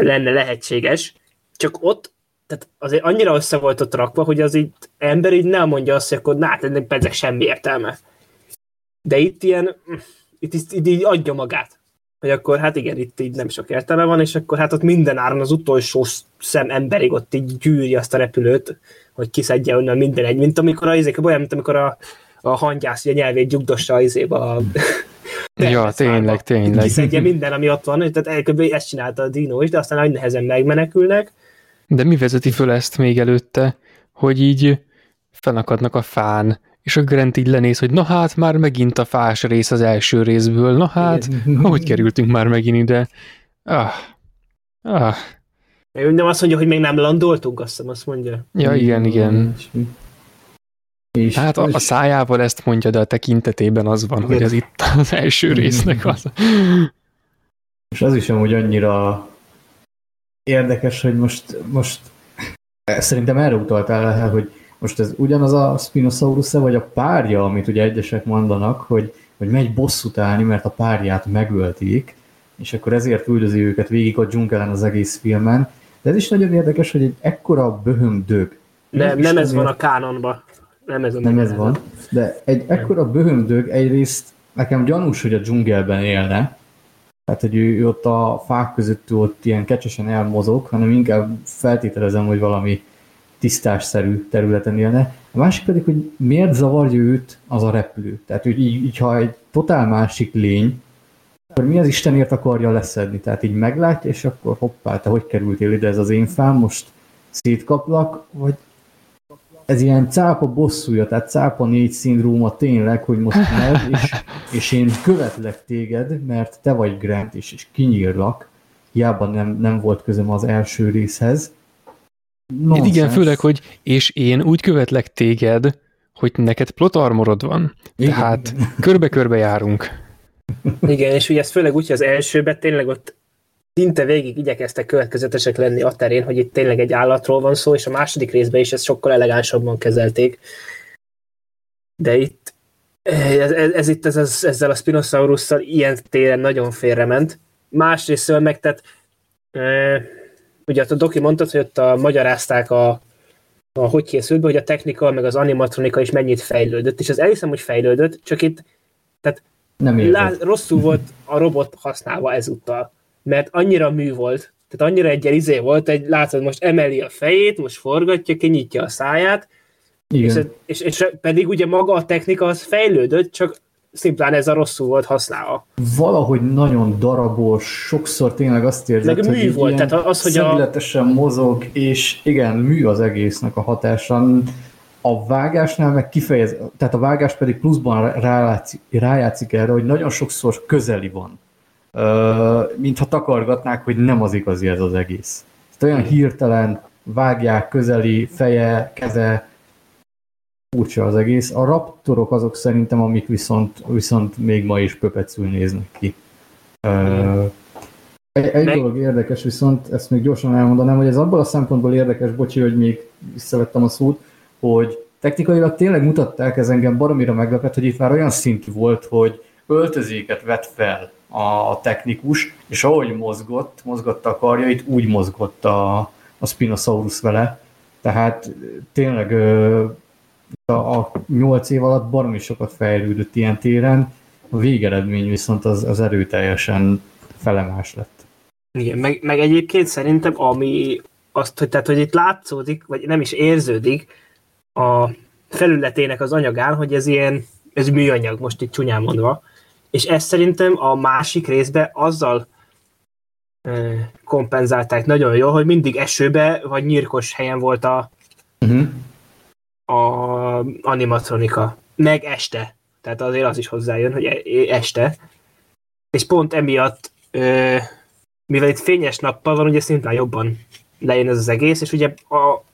lenne lehetséges, csak ott tehát azért annyira össze volt ott rakva, hogy az így ember így nem mondja azt, hogy akkor ennek persze semmi értelme. De itt így adja magát. hogy akkor hát igen, itt így nem sok értelme van, és akkor hát ott minden áron az utolsó szem emberig ott így gyűri azt a repülőt, hogy kiszedje onnan minden egy, mint amikor olyan, mint amikor a hangyász a nyelvét gyugdossa az izébe a... Ja, tényleg. Kiszedje minden, ami ott van, tehát elköbbé ezt csinálta a Dino is, de aztán nagy nehezen megmenekülnek. De mi vezeti föl ezt még előtte, hogy így fennakadnak a fán, és a Grant így lenéz, hogy na hát, már megint a fás rész az első részből, na hát, ahogy kerültünk már megint ide. Ő nem azt mondja, hogy még nem landoltunk, azt hiszem, azt mondja. Ja, igen. Hát a szájával ezt mondja, de a tekintetében az van, hogy ez itt az első résznek az. És az is amúgy annyira érdekes, hogy most szerintem erre utaltál, hogy most ez ugyanaz a Spinosaurus-e, vagy a párja, amit ugye egyesek mondanak, hogy megy bosszút állni, mert a párját megölték, és akkor ezért üldözi őket végig a dzsungelen az egész filmen. De ez is nagyon érdekes, hogy egy ekkora böhöm dög. Nem ez van a kánonban. Nem ez van. De egy ekkora böhöm dög egyrészt nekem gyanús, hogy a dzsungelben élne, tehát, hogy ő ott a fák között ott ilyen kecsesen elmozog, hanem inkább feltételezem, hogy valami tisztásszerű területen élne. A másik pedig, hogy miért zavarja őt az a repülő. Tehát, hogy így ha egy totál másik lény, akkor mi az Istenért akarja leszedni? Tehát így meglátja, és akkor hoppá, te hogy kerültél ide, ez az én fám, most szétkaplak, vagy ez ilyen cápa bosszúja, tehát cápa négy szindróma tényleg, hogy most megy, és én követlek téged, mert te vagy Grant, és kinyírlak. Hiába nem volt közöm az első részhez. Nonsense. Igen, főleg, hogy és én úgy követlek téged, hogy neked plotarmorod van. Igen. Tehát körbe-körbe járunk. Igen, és ugye ez főleg úgy, hogy az elsőben tényleg ott szinte végig igyekeztek következetesek lenni a terén, hogy itt tényleg egy állatról van szó, és a második részben is ezt sokkal elegánsabban kezelték. De itt ez ezzel a Spinosaurus-szal ilyen téren nagyon félrement. Másrésztől meg, tehát ugye a doki mondtad, hogy ott magyarázták hogy készült be, hogy a technika meg az animatronika is mennyit fejlődött, és az elhiszem, hogy fejlődött, csak itt tehát rosszul volt a robot használva ezúttal, mert annyira mű volt, tehát annyira egyenizé volt, egy látod, most emeli a fejét, most forgatja, kinyitja a száját, és pedig ugye maga a technika az fejlődött, csak szimplán ez a rosszul volt használva. Valahogy nagyon darabos, sokszor tényleg azt érzed, hogy mű volt, tehát az, hogy szemületesen mozog, és igen, mű az egésznek a hatása. A vágásnál meg kifejez, tehát a vágás pedig pluszban rájátszik erre, hogy nagyon sokszor közeli van. Mintha takargatnák, hogy nem az igazi ez az egész. Tehát olyan hirtelen vágják, közeli, feje, keze, furcsa az egész. A raptorok azok szerintem, amik viszont még ma is pöpecül néznek ki. Egy dolog érdekes viszont, ezt még gyorsan elmondanám, hogy ez abból a szempontból érdekes, bocsi, hogy még visszavettem a szót, hogy technikailag tényleg mutatták, ez engem baromira meglepett, hogy itt már olyan szintű volt, hogy öltözéket vett fel a technikus, és ahogy mozgatta a karjait, úgy mozgott a Spinosaurus vele. Tehát tényleg a 8 év alatt baromi sokat fejlődött ilyen téren, a végeredmény viszont az erőteljesen felemás lett. Igen, meg egyébként szerintem, ami azt, hogy, tehát, hogy itt látszódik, vagy nem is érződik a felületének az anyagán, hogy ez műanyag, most itt csúnyán mondva, és ezt szerintem a másik részben azzal kompenzálták nagyon jól, hogy mindig esőbe vagy nyírkos helyen volt a animatronika. Meg este. Tehát azért az is hozzájön, hogy este. És pont emiatt, mivel itt fényes nappal van, ugye szintén jobban lejön ez az egész, és ugye a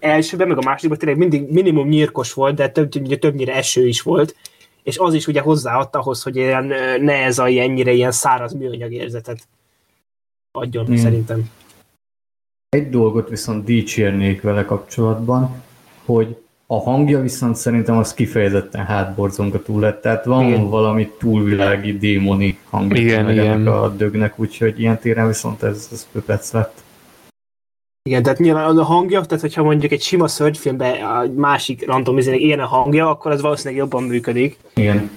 elsőben, meg a másodikban tényleg mindig minimum nyírkos volt, de többnyire eső is volt, és az is ugye hozzáadta ahhoz, hogy ne ez ennyire ilyen száraz műanyag érzetet adjon, szerintem. Egy dolgot viszont dicsérnék vele kapcsolatban, hogy a hangja viszont szerintem az kifejezetten hátborzongató lett, tehát van valami túlvilági, démoni hangja ennek a dögnek, úgyhogy ilyen téren viszont ez pöpec lett. Igen, tehát nyilván a hangja, tehát hogyha mondjuk egy sima szörnyfilmben a másik randomizének ilyen a hangja, akkor az valószínűleg jobban működik. Igen.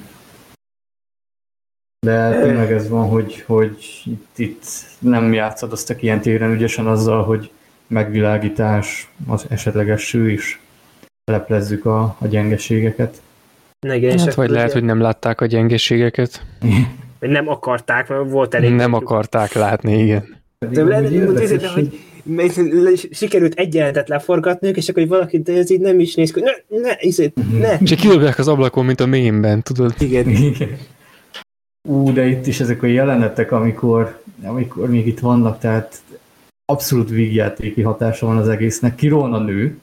De tényleg ez van, hogy itt nem játszadoztak ilyen téren ügyesen azzal, hogy megvilágítás, az esetleges ső is leplezzük a gyengeségeket. Igen, hát, vagy lehet, hogy nem látták a gyengeségeket. Vagy nem akarták, mert volt elég. Nem akarták látni, igen. De lehet, hogy sikerült egy jelentet leforgatniuk, és akkor valaki, de ez így nem is néz ki. Ne. És kidobják az ablakon, mint a mémben, tudod? Igen. De itt is ezek a jelenetek, amikor még itt vannak, tehát abszolút vígjátéki hatása van az egésznek. Kirohan a nő,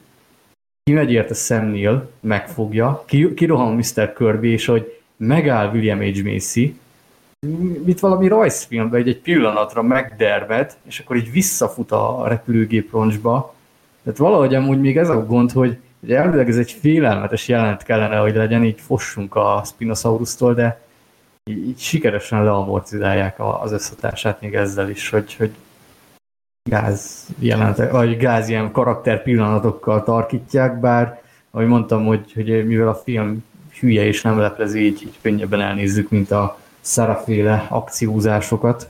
kimegy érte Sam Neill, megfogja, kirohan Mr. Kirby, és hogy megáll William H. Macy, mint valami rajzfilmben, hogy egy pillanatra megdermed, és akkor így visszafut a repülőgép roncsba. Tehát valahogy amúgy még ez a gond, hogy elvileg ez egy félelmetes jelenet kellene, hogy legyen, így fossunk a Spinosaurustól, de így sikeresen leamortizálják az összhatását még ezzel is, hogy gáz ilyen karakter pillanatokkal tarkítják, bár ahogy mondtam, hogy mivel a film hülye és nem leplezi, így könnyebben elnézzük, mint a Sarah-féle akciózásokat.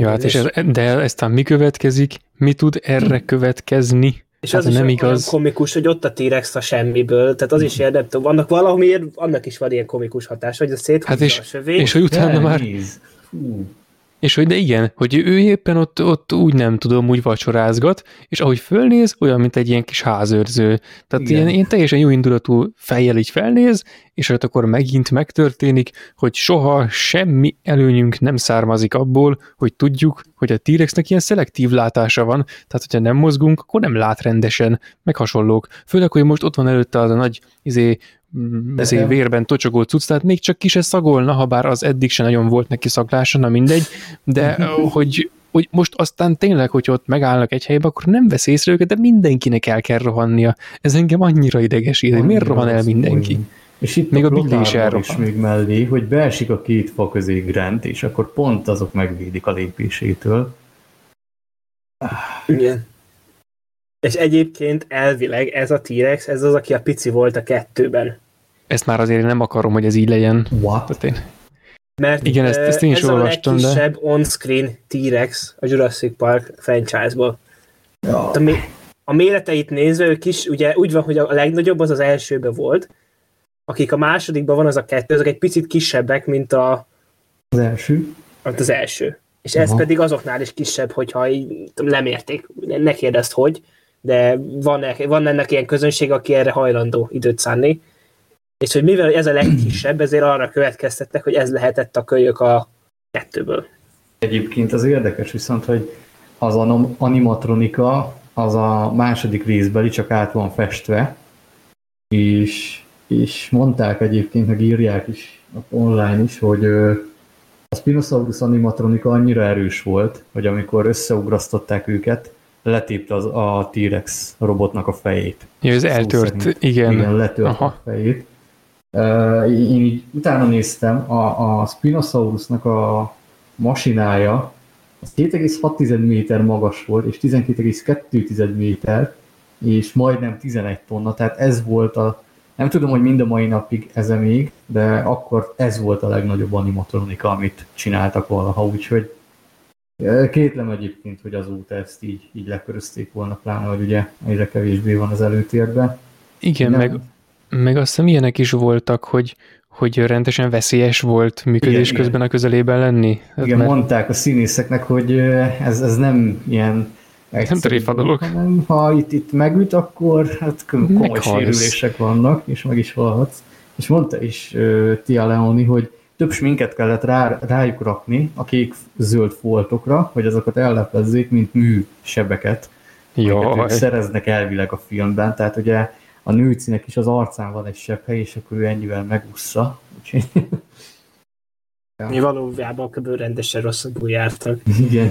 Ja, hát de eztán mi következik? Mi tud erre következni? És hát az nem is olyan komikus, hogy ott a T-rex a semmiből, tehát az is érdemtől. Vannak valamiért, annak is van ilyen komikus hatás, hogy a széthúzza a sövény. És hogy utána már... És hogy de igen, hogy ő éppen ott úgy nem tudom, úgy vacsorázgat, és ahogy fölnéz, olyan, mint egy ilyen kis házőrző. Tehát ilyen teljesen jó indulatú fejjel így felnéz, és akkor megint megtörténik, hogy soha semmi előnyünk nem származik abból, hogy tudjuk, hogy a T-rexnek ilyen szelektív látása van, tehát hogyha nem mozgunk, akkor nem lát rendesen, meg hasonlók. Főleg, hogy most ott van előtte az a nagy vérben tocsogó cucc, tehát még csak ki se szagolna, ha bár az eddig se nagyon volt neki szaglása, na mindegy, de hogy most aztán tényleg, hogyha ott megállnak egy helyben, akkor nem vesz észre őket, de mindenkinek el kell rohannia. Ez engem annyira idegesít, hogy miért rohan el mindenki? Olyan. És itt még a Billy is elrohan. Még mellé, hogy beesik a két fa közé Grant, és akkor pont azok megvédik a lépésétől. Igen. És egyébként elvileg ez a T-rex, ez az, aki a pici volt a kettőben. Ezt már azért nem akarom, hogy ez így legyen. What? Mert igen, ezt én is olvastam, de... Ez a legkisebb on-screen T-rex a Jurassic Park franchise-ból. Ja. A méreteit nézve, ők is, ugye úgy van, hogy a legnagyobb az elsőben volt, akik a másodikban van az a kettő, azok egy picit kisebbek, mint az első. Az első. És ez pedig azoknál is kisebb, hogyha így lemérték. Ne kérdezd, hogy... de van ennek ilyen közönség, aki erre hajlandó időt szánni. És hogy mivel ez a legkisebb, ezért arra következtettek, hogy ez lehetett a kölyök a kettőből. Egyébként az érdekes viszont, hogy az animatronika az a második részbeli csak át van festve, és mondták egyébként, meg írják is online is, hogy a Spinosaurus animatronika annyira erős volt, hogy amikor összeugrasztották őket, letépte a T-rex robotnak a fejét. Ja, ez eltört, szerint, igen. Letört a fejét. Én így utána néztem, a Spinosaurusnak a masinája az 2,6 méter magas volt, és 12,2 méter, és majdnem 11 tonna, tehát ez volt nem tudom, hogy mind a mai napig ez még, de akkor ez volt a legnagyobb animatronika, amit csináltak valaha, úgyhogy kétlem egyébként, hogy azóta ezt így lekörözték volna, pláne, hogy ugye egyre kevésbé van az előtérben. Igen, meg azt hiszem ilyenek is voltak, hogy rendesen veszélyes volt működés igen, közben igen. A közelében lenni. Igen, mondták a színészeknek, hogy ez nem ilyen egyszerű, hanem ha itt megüt, akkor hát komoly sérülések vannak, és meg is halhatsz. És mondta is Tia Leoni, hogy több sminket kellett rájuk rakni a kék-zöld foltokra, hogy azokat elleplezzék, mint műsebeket, amiket szereznek elvileg a filmben. Tehát ugye a nőcinek is az arcán van egy sebhely, és akkor ő ennyivel megússza. Ja. Valójában kb. Rendesen rosszabbul jártak. Igen.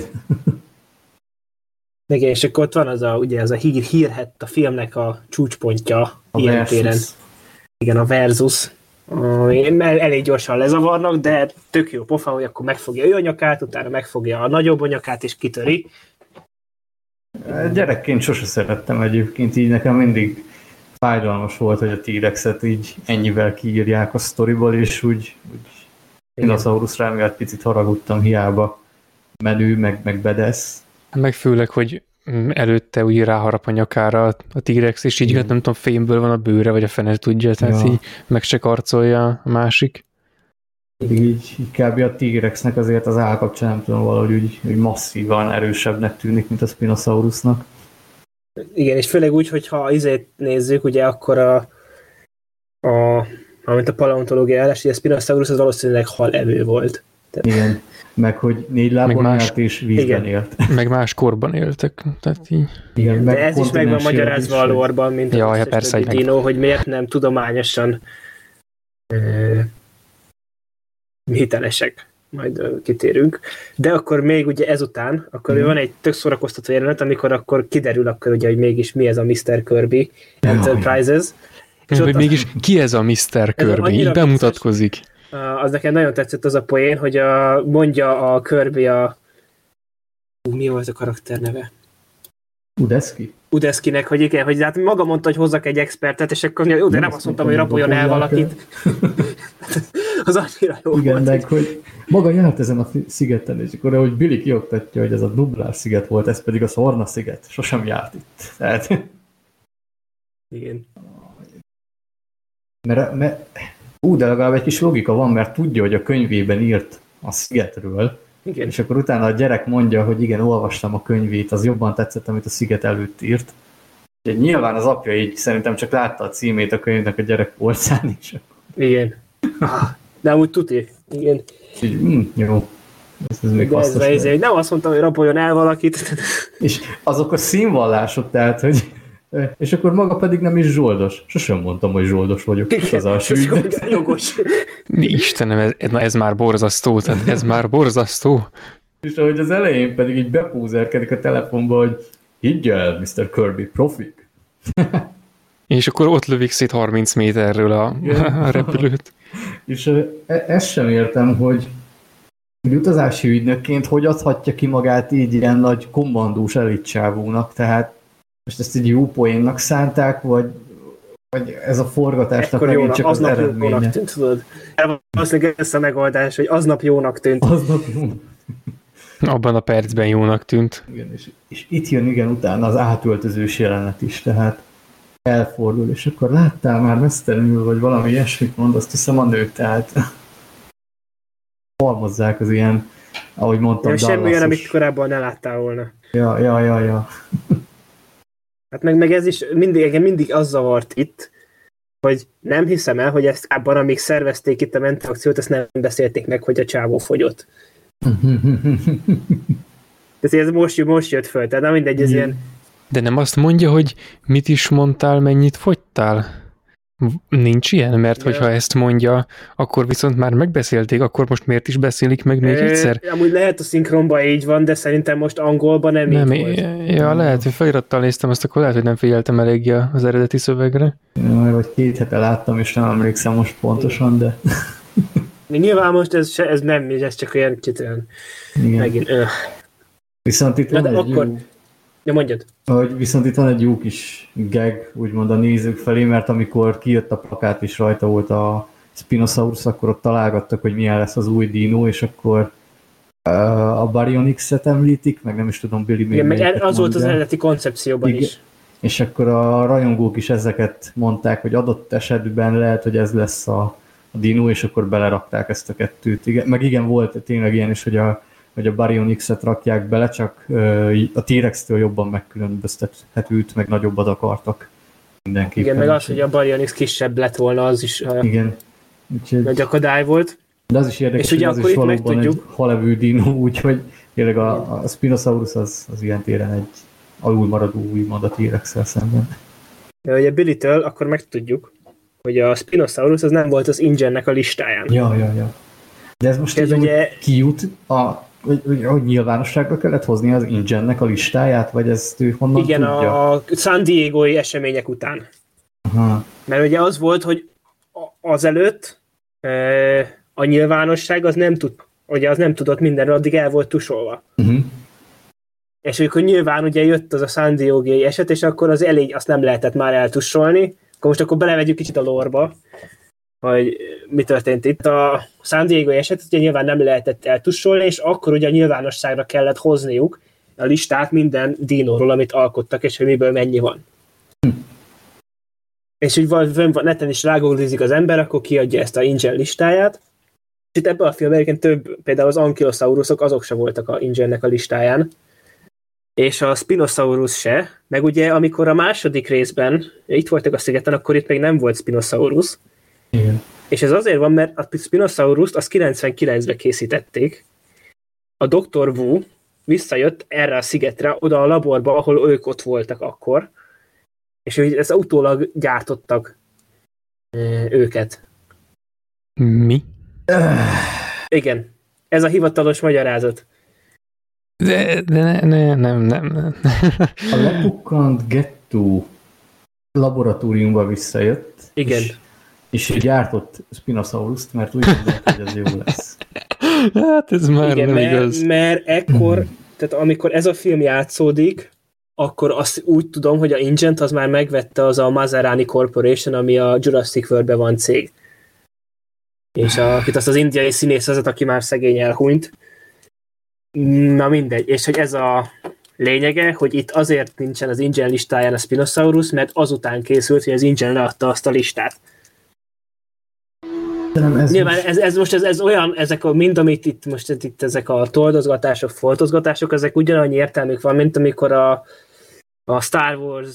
Igen, és akkor ott van ugye az a hírhett a filmnek a csúcspontja ilyen téren. Igen, a versus. Elég gyorsan lezavarnak, de tök jó pofa, hogy akkor megfogja ő a nyakát, utána megfogja a nagyobb anyakát, és kitöri. Gyerekként sose szerettem egyébként, így nekem mindig fájdalmas volt, hogy a T-rexet így ennyivel kiírják a sztoriból, és úgy Igazauruszra miatt picit haragudtam, hiába menő, meg bedesz. Meg főleg, hogy előtte úgy ráharap a nyakára a T-rex, és így nem tudom, fémből van a bőre, vagy a fene tudja, tehát így meg se karcolja a másik. Így kb. A T-rexnek azért az áll kapcsán nem tudom, valahogy úgy masszívan erősebbnek tűnik, mint a Spinosaurusnak. Igen, és főleg úgy, hogyha az izét nézzük, ugye akkor amint a paleontológia állás, hogy a Spinosaurus az valószínűleg halevő volt. Igen, meg hogy 4 lábon állt és vízben élt. Meg más korban éltek. Tehát így. Igen, de ez is meg van magyarázva a lórban, mint a dinó, hogy miért nem tudományosan hitelesek. Majd kitérünk. De akkor még ugye ezután, akkor van egy tök szórakoztató jelenet, amikor akkor kiderül akkor ugye, hogy mégis mi ez a Mr. Kirby Enterprises. És hogy mégis ki ez a Mr. Kirby? Így bemutatkozik. Az nekem nagyon tetszett az a poén, hogy mondja a Kirby mi volt a karakter neve? Udeszkinek, hogy igen, hogy hát maga mondta, hogy hozzak egy expertet, és akkor jó, de nem azt mondtam, hogy rapoljon el valakit. Az annyira jó igen, volt. Igen, hogy maga járt ezen a szigeten, és akkor ahogy Billy kioktatja, hogy ez a Dublár sziget volt, ez pedig a Szarna sziget, sosem járt itt. Tehát... Igen. Mert de legalább egy kis logika van, mert tudja, hogy a könyvében írt a szigetről, igen. És akkor utána a gyerek mondja, hogy igen, olvastam a könyvét, az jobban tetszett, amit a sziget előtt írt. Úgyhogy nyilván az apja így szerintem csak látta a címét a könyvnek a gyerek polcán is. Igen. De amúgy tuti. Igen. Jó. Ez még hasznos. Nem azt mondtam, hogy rapoljon el valakit. És azok a színvallások, tehát, hogy... És akkor maga pedig nem is zsoldos. Sosem mondtam, hogy zsoldos vagyok. Igen, és az alsó ügynek. Jogos. Istenem, ez már borzasztó. Tehát ez már borzasztó. És ahogy az elején pedig így bepúzerkedik a telefonba, hogy higgy el, Mr. Kirby, profik. És akkor ott lövik szét 30 méterről a repülőt. És ezt sem értem, hogy utazási ügynökként hogy adhatja ki magát így ilyen nagy kommandós elitcsávónak, tehát most ezt egy jó poénnak szánták, vagy ez a forgatásnak megint csak az eredménye. Aznap jónak tűnt, tudod? Valószínűleg ez a megoldás, hogy aznap jónak tűnt. Aznap jónak. Abban a percben jónak tűnt. Igen, és itt jön utána az átöltözős jelenet is, tehát elfordul, és akkor láttál már mesztelenül, vagy valami ilyesmit mond, azt hiszem a nőt, tehát halmozzák az ilyen, ahogy mondtam, ja, semmi olyan, amit korábban ne láttál volna. Ja. Hát meg ez is mindig az zavart itt, hogy nem hiszem el, hogy ezt abban, amíg szervezték itt a mentrakciót, ezt nem beszélték meg, hogy a csávó fogyott. Tehát ez most jött föl, tehát nem mindegy, ez ilyen... De nem azt mondja, hogy mit is mondtál, mennyit fogytál? Nincs ilyen, mert hogyha ezt mondja, akkor viszont már megbeszélték, akkor most miért is beszélik meg még egyszer? Amúgy lehet a szinkronban így van, de szerintem most angolban nem így volt. Ja, lehet, hogy felirattal néztem azt, akkor lehet, hogy nem figyeltem eléggé az eredeti szövegre. Ja, vagy 2 hete láttam, és nem emlékszem most pontosan, de... Nyilván most ez nem, ez csak olyan kitűen. Megint. Viszont itt van egy jó... Ja, mondjad. Viszont itt van egy jó kis gag, úgymond a nézők felé, mert amikor kijött a plakát, és rajta volt a Spinosaurus, akkor ott találgattak, hogy milyen lesz az új dínó, és akkor a Baryonyx-et említik, meg nem is tudom, Billy még... Igen, meg az volt az eredeti koncepcióban is. És akkor a rajongók is ezeket mondták, hogy adott esetben lehet, hogy ez lesz a dínó, és akkor belerakták ezt a kettőt. Igen, meg igen, volt tényleg ilyen is, hogy a Baryonyx-et rakják bele, csak a T-rextől jobban megkülönböztethetőt, meg nagyobbat akartak mindenképpen. Igen, meg az, hogy a Baryonyx kisebb lett volna, az is igen. Nagy akadály volt. De az is érdekes, és ugye hogy az is valóban egy halevő dinó, úgyhogy tényleg a Spinosaurus az ilyen téren egy alulmaradó úgymond a T-rexszel szemben. Ja, ugye Billy-től akkor megtudjuk, hogy a Spinosaurus az nem volt az Ingen-nek a listáján. Ja. De ez most ugye kijut hogy nyilvánosságra kellett hozni az Ingen-nek a listáját, vagy ezt ő honnan tudja? Igen, a San Diego-i események után. Aha. Mert ugye az volt, hogy azelőtt a nyilvánosság az nem tudott mindenről, addig el volt tusolva. Uh-huh. És akkor nyilván ugye jött az a San Diego-i eset, és akkor az elég, azt nem lehetett már eltusolni. Akkor most belevegyük kicsit a lore-ba, hogy mi történt itt. A San Diego-i eset ugye nyilván nem lehetett eltussolni, és akkor ugye a nyilvánosságra kellett hozniuk a listát minden dinóról, amit alkottak, és hogy miből mennyi van. És úgy van, neten is rágóglizik az ember, akkor kiadja ezt a InGen listáját. És itt ebben a filmben egyébként több, például az ankylosaurusok, azok se voltak a InGennek a listáján. És a Spinosaurus se, meg ugye amikor a második részben itt voltak a szigeten, akkor itt még nem volt Spinosaurus. Igen. És ez azért van, mert a Spinosaurust azt 99-be készítették. A Dr. Wu visszajött erre a szigetre, oda a laborba, ahol ők ott voltak akkor. És ezt utólag gyártottak őket. Mi? Igen. Ez a hivatalos magyarázat. De nem. A lepukkant gettó laboratóriumba visszajött. Igen. És gyártott Spinosaurust, mert úgy gondolt, hogy ez jó lesz. Hát ez már igen, nem igaz. Mert ekkor, tehát amikor ez a film játszódik, akkor azt úgy tudom, hogy a InGent az már megvette az a Maserani Corporation, ami a Jurassic World-ben van cég. És akit azt az indiai színész vezet, aki már szegény elhunyt. Na mindegy. És hogy ez a lényege, hogy itt azért nincsen az InGen listáján a Spinosaurus, mert azután készült, hogy az InGen leadta azt a listát. Ez nyilván most... Ez olyan, ezek a, mind amit itt most itt ezek a toldozgatások, foltozgatások, ezek ugyanannyi értelmük van, mint amikor a Star Wars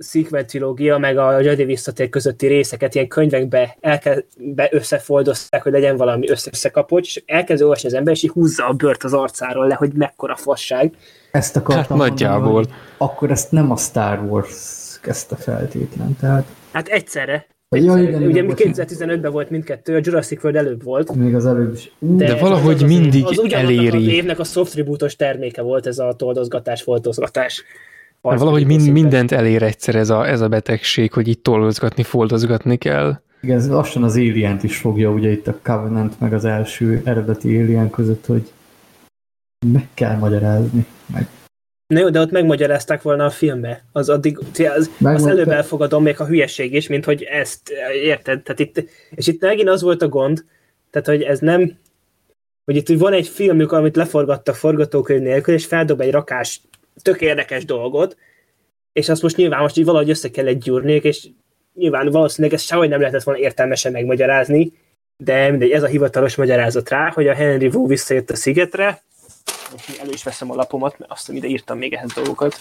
sequel trilógia, meg a Jedi visszatér közötti részeket ilyen könyvekbe összefoldozták, hogy legyen valami összekapocs, és elkezd olvasni az ember, és így húzza a bőrt az arcáról le, hogy mekkora fasság. Ezt akartam hát mondani, akkor ezt nem a Star Wars kezdte feltétlen, tehát... Hát egyszerre. Jaj, igen, ugye 2015-ben volt mindkettő, a Jurassic World előbb volt. Még az előbb is. De valahogy az mindig az eléri. Az évnek a soft tribute-os terméke volt ez a toldozgatás-foltozgatás. Valahogy mindent elér egyszer ez a betegség, hogy itt toldozgatni, foltozgatni kell. Igen, ez lassan az Alien-t is fogja, ugye itt a Covenant meg az első eredeti Alien között, hogy meg kell magyarázni. Na jó, de ott megmagyarázták volna a filmbe. Az addig, az előbb elfogadom még a hülyeség is, mint hogy ezt érted. Tehát itt megint az volt a gond, tehát hogy ez nem, hogy itt van egy filmük, amit leforgattak forgatókönyv nélkül, és feldob egy rakás tök érdekes dolgot, és azt most nyilván most így valahogy össze kellett gyúrniuk, és nyilván valószínűleg ezt sehogy nem lehetett volna értelmesen megmagyarázni, de mindegy, ez a hivatalos magyarázat rá, hogy a Henry Wu visszajött a szigetre. Most elő is veszem a lapomat, mert azt ide írtam még ehhez dolgokat.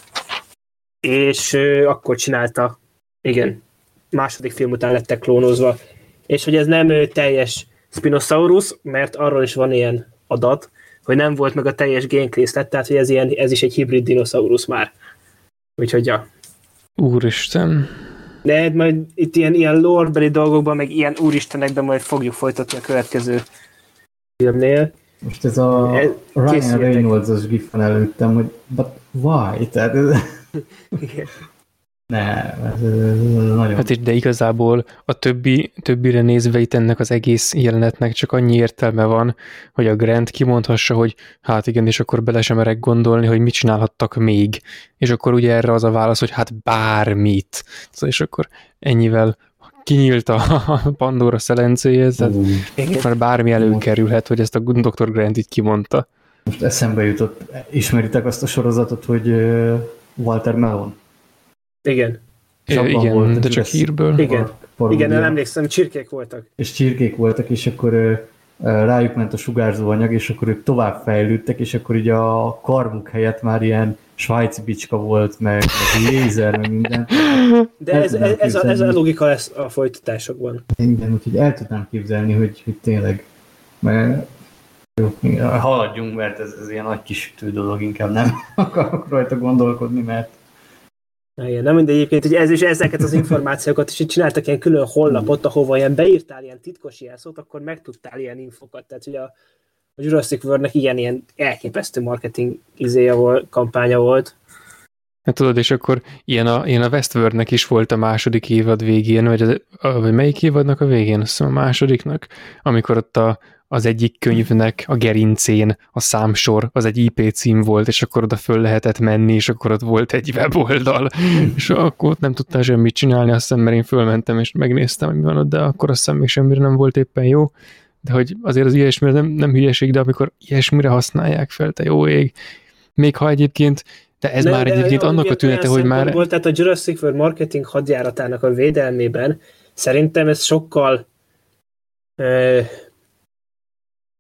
És akkor csinálta, igen, második film után lettek klónozva. És hogy ez nem teljes Spinosaurus, mert arról is van ilyen adat, hogy nem volt meg a teljes génkészlet, tehát hogy ez is egy hibrid dinoszaurusz már. Úgyhogy ja. Úristen. De majd itt ilyen lore-beli dolgokban, meg ilyen úristenekben majd fogjuk folytatni a következő filmnél. Most ez a Ryan Reynolds-os giffen előttem, hogy but why? Tehát ez... Nem, ez nagyon... Hát de igazából a többire nézve itt ennek az egész jelenetnek csak annyi értelme van, hogy a Grant kimondhassa, hogy hát igen, és akkor bele sem merek gondolni, hogy mit csinálhattak még. És akkor ugye erre az a válasz, hogy hát bármit. És akkor ennyivel... kinyílt a Pandora szelencéhez, tehát már bármi előkerülhet, hogy ezt a Dr. Grant így kimondta. Most eszembe jutott, ismeritek azt a sorozatot, hogy Walter Melon? Igen. Igen, volt, de csak hírből. Igen, nem emlékszem, csirkék voltak. És csirkék voltak, és akkor rájuk ment a sugárzó anyag, és akkor ők tovább fejlődtek, és akkor ugye a karmuk helyett már ilyen svájci bicska volt, meg lézer, meg minden. De ez a logika lesz a folytatásokban. Igen, úgyhogy el tudnám képzelni, hogy tényleg mert jó, haladjunk, mert ez ilyen nagy kisütő dolog, inkább nem akarok rajta gondolkodni, mert igen, nem mindegy, egyébként, hogy ez is ezeket az információkat is csináltak ilyen külön honlapot, ahova ilyen beírtál ilyen titkos jelszót, akkor megtudtál ilyen infokat. Tehát ugye a Jurassic Worldnek ilyen elképesztő marketing kampánya volt. Hát tudod, és akkor ilyen a Westworldnek is volt a második évad végén, vagy melyik évadnak a végén? Azt hiszem a másodiknak, amikor ott az egyik könyvnek a gerincén a számsor, az egy IP cím volt, és akkor oda föl lehetett menni, és akkor ott volt egy weboldal, és akkor ott nem tudtál semmit csinálni, azt hiszem, mert én fölmentem, és megnéztem, hogy mi van ott, de akkor azt hiszem, még semmire nem volt éppen jó, de hogy azért az ilyesmire nem hülyeség, de amikor ilyesmire használják fel, te jó ég, még ha egyébként de ez de, már de egyébként de, annak a tünete, hogy már... Tehát a Jurassic World marketing hadjáratának a védelmében szerintem ez sokkal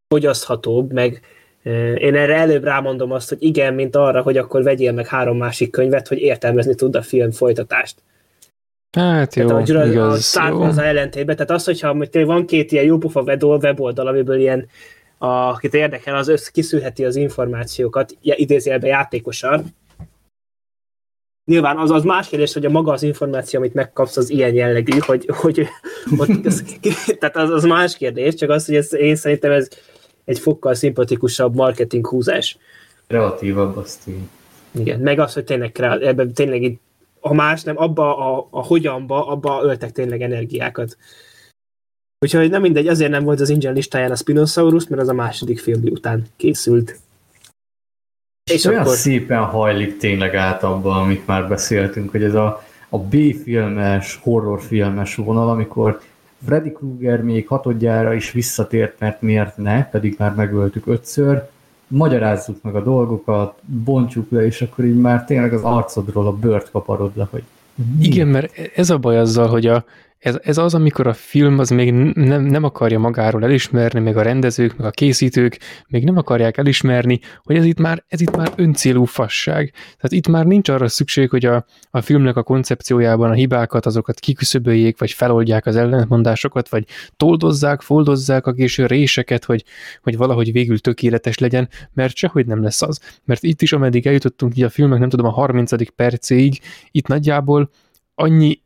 fogyaszthatóbb, meg én erre előbb rámondom azt, hogy igen, mint arra, hogy akkor vegyél meg 3 másik könyvet, hogy értelmezni tud a film folytatást. Hát jó, tehát igaz. A Star Wars ellentétben, tehát az, hogyha van 2 ilyen jópofa weboldal, amiből ilyen akit érdekel, az kiszűrheti az információkat, idézélbe játékosan. Nyilván az más kérdés, hogy a maga az információ, amit megkapsz, az ilyen jellegű, hogy ott, tehát az más kérdés, csak az, hogy én szerintem ez egy fokkal szimpatikusabb marketing húzás. Kreatívabb azt így. Igen, meg az, hogy tényleg ebben tényleg, ha más nem, abba a hogyanba, abba öltek tényleg energiákat. Úgyhogy nem mindegy, azért nem volt az ingyen listáján a Spinosaurus, mert az a második film után készült. És olyan akkor... szépen hajlik tényleg át abban, amit már beszéltünk, hogy ez a B-filmes, horrorfilmes vonal, amikor Freddy Krueger még hatodjára is visszatért, mert miért ne, pedig már megöltük 5-ször, magyarázzuk meg a dolgokat, bontjuk le, és akkor így már tényleg az arcodról a bőrt kaparod le, hogy... Igen, mert ez a baj azzal, hogy ez az, amikor a film az még nem akarja magáról elismerni, meg a rendezők, meg a készítők még nem akarják elismerni, hogy ez itt már öncélú fasság. Tehát itt már nincs arra szükség, hogy a filmnek a koncepciójában a hibákat, azokat kiküszöböljék, vagy feloldják az ellentmondásokat, vagy toldozzák, foldozzák a késő réseket, hogy valahogy végül tökéletes legyen, mert sehogy nem lesz az. Mert itt is, ameddig eljutottunk így a filmnek, nem tudom, a 30. percéig, itt nagyjából annyi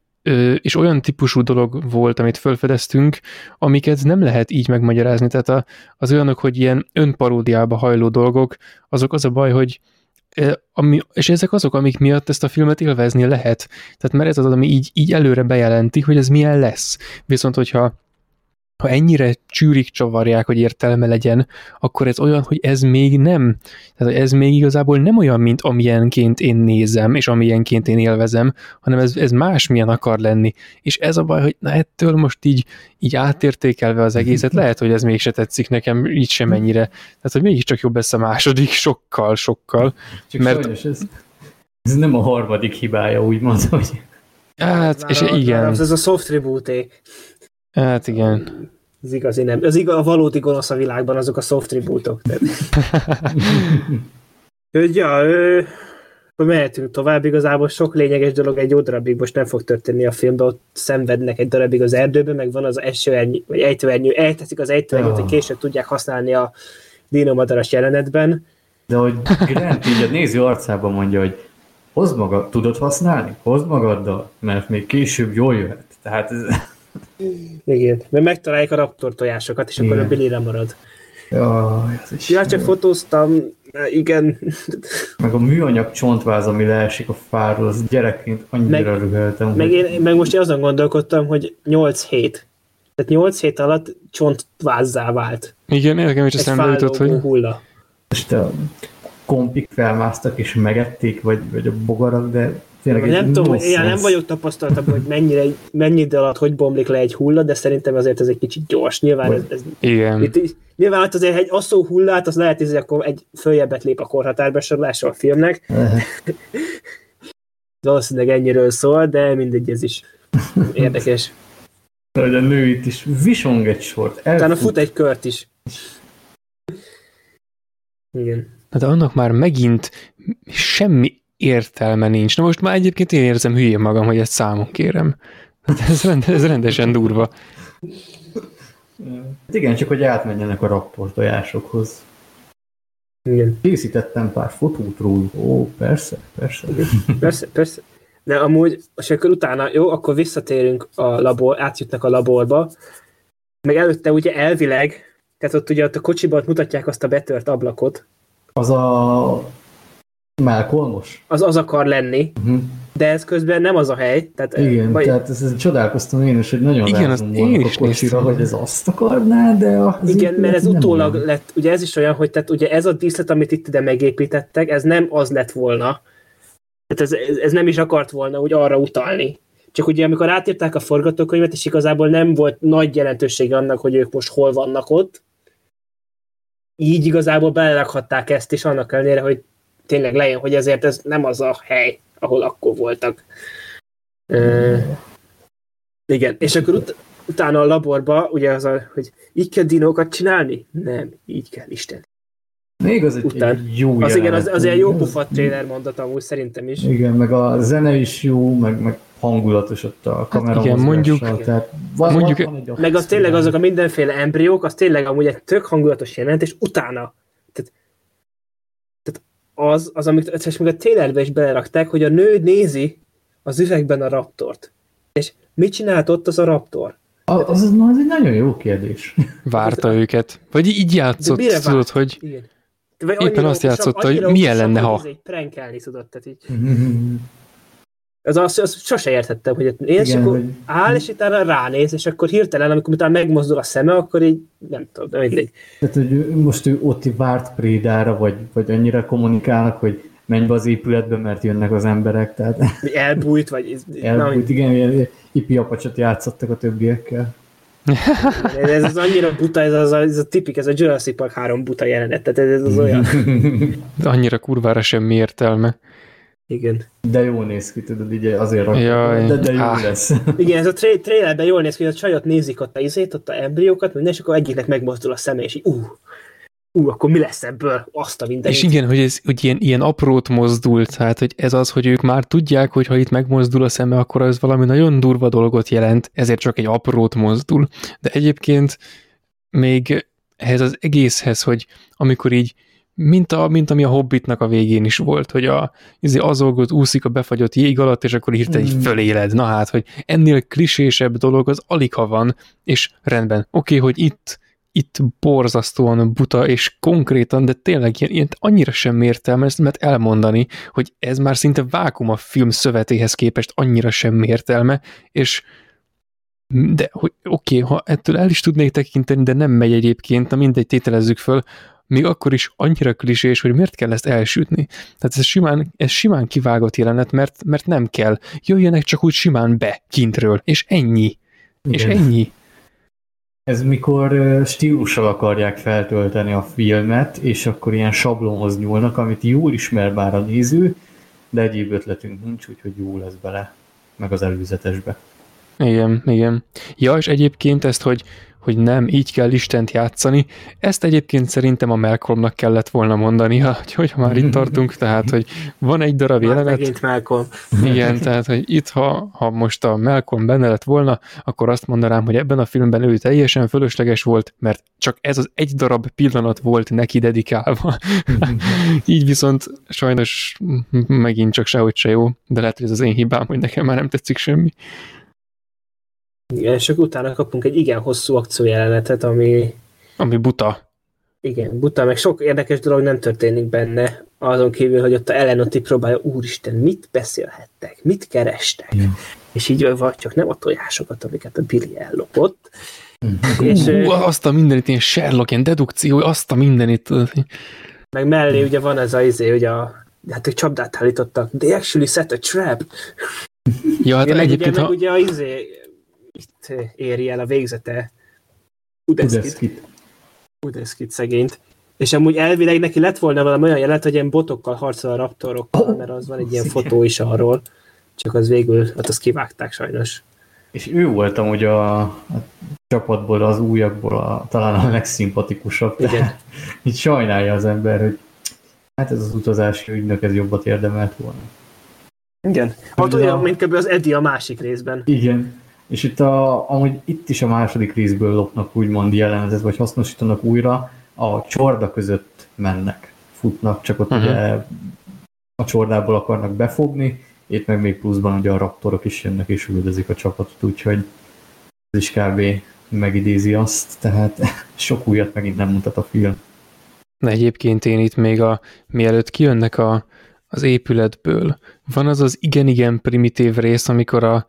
és olyan típusú dolog volt, amit felfedeztünk, amiket nem lehet így megmagyarázni. Tehát az olyanok, hogy ilyen önparódiába hajló dolgok, azok az a baj, hogy és ezek azok, amik miatt ezt a filmet élvezni lehet. Tehát mert ez az, ami így előre bejelenti, hogy ez milyen lesz. Viszont, ha ennyire csűrik csavarják, hogy értelme legyen, akkor ez olyan, hogy ez még nem. Tehát ez még igazából nem olyan, mint amilyenként én nézem, és amilyenként én élvezem, hanem ez másmilyen akar lenni. És ez a baj, hogy na ettől most így átértékelve az egészet, lehet, hogy ez mégse tetszik nekem, így sem ennyire. Tehát, hogy mégiscsak jobb lesz a második, sokkal. Csak mert... sajnos ez nem a harmadik hibája, úgymond, hogy... Hát, és igen. Ez a soft reboot-é. Hát igen. Ez igazi nem. Ez igaz, a valódi gonosz a világban azok a soft tribute-ok. Ja, mehetünk tovább, igazából sok lényeges dolog egy jó darabig most nem fog történni a filmben, ott szenvednek egy darabig az erdőben, meg van az esőernyő, vagy ejtőernyő, elteszik az ejtőernyőt, hogy később tudják használni a dinomadaras jelenetben. De hogy Grant így a néző arcában mondja, hogy hozd magad, tudod használni? Hozd magaddal, mert még később jól jöhet. Tehát ez... Igen, mert megtalálják a raptor tojásokat, és igen. Akkor a Billyre marad. Jaj, az is... Ja, csak fotóztam, igen. Meg a műanyag csontváz, ami leesik a fáról, az gyerekként annyira rüheltem. Meg most én azon gondolkodtam, hogy 8 hét. Tehát 8 hét alatt csontvázzá vált. Igen, nekem is eszembe jutott, hogy... hulla. Most a kompik felmásztak és megették, vagy a bogarak, de... Nem tudom, én nem vagyok tapasztaltabb, hogy mennyi idő alatt hogy bomlik le egy hulla, de szerintem azért ez egy kicsit gyors. Nyilván ez igen. Nyilván hát azért egy asszó hullát, az lehet, hogy akkor egy följebbet lép a korhatárbesorolásra a filmnek. Valószínűleg ennyiről szól, de mindegy, ez is érdekes. Hogy a nő itt is visong egy sort. Utána fut egy kört is. Igen. De annak már megint semmi értelme nincs. Na most már egyébként én érzem hülyén magam, hogy ezt számon kérem. Ez rendesen durva. Igen, csak hogy átmenjenek a raptor tojásokhoz. Igen. Készítettem pár fotót róluk. Ó, persze. Persze. De amúgy, és akkor utána, jó, akkor visszatérünk átjutnak a laborba. Meg előtte ugye elvileg, tehát ott ugye ott a kocsiban mutatják azt a betört ablakot. Az a Malcolmos? Az akar lenni, de ez közben nem az a hely. Tehát, igen, tehát ez csodálkoztam én is, hogy nagyon rátom volna a kocsira, hogy ez azt akarná, de... Az igen, mert ez utólag nem lett, ugye ez is olyan, hogy tehát ugye ez a díszlet, amit itt ide megépítettek, ez nem az lett volna. Tehát ez nem is akart volna úgy arra utalni. Csak ugye amikor átírták a forgatókönyvet, és igazából nem volt nagy jelentősége annak, hogy ők most hol vannak ott, így igazából belerakhatták ezt is annak ellenére, hogy tényleg lejön, hogy ezért ez nem az a hely, ahol akkor voltak. Igen, és akkor utána a laborba, ugye az a, hogy így kell dinókat csinálni? Nem, így kell, Isten. Még az egy jó az, igen, az egy jó pufat trailer mondat amúgy szerintem is. Igen, meg a zene is jó, meg hangulatos ott a kamera igen, mondjuk meg az tényleg azok a mindenféle embriók, az tényleg amúgy egy tök hangulatos jelent, és utána tehát az amit még a trailerbe is belerakták, hogy a nő nézi az üvegben a raptort. És mit csinált ott az a raptor? Az egy nagyon jó kérdés. Várta őket. Vagy így játszott, tudod, hogy igen. Éppen azt játszott, hogy milyen lenne, ha... Prankelni tudod, tehát így. Azt sose értettem, hogy én és akkor áll, és utána ránéz, és akkor hirtelen, amikor utána megmozdul a szeme, akkor így nem tudom, de mindegy. Tehát, hogy most ő ott várt prédára, vagy annyira kommunikálnak, hogy menj be az épületbe, mert jönnek az emberek, tehát... Elbújt, vagy... Elbújt, igen, ilyen ipi apacsot játszottak a többiekkel. Ez az annyira buta, ez a tipik, ez a Jurassic Park 3 buta jelenet, tehát ez az olyan... Annyira kurvára semmi értelme. Igen. De jól néz ki, tudod, így azért rakják, de jó lesz. Igen, ez a trailerben jól néz ki, hogy a csajot nézik ott a izét, ott a embriókat, és akkor egyiknek megmozdul a szeme, és így akkor mi lesz ebből? Azt a mindenit. És igen, hogy ez hogy ilyen aprót mozdult, hát hogy ez az, hogy ők már tudják, hogy ha itt megmozdul a szeme, akkor ez valami nagyon durva dolgot jelent, ezért csak egy aprót mozdul. De egyébként még ehhez az egészhez, hogy amikor így mint ami a Hobbitnak a végén is volt, hogy azolgott úszik a befagyott jég alatt, és akkor hirtelen föléled. Na hát, hogy ennél klisésebb dolog az aligha van, és rendben. Oké, hogy itt borzasztóan buta, és konkrétan, de tényleg ilyen annyira sem értelme, ezt nem lehet elmondani, hogy ez már szinte vákum a film szövetéhez képest, annyira sem értelme, és de hogy oké, ha ettől el is tudnék tekinteni, de nem megy egyébként, na mindegy, tételezzük föl, még akkor is annyira klisés, hogy miért kell ezt elsütni. Tehát ez simán kivágott jelenet, mert nem kell. Jöjjenek csak úgy simán be kintről, és ennyi. Igen. És ennyi. Ez mikor stílussal akarják feltölteni a filmet, és akkor ilyen sablonhoz nyúlnak, amit jól ismer már a néző, de egyéb ötletünk nincs, úgyhogy jó lesz bele, meg az előzetesbe. Igen. Ja, és egyébként ezt, hogy nem, így kell Istent játszani. Ezt egyébként szerintem a Malcolmnak kellett volna mondania, hogy ha már itt tartunk, tehát, hogy van egy darab jelenet. Megint Malcolm. Igen, tehát, hogy itt, ha most a Malcolm benne lett volna, akkor azt mondanám, hogy ebben a filmben ő teljesen fölösleges volt, mert csak ez az egy darab pillanat volt neki dedikálva. Így viszont sajnos megint csak sehogy se jó, de lehet, hogy ez az én hibám, hogy nekem már nem tetszik semmi. Igen, és akkor utána kapunk egy igen hosszú akciójelenetet, ami buta. Igen, buta, meg sok érdekes dolog nem történik benne, azon kívül, hogy ott a Elenotti próbálja, úristen, mit beszélhettek, mit kerestek, és így vagy csak nem a tojásokat, amiket a Billy ellopott. Azt a mindenit, ilyen Sherlock, ilyen dedukció, azt a mindenit. Meg mellé ugye van ez a izé, hogy a csapdát állítottak, they actually set a trap. Ja, hát egyébként, meg ugye a izé, itt éri el a végzete Udeskit szegényt. És amúgy elvileg neki lett volna valami olyan jelet, hogy ilyen botokkal harcol a raptorokkal, mert az van egy ilyen fotó is arról, csak az végül, azt kivágták sajnos. És ő volt amúgy a csapatból, az újakból talán a legszimpatikusabb. Tehát, így sajnálja az ember, hogy hát ez az utazási ügynök, ez jobbat érdemelt volna. Igen. Hát olyan, mint kb. Az Eddie a másik részben. Igen. És itt amúgy itt is a második részből lopnak úgymond jelenetet, vagy hasznosítanak újra, a csorda között mennek, futnak, csak ott ugye a csordából akarnak befogni, itt meg még pluszban ugye a raptorok is jönnek és üldözik a csapatot, úgyhogy ez is kb. Megidézi azt, tehát sok újat megint nem mutat a film. Egyébként én itt még mielőtt kijönnek az épületből. Van az az igen-igen primitív rész, amikor a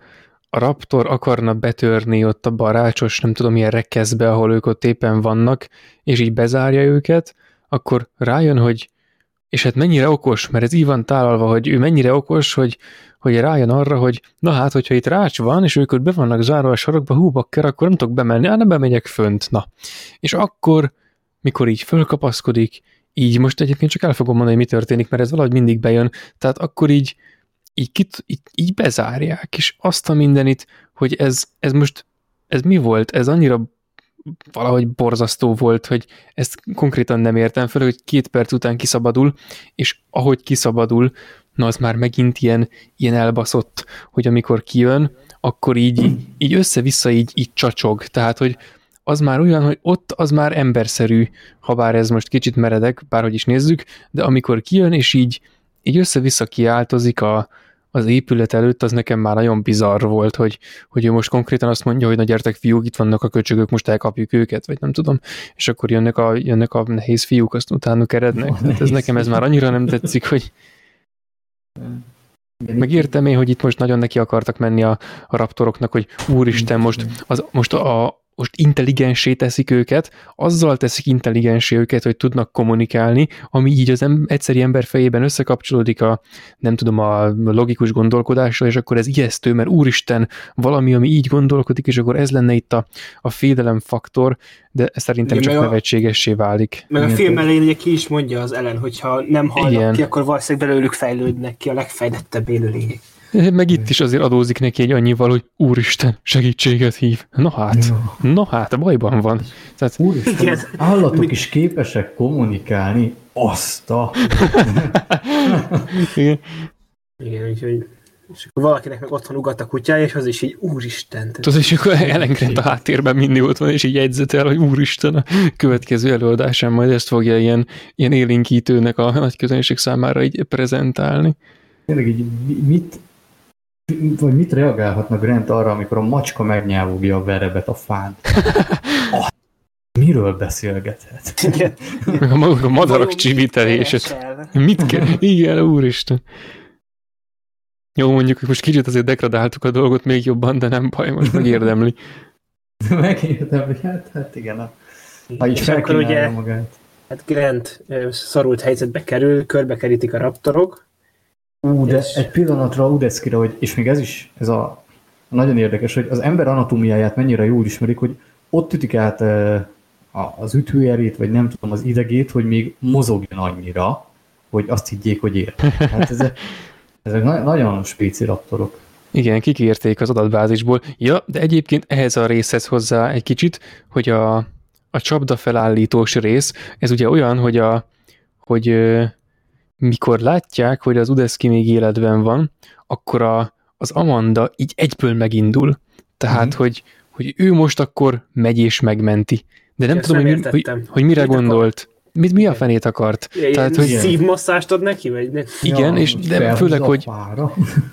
Raptor akarna betörni ott a barácsos, nem tudom, ilyen rekeszbe, ahol ők ott éppen vannak, és így bezárja őket, akkor rájön, hogy és hát mennyire okos, mert ez így van tálalva, hogy ő mennyire okos, hogy rájön arra, hogy na hát, hogyha itt rács van, és ők ott be vannak zárva a sarokba, hú, bakker, akkor nem tudok bemenni, nem bemegyek fönt, na. És akkor, mikor így fölkapaszkodik, így most egyébként csak el fogom mondani, mi történik, mert ez valahogy mindig bejön, tehát akkor így bezárják, és azt a mindenit, hogy ez mi volt, ez annyira valahogy borzasztó volt, hogy ezt konkrétan nem értem fel, hogy 2 perc után kiszabadul, és ahogy kiszabadul, na az már megint ilyen elbaszott, hogy amikor kijön, akkor így össze-vissza így csacsog, tehát hogy az már olyan, hogy ott az már emberszerű, ha bár ez most kicsit meredek, bárhogy is nézzük, de amikor kijön, és így össze-vissza kiáltozik az épület előtt, az nekem már nagyon bizarr volt, hogy ő most konkrétan azt mondja, hogy na gyertek fiúk, itt vannak a köcsögök, most elkapjuk őket, vagy nem tudom, és akkor jönnek a nehéz fiúk, azt utánuk erednek. Hát nekem ez már annyira nem tetszik, hogy... Megértem én, hogy itt most nagyon neki akartak menni a raptoroknak, hogy úristen, most intelligensé teszik őket, azzal teszik intelligensé őket, hogy tudnak kommunikálni, ami így az egyszeri ember fejében összekapcsolódik a logikus gondolkodással, és akkor ez ijesztő, mert úristen, valami, ami így gondolkodik, és akkor ez lenne itt a fédelem faktor, de szerintem igen, csak nevetségessé válik. Meg a film elején ugye ki is mondja az Ellen, hogyha nem hallnak ki, akkor valószínűleg belőlük fejlődnek ki a legfejlettebb élőlények. Meg itt is azért adózik neki egy annyival, hogy úristen, segítséget hív. Na hát, bajban van. Tehát... Úristen, az állatok is képesek kommunikálni azt a... Igen, úgyhogy... És akkor valakinek meg otthon ugat a kutyája, és az is így úristen. Tudod, és akkor elengedett a háttérben mindig ott van, és így jegyzetel, hogy úristen, a következő előadásán majd ezt fogja ilyen élénkítőnek a nagy közönség számára így prezentálni. Tényleg így mit reagálhatnak Grant arra, amikor a macska megnyávogja a verebet a fán? Miről beszélgethet? Igen. A madarak csivitelését. Mit kell? Igen, úristen. Jó, mondjuk, hogy most kicsit azért degradáltuk a dolgot még jobban, de nem baj, most megérdemli. Megérdemli, hát igen. Ha is felkínálja magát. Hát Grant szorult helyzetbe kerül, körbekerítik a raptorok. Egy pillanatra Udeszkira, hogy, és még ez nagyon érdekes, hogy az ember anatómiáját mennyire jól ismerik, hogy ott ütik át az ütőerét, vagy nem tudom, az idegét, hogy még mozogjon annyira, hogy azt higgyék, hogy él. Hát ezek nagyon spéci raptorok. Igen, kikérték az adatbázisból. Ja, de egyébként ehhez a részhez hozzá egy kicsit, hogy a csapda felállítós rész, ez ugye olyan, hogy mikor látják, hogy az Udeszki még életben van, akkor az Amanda így egyből megindul. Tehát, hogy ő most akkor megy és megmenti. De nem tudom, hogy mire gondolt. Mi a fenét akart? Tehát, hogy szívmasszást ad neki? Vagy ne? Igen, ja, és de főleg, hogy igen,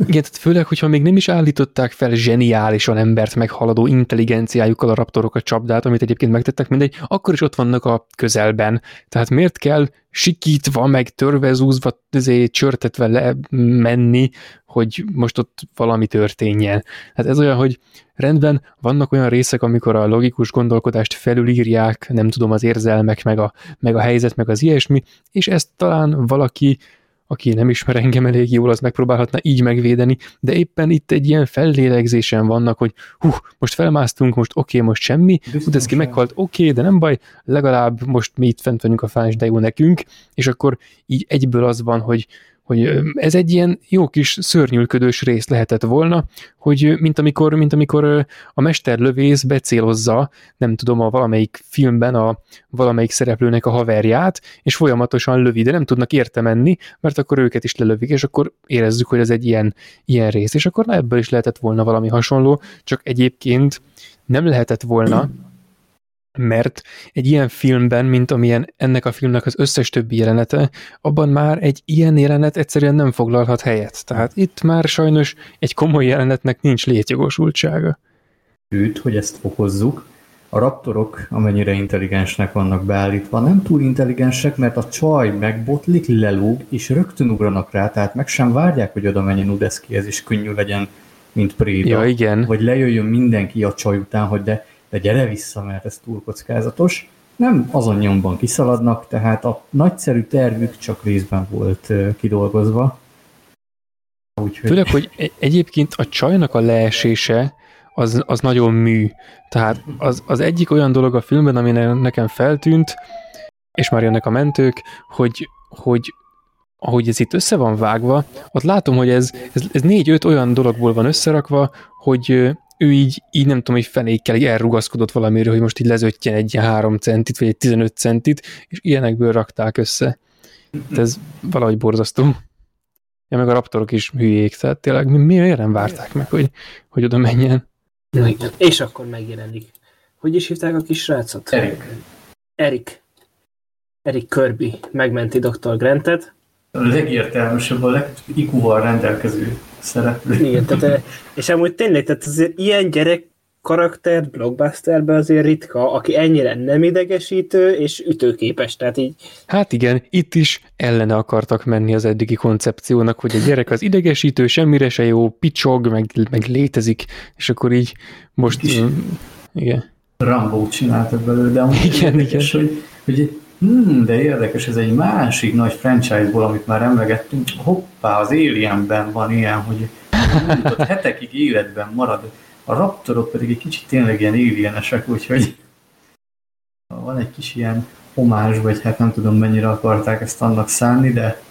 tehát főleg, hogyha még nem is állították fel zseniálisan embert meghaladó intelligenciájukkal a raptorok a csapdát, amit egyébként megtettek, mindegy, akkor is ott vannak a közelben. Tehát miért kell sikítva, meg törvezúzva, csörtetve le menni, hogy most ott valami történjen. Hát ez olyan, hogy rendben, vannak olyan részek, amikor a logikus gondolkodást felülírják, nem tudom, az érzelmek, meg a helyzet, meg az ilyesmi, és ezt talán valaki, aki nem ismer engem elég jól, az megpróbálhatna így megvédeni, de éppen itt egy ilyen fellélegzésen vannak, hogy most felmásztunk, most oké, most semmi, Udeszki meghalt, oké, de nem baj, legalább most mi itt fent vagyunk a fán, de jó nekünk, és akkor így egyből az van, hogy ez egy ilyen jó kis szörnyűködős rész lehetett volna, hogy mint amikor a mesterlövész becélozza, nem tudom, a valamelyik filmben a valamelyik szereplőnek a haverját, és folyamatosan lövi, de nem tudnak érte menni, mert akkor őket is lelövik, és akkor érezzük, hogy ez egy ilyen rész, és akkor ebből is lehetett volna valami hasonló, csak egyébként nem lehetett volna, mert egy ilyen filmben, mint amilyen ennek a filmnek az összes többi jelenete, abban már egy ilyen jelenet egyszerűen nem foglalhat helyet. Tehát itt már sajnos egy komoly jelenetnek nincs létjogosultsága. Sőt, hogy ezt fokozzuk, A raptorok, amennyire intelligensnek vannak beállítva, nem túl intelligensek, mert a csaj megbotlik, lelóg, és rögtön ugranak rá, tehát meg sem várják, hogy oda menjen Udeszki, ez is könnyű legyen, mint Préda. Ja, igen. Vagy lejöjjön mindenki a csaj után, hogy de gyere vissza, mert ez túl kockázatos. Nem azon nyomban kiszaladnak, tehát a nagyszerű tervük csak részben volt kidolgozva. Úgyhogy... Főleg, hogy egyébként a csajnak a leesése az nagyon mű. Tehát az egyik olyan dolog a filmben, ami nekem feltűnt, és már jönnek a mentők, hogy ahogy ez itt össze van vágva, ott látom, hogy ez 4-5 olyan dologból van összerakva, hogy ő így nem tudom, hogy fenékkel így elrugaszkodott valamiről, hogy most így lezöttjen egy 3 centit, vagy egy 15 centit, és ilyenekből rakták össze. De ez valahogy borzasztó. Ja, meg a raptorok is hülyék, tehát tényleg miért nem várták meg, hogy oda menjen? Ja, igen. És akkor megjelenik. Hogy is hívták a kis srácot? Eric Kirby megmenti Dr. Grantet. A legértelmesebb, a IQ-val rendelkező szereplő. Igen, tehát, és amúgy tényleg, tehát azért ilyen gyerek karakter blockbusterben azért ritka, aki ennyire nem idegesítő és ütőképes, tehát így... Hát igen, itt is ellene akartak menni az eddigi koncepciónak, hogy a gyerek az idegesítő, semmire se jó, picsog, meg létezik, és akkor így most... Igen. Rambót csináltak belőle, de amúgy érdekes, hogy de érdekes, ez egy másik nagy franchise-ból, amit már emlegettünk, hoppá, az Alienben van ilyen, hogy ott hetekig életben marad. A raptorok pedig egy kicsit tényleg ilyen alienesek, úgyhogy van egy kis ilyen homázs, vagy hát nem tudom mennyire akarták ezt annak szánni, de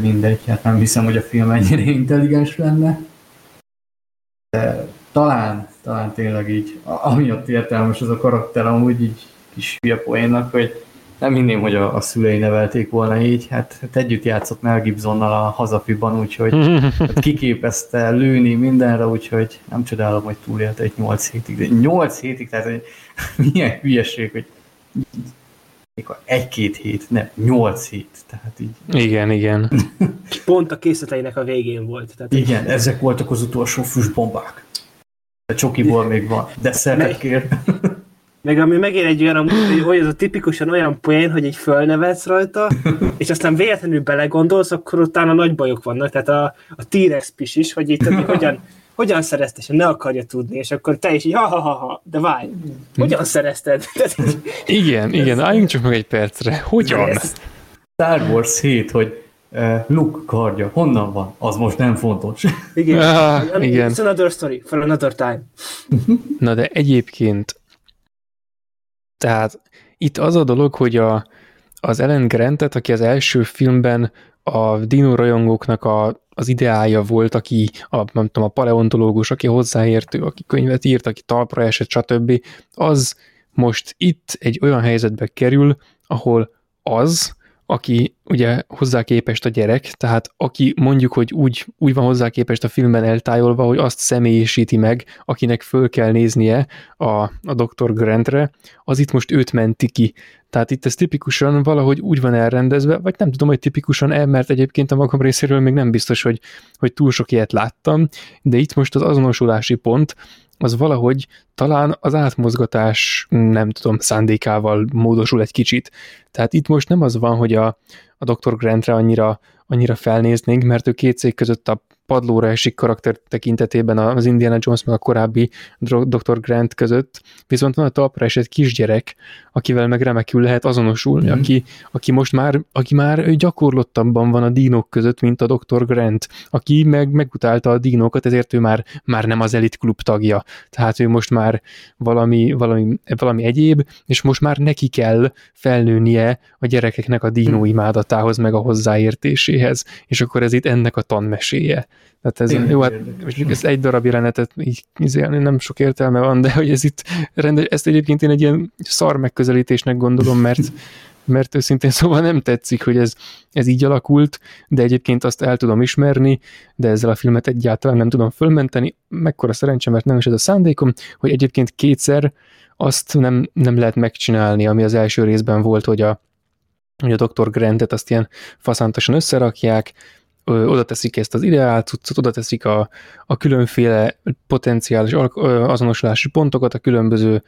mindegy, hát nem hiszem, hogy a film ennyire intelligens lenne. De talán tényleg így, amiatt értelmes az a karakter amúgy így kis hülye poénnak, hogy nem hinném, hogy a szülei nevelték volna így, hát együtt játszott Mel Gibsonnal a Hazafiban, úgyhogy hát kiképezte lőni mindenre, úgyhogy nem csodálom, hogy túlélte egy 8 hétig. De 8 hétig, tehát hogy milyen hülyeség, hogy 1-2 hét, nem, 8 hét. Tehát így. Igen. Pont a készleteinek a végén volt. Tehát igen, ezek voltak az utolsó füstbombák. A csokiból még van, de szertet kér. Meg ami megint egy olyan, hogy ez a tipikusan olyan poén, hogy így fölnevetsz rajta, és aztán véletlenül belegondolsz, akkor utána nagy bajok vannak. Tehát a T-rex pis is, hogy így hogyan szerezted, és ne akarja tudni, és akkor te is így ha, de várj, hogyan szerezted? Igen, álljunk csak meg egy percre. Hogyan? Star Wars 7, hogy Luke kardja, honnan van? Az most nem fontos. Igen. Igen. It's another story, for another time. Na de egyébként tehát itt az a dolog, hogy az Ellen Grantet, aki az első filmben a dinórajongóknak az ideája volt, aki a paleontológus, aki hozzáértő, aki könyvet írt, aki talpra esett, stb. Az most itt egy olyan helyzetbe kerül, ahol az, aki ugye hozzáképest a gyerek, tehát aki mondjuk, hogy úgy van hozzáképest a filmben eltájolva, hogy azt személyisíti meg, akinek föl kell néznie a Dr. Grantre, az itt most őt menti ki. Tehát itt ez tipikusan valahogy úgy van elrendezve, vagy nem tudom, hogy tipikusan, mert egyébként a magam részéről még nem biztos, hogy túl sok ilyet láttam, de itt most az azonosulási pont, az valahogy talán az átmozgatás, nem tudom, szándékával módosul egy kicsit. Tehát itt most nem az van, hogy a Dr. Grantre annyira felnéznénk, mert ő két szék között a padlóra esik karakter tekintetében az Indiana Jones meg a korábbi Dr. Grant között, viszont van a talpra esett kisgyerek, akivel meg remekül lehet azonosulni, aki már gyakorlottabban van a dínók között, mint a Dr. Grant, aki meg megutálta a dínókat, ezért ő már nem az Elite Klub tagja. Tehát ő most már valami egyéb, és most már neki kell felnőnie a gyerekeknek a dínó imádatához, meg a hozzáértéséhez, és akkor ez itt ennek a tanmeséje. Tehát ez, jó, hát, ez egy darab jelenetet így nem sok értelme van, de hogy ez itt rendes, ezt egyébként én egy ilyen szar megközelítésnek gondolom, mert őszintén szóval nem tetszik, hogy ez így alakult, de egyébként azt el tudom ismerni, de ezzel a filmet egyáltalán nem tudom fölmenteni, mekkora szerencsém, mert nem is ez a szándékom, hogy egyébként kétszer azt nem lehet megcsinálni, ami az első részben volt, hogy a Dr. Grantet azt ilyen faszántosan összerakják, oda teszik ezt az ideált cuccot, oda teszik a különféle potenciális azonosulási pontokat, a különböző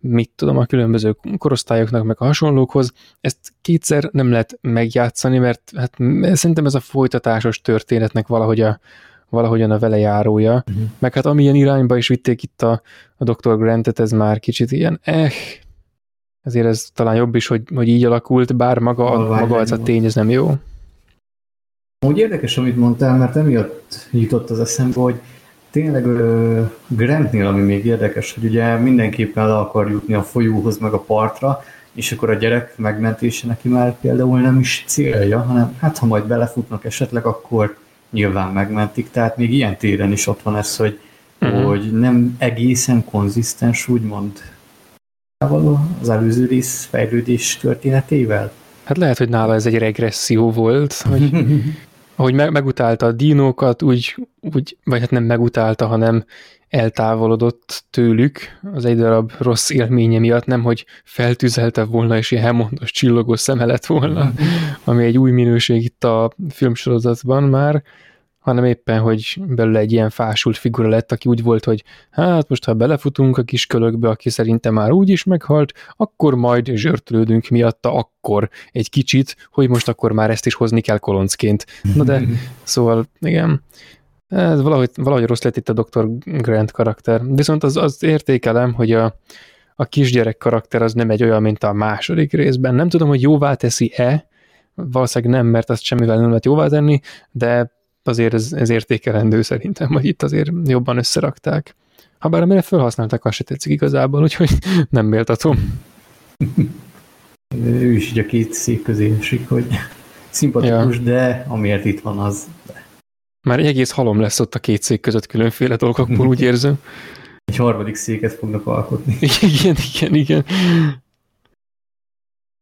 mit tudom, a különböző korosztályoknak, meg a hasonlókhoz. Ezt kétszer nem lehet megjátszani, mert hát szerintem ez a folytatásos történetnek valahogyan a velejárója. Uh-huh. Meg hát amilyen irányba is vitték itt a Dr. Grantet, ez már kicsit ilyen, ezért ez talán jobb is, hogy így alakult, bár maga ez a tény, ez nem jó. Úgy érdekes, amit mondtál, mert emiatt jutott az eszembe, hogy tényleg Grantnél, ami még érdekes, hogy ugye mindenképpen le akar jutni a folyóhoz, meg a partra, és akkor a gyerek megmentése neki már például nem is célja, hanem hát ha majd belefutnak esetleg, akkor nyilván megmentik. Tehát még ilyen téren is ott van ez, hogy, hogy nem egészen konzisztens, úgymond az előző rész fejlődés történetével. Hát lehet, hogy nála ez egy regresszió volt, hogy ahogy megutálta a dinókat, vagy hát nem megutálta, hanem eltávolodott tőlük az egy darab rossz élménye miatt, nem hogy feltüzelte volna, és ilyen Helmondos csillogó szeme lett volna, ami egy új minőség itt a filmsorozatban már, hanem éppen, hogy belőle egy ilyen fásult figura lett, aki úgy volt, hogy hát most, ha belefutunk a kiskölökbe, aki szerintem már úgy is meghalt, akkor majd zsörtölődünk miatta akkor egy kicsit, hogy most akkor már ezt is hozni kell koloncként. Na de, szóval, igen, ez valahogy rossz lett itt a Dr. Grant karakter. Viszont az értékelem, hogy a kisgyerek karakter az nem egy olyan, mint a második részben. Nem tudom, hogy jóvá teszi-e, valószínűleg nem, mert azt semmivel nem lehet jóvá tenni, de azért ez értékelendő szerintem, hogy itt azért jobban összerakták. Habár amire felhasználták, azt se tetszik igazából, úgyhogy nem méltatom. Ő is így a két szék közé esik, hogy szimpatikus, ja. De amiért itt van az. Már egy egész halom lesz ott a két szék között különféle dolgokból, úgy érzem. Egy harmadik széket fognak alkotni. Igen.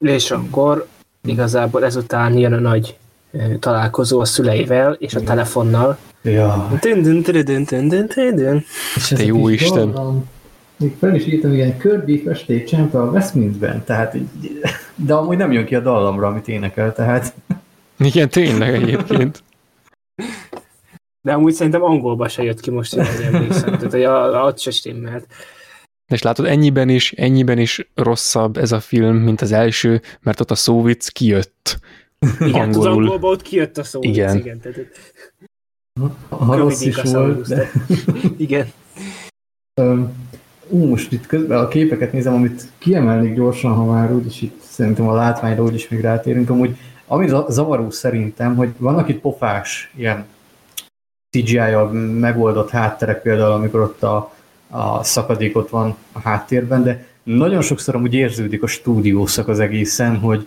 És akkor igazából ezután jön a nagy találkozó a szüleivel és a telefonnal. Ja. Te jó Isten! Még fel is írtam, igen, Kirby festét csinálta a Westminsterben, tehát de amúgy nem jön ki a dallamra, amit énekel, tehát. Igen, tényleg egyébként. De amúgy szerintem angolba se jött ki most, hogy emlékszem, tehát ott se stimmelt. És látod, ennyiben is rosszabb ez a film, mint az első, mert ott a szóvic kijött. Igen, az angolba ott kijött a szó. Igen. Tehát, ha rossz is volt, de... Igen. Most itt közben a képeket nézem, amit kiemelnék gyorsan, ha már úgyis itt szerintem a látványra úgyis még rátérünk. Amúgy, ami zavaró szerintem, hogy vannak itt pofás ilyen CGI-jal megoldott hátterek például, amikor ott a szakadék ott van a háttérben, de nagyon sokszor amúgy érződik a stúdiószak az egészen, hogy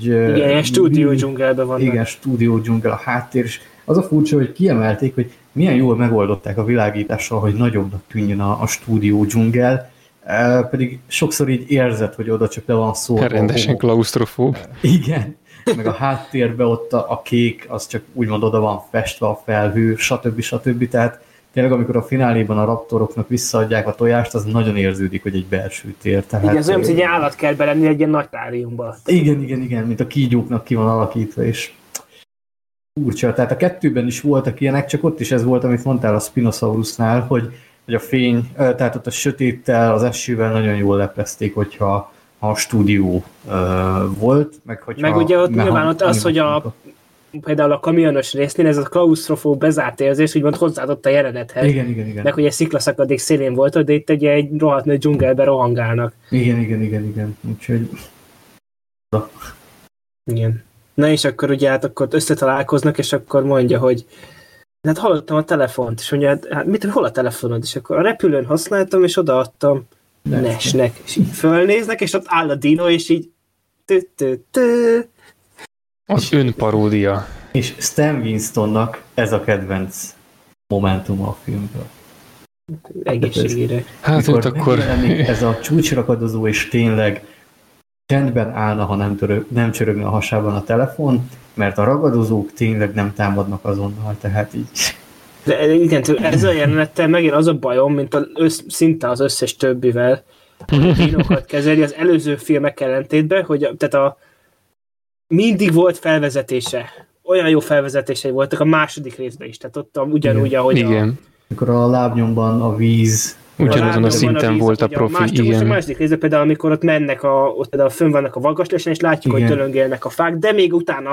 igen, stúdió dzsungelben vannak. Igen, stúdió dzsungel a háttér, és az a furcsa, hogy kiemelték, hogy milyen jól megoldották a világítással, hogy nagyobbnak tűnjön a stúdió dzsungel, pedig sokszor így érzed, hogy oda csak le van szó. Rendesen klausztrofób. Igen, meg a háttérbe ott a kék, az csak úgymond oda van festve a felhő, stb. Tehát tényleg, amikor a fináléban a raptoroknak visszaadják a tojást, az nagyon érződik, hogy egy belső tér. Tehát, igen, az olyan, hogy egy állat kell belenni egy ilyen nagy táriumba. Igen, mint a kígyóknak ki van alakítva, és furcsa. Tehát a kettőben is voltak ilyenek, csak ott is ez volt, amit mondtál a Spinosaurusnál, hogy a fény, tehát ott a sötéttel, az esővel nagyon jól lepezték, hogyha a stúdió volt, meg hogyha... Meg ugye ott nyilván ott az, hogy például a kamionos résznél ez a klausztrofób bezárt érzés úgymond hozzáadott a jelenethez. Igen. Meg hogy egy sziklaszakadék szélén volt, de itt ugye egy rohadt nagy dzsungelbe rohangálnak. Igen. Úgyhogy... Igen. Na és akkor ugye akkor összetalálkoznak, és akkor mondja, hogy hát hallottam a telefont, és mondja, hát mit, hol a telefonod? És akkor a repülőn használtam, és odaadtam Nesnek. És így fölnéznek, és ott áll a dino, és így az önparódia. És Stan Winstonnak ez a kedvenc momentuma a filmből. Egészségére. Hát ott akkor... Ez a csúcsrakadozó, és tényleg csendben állna, ha nem csörögne a hasában a telefon, mert a ragadozók tényleg nem támadnak azonnal, tehát így... De igen, ezzel jelenettel megint az a bajom, mint szinte az összes többivel, hogy a kínokat kezeli az előző filmek ellentétben, hogy mindig volt felvezetése. Olyan jó felvezetései voltak a második részben is. Tehát ott ugyanúgy, ahogy... Igen. Amikor a lábnyomban a víz Ugyanazon a szinten a víz, volt a profi, igen. A második részben például, amikor ott mennek, ott például fönn vannak a Vargaslesen, és látjuk, igen, hogy dölöngélnek a fák, de még utána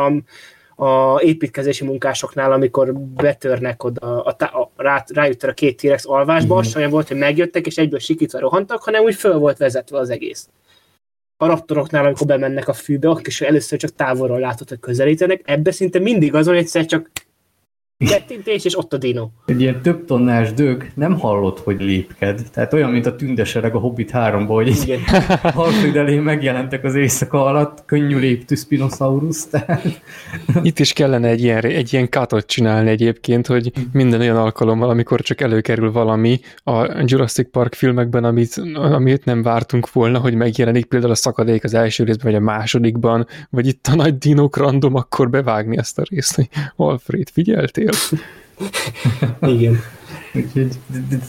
a építkezési munkásoknál, amikor betörnek oda, rájött a két T-rex alvásba, az olyan volt, hogy megjöttek, és egyből sikítva rohantak, hanem úgy föl volt vezetve az egész. A raptoroknál, amikor bemennek a fűbe, és először csak távolról látod, hogy közelítenek, ebbe szinte mindig azon egyszer csak kettintés, és ott a dino. Egy ilyen több tonnás dög nem hallott, hogy lépked. Tehát olyan, mint a tündesereg a Hobbit 3-ban, hogy egy halfrid elén megjelentek az éjszaka alatt, könnyű léptű Spinosaurus. Tehát... Itt is kellene egy ilyen cutot csinálni egyébként, hogy minden olyan alkalommal, amikor csak előkerül valami a Jurassic Park filmekben, amit nem vártunk volna, hogy megjelenik például a szakadék az első részben, vagy a másodikban, vagy itt a nagy dinók random, akkor bevágni ezt a részt, hogy Alfred, figyeltél? Igen. Úgyhogy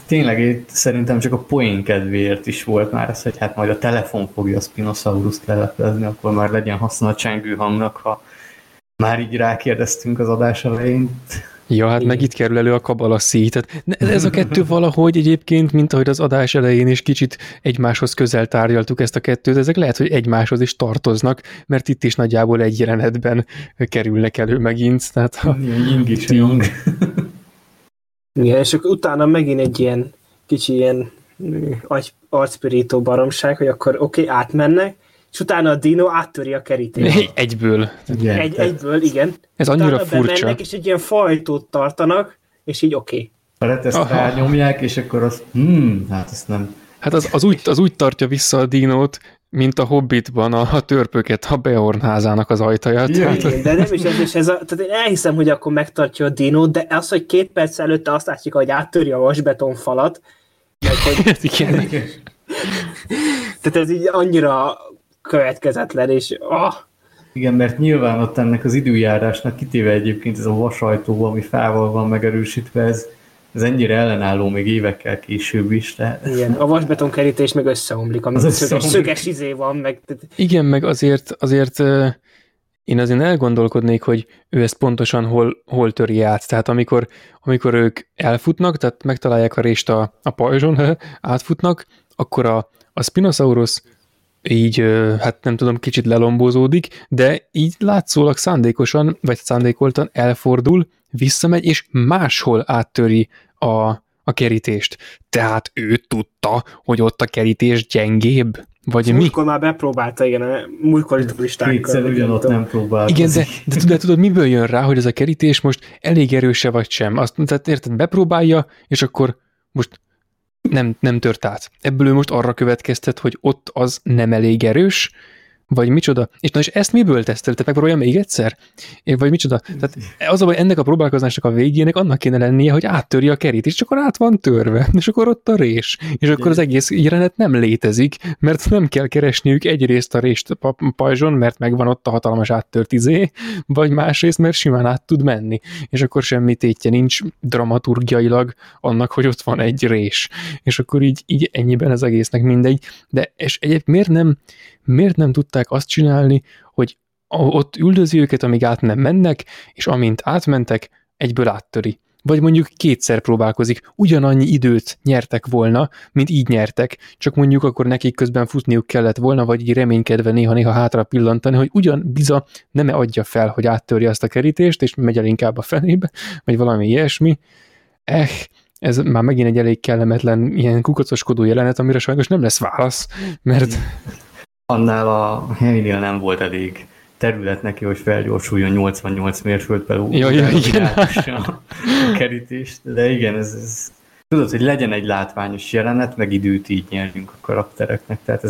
tényleg itt szerintem csak a poén kedvéért is volt már ez, hogy hát majd a telefon fogja a Spinosaurust leleplezni, akkor már legyen haszna a csengő hangnak, ha már így rákérdeztünk az adás elején. Ja, hát meg itt kerül elő a kabalaszi. Tehát ez a kettő valahogy egyébként, mint ahogy az adás elején is kicsit egymáshoz közel tárgyaltuk ezt a kettőt, ezek lehet, hogy egymáshoz is tartoznak, mert itt is nagyjából egy jelenetben kerülnek elő megint. Tehát a... Ing. Igen, és akkor utána megint egy ilyen kicsi ilyen arcpirító baromság, hogy akkor oké, átmennek, és utána a dino áttöri a kerítést. Egyből. Igen, egyből, igen. Ez utána annyira furcsa. Bemennek, és egy ilyen fajtót tartanak, és így oké. A reteszt rányomják, és akkor az, hát ezt nem... Hát az úgy tartja vissza a dinót, mint a Hobbitban a törpöket, a Beorn házának az ajtaját. Ja, hát, igen, de nem is ez tehát én elhiszem, hogy akkor megtartja a dinót, de az, hogy 2 perc előtte azt látjuk, hogy áttöri a vasbetonfalat. Igen. Tehát ez így annyira... következetlen, és Igen, mert nyilván ott ennek az időjárásnak kitéve egyébként ez a vasajtó, ami fával van megerősítve, ez ennyire ellenálló még évekkel később is. Tehát... Igen, a vasbetonkerítés meg összeomlik, ami szöges izé van. Meg... Igen, meg azért én azért elgondolkodnék, hogy ő ezt pontosan hol töri át. Tehát amikor ők elfutnak, tehát megtalálják a rést a pajzson, átfutnak, akkor a Spinosaurus így, hát nem tudom, kicsit lelombozódik, de így látszólag szándékosan, vagy szándékoltan elfordul, visszamegy, és máshol áttöri a kerítést. Tehát ő tudta, hogy ott a kerítés gyengébb, vagy mi? Múltkor már bepróbálta, igen, a múltkori turistánkkal. Kétszer ugyanott nem próbálta. Igen, de tudod, miből jön rá, hogy ez a kerítés most elég erőse vagy sem? Azt, tehát érted, bepróbálja, és akkor most nem tört át. Ebből ő most arra következtet, hogy ott az nem elég erős, vagy micsoda. És ezt miből tesztelte? Megpróbálja még egyszer? Vagy micsoda? Tehát az a baj, ennek a próbálkozásnak a végének annak kéne lennie, hogy áttörje a kerítést, és akkor át van törve, és akkor ott a rés. És akkor az egész jelenet nem létezik, mert nem kell keresniük egyrészt a rést a pajzson, mert megvan ott a hatalmas áttört izé, vagy másrészt, mert simán át tud menni. És akkor semmi tétje nincs dramaturgiailag annak, hogy ott van egy rés. És akkor így ennyiben az egésznek mindegy. De és egyébként miért nem tudták azt csinálni, hogy ott üldözi őket, amíg át nem mennek, és amint átmentek, egyből áttöri. Vagy mondjuk 2-szer próbálkozik, ugyanannyi időt nyertek volna, mint így nyertek, csak mondjuk akkor nekik közben futniuk kellett volna, vagy így reménykedve néha-néha hátra pillantani, hogy biza nem adja fel, hogy áttörje azt a kerítést, és megy el inkább a fenébe, vagy valami ilyesmi. Ez már megint egy elég kellemetlen ilyen kukacoskodó jelenet, amire sajnos nem lesz válasz, mert... Annál a Henrynél nem volt elég terület neki, hogy felgyorsuljon 88 mérföldbe a kerítést, de igen, ez tudod, hogy legyen egy látványos jelenet, meg időt így nyerjünk a karaktereknek, tehát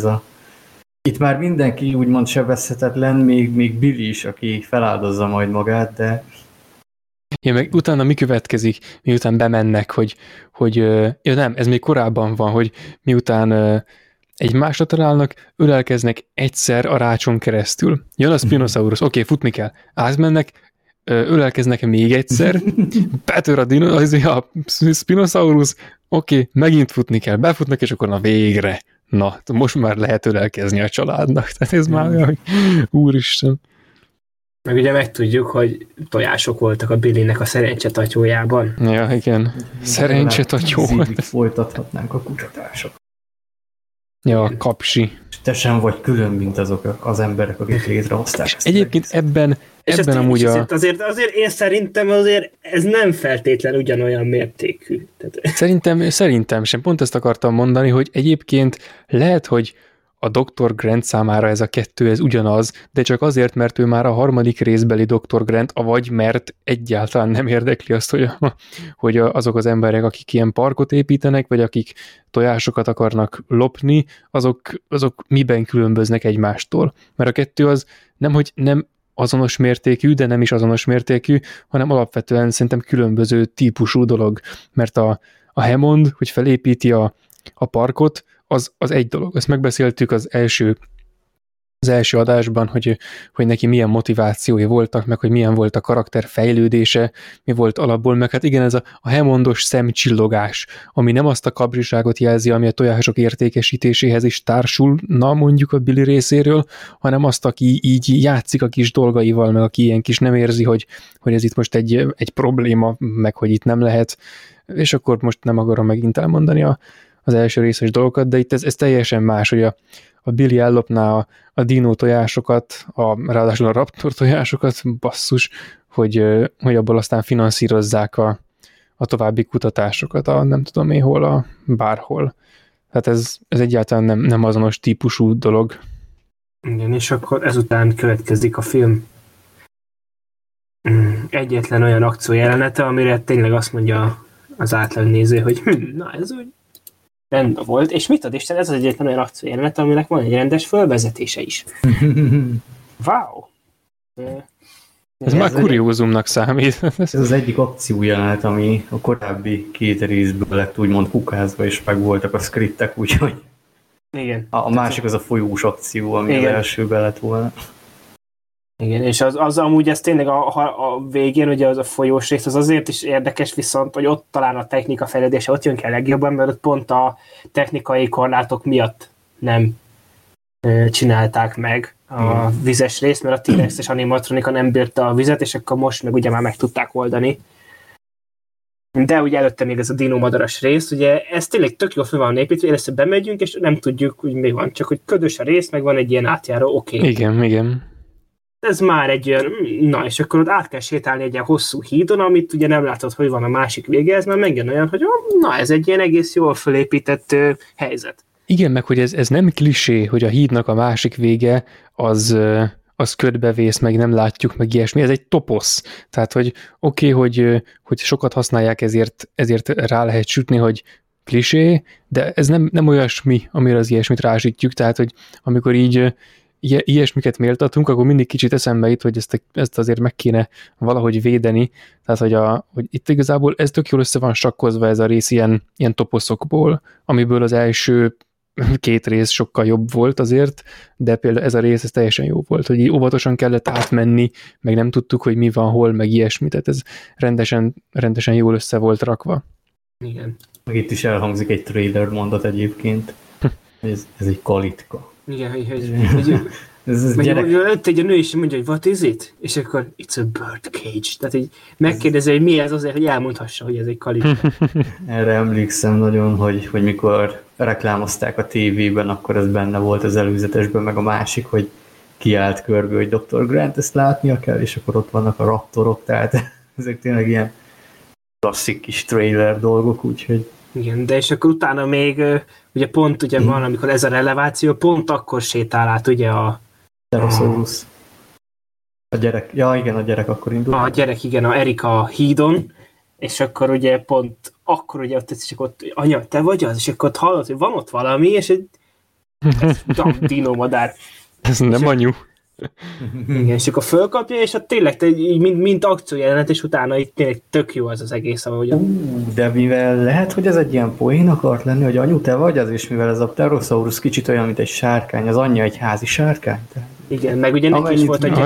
itt már mindenki úgymond sebezhetetlen, még Billy is, aki feláldozza majd magát, de... Ja, meg utána mi következik, miután bemennek, hogy ja nem, ez még korábban van, hogy miután... egymásra találnak, ölelkeznek egyszer a rácson keresztül. Jön a Spinosaurus, oké, futni kell. Átmennek, ölelkeznek még egyszer, betör a Spinosaurus, oké, megint futni kell, befutnak, és akkor na végre. Na, most már lehet ölelkezni a családnak. Tehát ez már olyan, hogy úristen. Meg ugye megtudjuk, hogy tojások voltak a Billynek a szerencsetatyójában. Ja, igen. Szerencsetatyó. Folytathatnánk a kutatásokat. Ja, a kapsi. Te sem vagy külön, mint azok az emberek, akik létrehozták. Egyébként ebben amúgy a... Azért én szerintem azért ez nem feltétlen ugyanolyan mértékű. Szerintem sem. Pont ezt akartam mondani, hogy egyébként lehet, hogy a Dr. Grant számára ez a kettő, ez ugyanaz, de csak azért, mert ő már a harmadik részbeli Dr. Grant, avagy mert egyáltalán nem érdekli azt, hogy azok az emberek, akik ilyen parkot építenek, vagy akik tojásokat akarnak lopni, azok miben különböznek egymástól. Mert a kettő az nemhogy nem azonos mértékű, de nem is azonos mértékű, hanem alapvetően szerintem különböző típusú dolog. Mert a Hammond, hogy felépíti a parkot, az egy dolog. Ezt megbeszéltük az első adásban, hogy neki milyen motivációi voltak, meg hogy milyen volt a karakter fejlődése, mi volt alapból, meg hát igen, ez a Hammondos szemcsillogás, ami nem azt a kapzsiságot jelzi, ami a tojások értékesítéséhez is társulna mondjuk a Billy részéről, hanem azt, aki így játszik a kis dolgaival, meg aki ilyen kis nem érzi, hogy ez itt most egy probléma, meg hogy itt nem lehet, és akkor most nem akarom megint elmondani az első részes dolgokat, de itt ez teljesen más, hogy a Billy ellopná a dinó tojásokat, ráadásul a raptor tojásokat, basszus, hogy abból aztán finanszírozzák a további kutatásokat, nem tudom én hol, bárhol. Tehát ez egyáltalán nem azonos típusú dolog. Igen, és akkor ezután következik a film egyetlen olyan akciójelenete, amire tényleg azt mondja az átlagnéző, hogy ez úgy rendben volt, és mit ad Isten, ez az egyetlen olyan akciójelenet, aminek van egy rendes fölvezetése is. Wow! Ez már kuriózumnak számít. Ez az egyik akciójelenet, ami a korábbi két részből lett úgymond kukázva, és megvoltak a szkriptek, úgyhogy... Igen. A másik az a folyós akció, ami igen. Az elsőben lett volna. Igen, és az amúgy ez tényleg a végén, ugye az a folyós rész az azért is érdekes viszont, hogy ott talán a technika fejlődése ott jön ki a legjobban, mert ott pont a technikai korlátok miatt nem csinálták meg a vizes részt, mert a T-Rex-es animatronika nem bírta a vizet, és akkor most meg ugye már meg tudták oldani. De ugye előtte még ez a dinómadaras rész, ugye ez tényleg tök jó fel van építve, először bemegyünk, és nem tudjuk, hogy mi van, csak hogy ködös a rész, meg van egy ilyen átjáró, oké. Igen. Ez már egy ilyen, na és akkor ott át kell sétálni egy ilyen hosszú hídon, amit ugye nem látod, hogy van a másik vége, ez már megjön olyan, hogy na ez egy ilyen egész jól felépített helyzet. Igen, meg hogy ez nem klisé, hogy a hídnak a másik vége az ködbevész, meg nem látjuk, meg ilyesmi, ez egy toposz. Tehát, hogy oké, hogy sokat használják, ezért rá lehet sütni, hogy klisé, de ez nem olyasmi, amire az ilyesmit rásítjük, tehát, hogy amikor így ilyesmiket méltatunk, akkor mindig kicsit eszembe itt, hogy ezt azért meg kéne valahogy védeni, tehát hogy itt igazából ez tök jól össze van sakkozva ez a rész ilyen toposzokból, amiből az első két rész sokkal jobb volt azért, de például ez a rész ez teljesen jó volt, hogy óvatosan kellett átmenni, meg nem tudtuk, hogy mi van, hol, meg ilyesmi, tehát ez rendesen jól össze volt rakva. Igen. Meg itt is elhangzik egy trailer mondat egyébként, ez egy kalitka. Igen, hogy ott egy nő is mondja, hogy what is it? És akkor it's a bird cage. Tehát így megkérdezi, hogy mi ez azért, hogy elmondhassa, hogy ez egy kalitka. Erre emlékszem nagyon, hogy mikor reklámozták a tévében, akkor ez benne volt az előzetesben, meg a másik, hogy kiállt körbe, hogy Dr. Grant ezt látnia kell, és akkor ott vannak a raptorok, tehát ezek tényleg ilyen klasszik kis trailer dolgok, úgyhogy... Igen, de és akkor utána még ugye pont ugye van, amikor ez a releváció, pont akkor sétál át ugye a... Teroszorus. A gyerek, ja igen, a gyerek akkor indul. A gyerek, igen, a Erika hídon, és akkor ugye pont akkor ugye ott tetszik, ott anya, te vagy az? És akkor ott hallod, hogy van ott valami, és egy dinómadár. Ez nem anyu. Igen, és akkor fölkapja, és hát tényleg mint akciójelenet, és utána itt tényleg tök jó az az egész, ahogy... De mivel lehet, hogy ez egy ilyen poén akart lenni, hogy anyu, te vagy az, és mivel ez a pterosaurus kicsit olyan, mint egy sárkány, az anyja egy házi sárkány. Tehát... Igen, meg ugye neki is volt egy...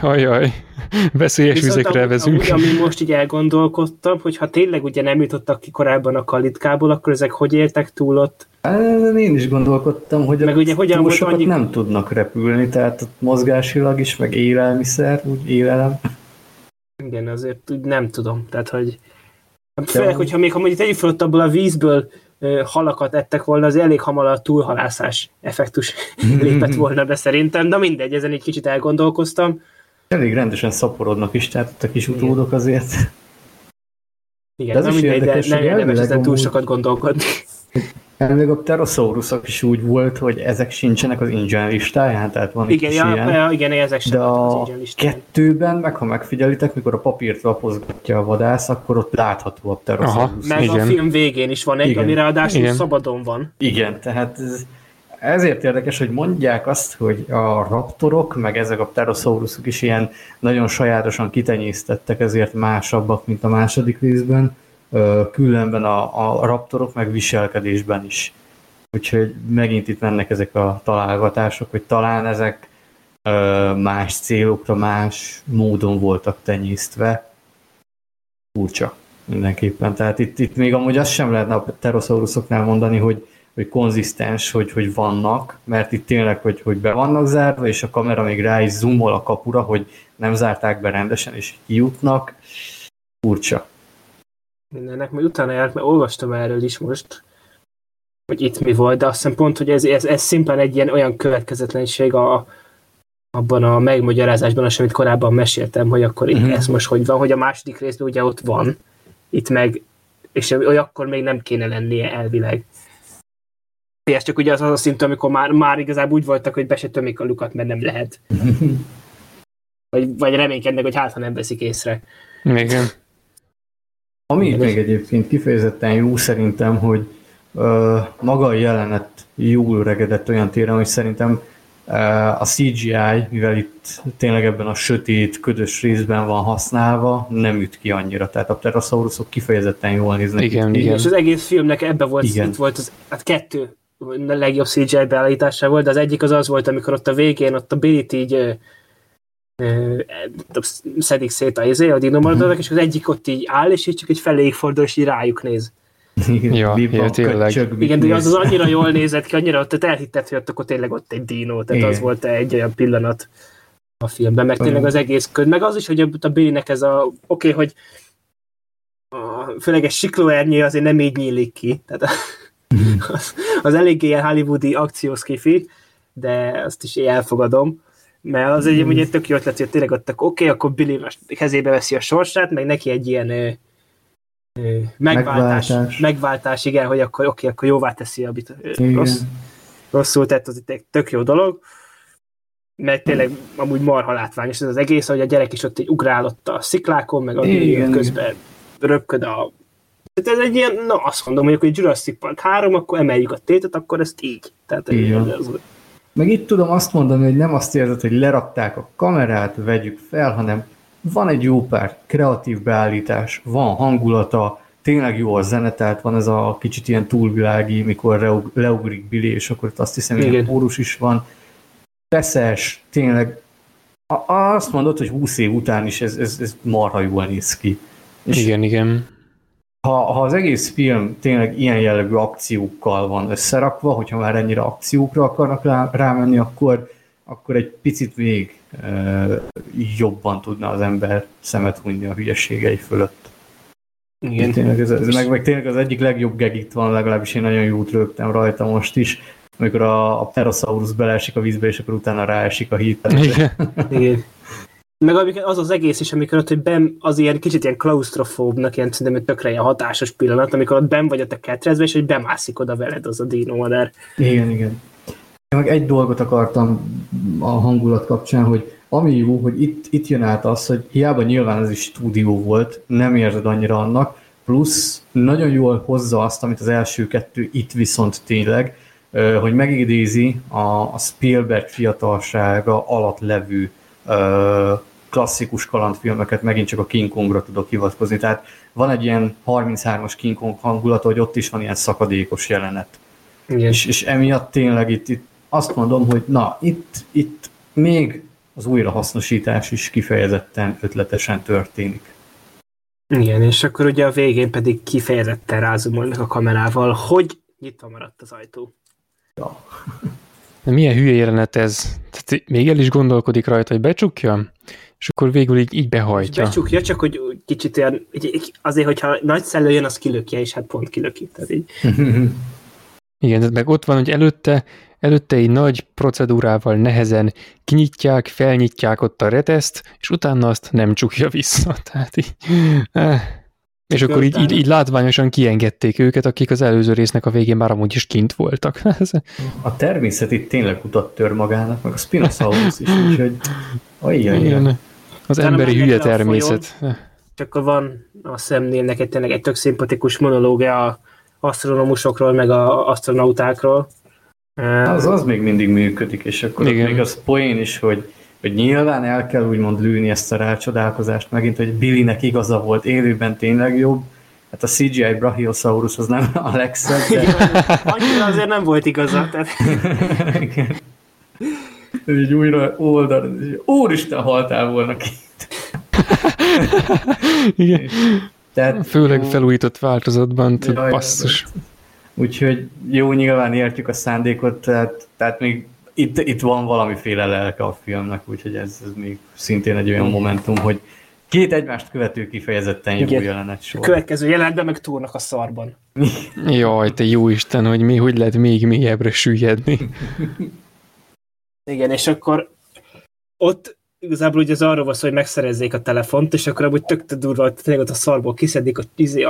Ajaj, veszélyes vizekre elvezünk. Viszont ami most így elgondolkodtam, hogy ha tényleg ugye nem jutottak ki korábban a kalitkából, akkor ezek hogy éltek túl ott? Én is gondolkodtam, hogy meg ugye hogyan volt annyi... nem tudnak repülni, tehát mozgásilag is, meg élelmiszer, úgy élelem. Igen, azért úgy nem tudom, tehát hogy... Főleg, hogyha még ha mondjuk tegyük fel ott abból a vízből halakat ettek volna, az elég hamar a túlhalászás effektus lépett volna be szerintem, de mindegy, ezen egy kicsit elgondolkoztam. Elég rendesen szaporodnak is, tehát a kis utódok azért. Igen, de mindegy, érdekes, de nem érdemes ezen túl sokat gondolkodni. Elmeg a pteroszauruszok is úgy volt, hogy ezek sincsenek az InGen listáján, tehát van igen, egy kis ilyen. Igen, ezek sem voltak az InGen listáján. De a kettőben, meg ha megfigyelitek, mikor a papírt lapozgatja a vadász, akkor ott látható a pteroszaurusz. Meg igen. A film végén is van egy, igen. Ami ráadásul igen. Szabadon van. Igen, tehát ezért érdekes, hogy mondják azt, hogy a raptorok, meg ezek a pteroszaurusok is ilyen nagyon sajátosan kitenyésztettek, ezért másabbak, mint a második részben. Különben a raptorok meg viselkedésben is. Úgyhogy megint itt mennek ezek a találgatások, hogy talán ezek más célokra, más módon voltak tenyésztve. Furcsa mindenképpen. Tehát itt még amúgy azt sem lehetne a pteroszauruszoknál mondani, hogy konzisztens, hogy vannak, mert itt tényleg, hogy be vannak zárva, és a kamera még rá is zoomol a kapura, hogy nem zárták be rendesen, és kijutnak. Furcsa. Mindennek, majd utána járt, mert olvastam erről is most, hogy itt mi volt, de azt hiszem pont, hogy ez szimplán egy ilyen olyan következetlenség abban a megmagyarázásban, amit korábban meséltem, hogy akkor ez most hogy van, hogy a második részben ugye ott van, itt meg, és akkor még nem kéne lennie elvileg. És csak ugye az a szint, amikor már igazából úgy voltak, hogy be se tömik a lukat, mert nem lehet. Vagy reménykednek, hogy hát, ha nem veszik észre. Igen. Ami még egyébként kifejezetten jó szerintem, hogy maga a jelenet jól öregedett olyan téren, hogy szerintem a CGI, mivel itt tényleg ebben a sötét, ködös részben van használva, nem üt ki annyira. Tehát a pteroszauruszok kifejezetten jól néznek. Igen. És az egész filmnek ebben volt, itt volt az, hát kettő legjobb CGI beállítása volt, de az egyik az volt, amikor ott a végén, ott a Billy-t így... szedik szét a dinomaradónak, és az egyik ott így áll, és így csak egy feléig fordul, és így rájuk néz. Ja, tényleg. Igen, de az annyira jól nézett ki, annyira ott elhitted, hogy akkor tényleg ott egy dinó, tehát igen. Az volt egy olyan pillanat a filmben, mert tényleg az egész köd, meg az is, hogy a Billynek ez a hogy a főleg egy siklóernyő azért nem így nyílik ki, tehát az eléggé ilyen hollywoodi akciószkifi, de azt is elfogadom. Mert az egy ugye tök jó ötlet, hogy tényleg adtak, oké, akkor Billy most kezébe veszi a sorsát, meg neki egy ilyen megváltás, igen, hogy akkor akkor jóvá teszi, amit rosszul tett, az itt tök jó dolog. Mert tényleg amúgy marha látványos ez az egész, hogy a gyerek is ott ugrálott a sziklákon, meg a igen, közben röpköd a... Tehát ez egy ilyen, azt mondom, hogy akkor Jurassic Park 3, akkor emeljük a tétet, akkor ezt így. Tehát ez meg itt tudom azt mondani, hogy nem azt érzed, hogy lerakták a kamerát, vegyük fel, hanem van egy jó pár kreatív beállítás, van hangulata, tényleg jó a zene, tehát van ez a kicsit ilyen túlvilági, mikor leugrik Billy, és akkor azt hiszem, hogy ilyen kórus is van. Feszes, tényleg. Azt mondod, hogy 20 év után is ez marha jól néz ki. És igen. Ha az egész film tényleg ilyen jellegű akciókkal van összerakva, hogyha már ennyire akciókra akarnak rámenni, akkor egy picit még jobban tudna az ember szemet hunyni a hülyeségei fölött. Igen. Tényleg ez meg tényleg az egyik legjobb gag itt van, legalábbis én nagyon jót rögtem rajta most is, amikor a pteroszaurusz beleesik a vízbe, és akkor utána ráesik a hítelre. Igen. Meg az egész is, amikor ott, hogy ben az ilyen kicsit ilyen klaustrofóbnak, ilyen szerintem tökre ilyen hatásos pillanat, amikor ott ben vagy ott a ketrezbe, és hogy bemászik oda veled az a dinomadár. Igen. Én meg egy dolgot akartam a hangulat kapcsán, hogy ami jó, hogy itt jön át az, hogy hiába nyilván ez is stúdió volt, nem érzed annyira annak, plusz nagyon jól hozza azt, amit az első kettő itt viszont tényleg, hogy megidézi a Spielberg fiatalsága alatt levő klasszikus kalandfilmeket, megint csak a King Kongra tudok hivatkozni. Tehát van egy ilyen 33-as King Kong hangulata, hogy ott is van ilyen szakadékos jelenet. És emiatt tényleg itt azt mondom, hogy itt még az újrahasznosítás is kifejezetten ötletesen történik. Igen, és akkor ugye a végén pedig kifejezetten rázumolnak a kamerával, hogy nyitva maradt az ajtó. Ja. Milyen hülye jelenet ez? Tehát még el is gondolkodik rajta, hogy becsukjam, és akkor végül így behajtja. És becsukja, csak hogy kicsit olyan, azért, hogyha nagy szellő jön, az kilökje, és hát pont kilöki. Így. Igen, tehát meg ott van, hogy előtte egy nagy procedúrával nehezen kinyitják, felnyitják ott a reteszt, és utána azt nem csukja vissza. Tehát így, és akkor így látványosan kiengedték őket, akik az előző résznek a végén már amúgy is kint voltak. A természet itt tényleg utat tör magának, meg a Spinosaurus is, úgyhogy ajjajjaj. Az emberi hülye természet. Csak akkor van a szemnél tényleg egy tök szimpatikus monológia a asztronomusokról, meg a astronautákról. Az még mindig működik, és akkor még az poén is, hogy nyilván el kell úgymond lőni ezt a rácsodálkozást megint, hogy Billynek igaza volt, élőben tényleg jobb. Hát a CGI Brachiosaurus az nem a legszebb. Annyira azért nem volt igaza. Igen. Így újra oldal, úristen, haltál volna két. Igen. Tehát, főleg felújított változatban, basszus. Úgyhogy jó, nyilván értjük a szándékot, tehát még itt van valamiféle lelke a filmnek, úgyhogy ez még szintén egy olyan momentum, hogy két egymást követő kifejezetten jó jelenet sor. A következő jelenetben meg túrnak a szarban. Jaj, te jó Isten, hogy hogy lehet még mélyebbre süllyedni. Igen, és akkor ott igazából ugye az arról van szó, hogy megszerezzék a telefont, és akkor amúgy tök durva, tényleg ott a szarból kiszedik a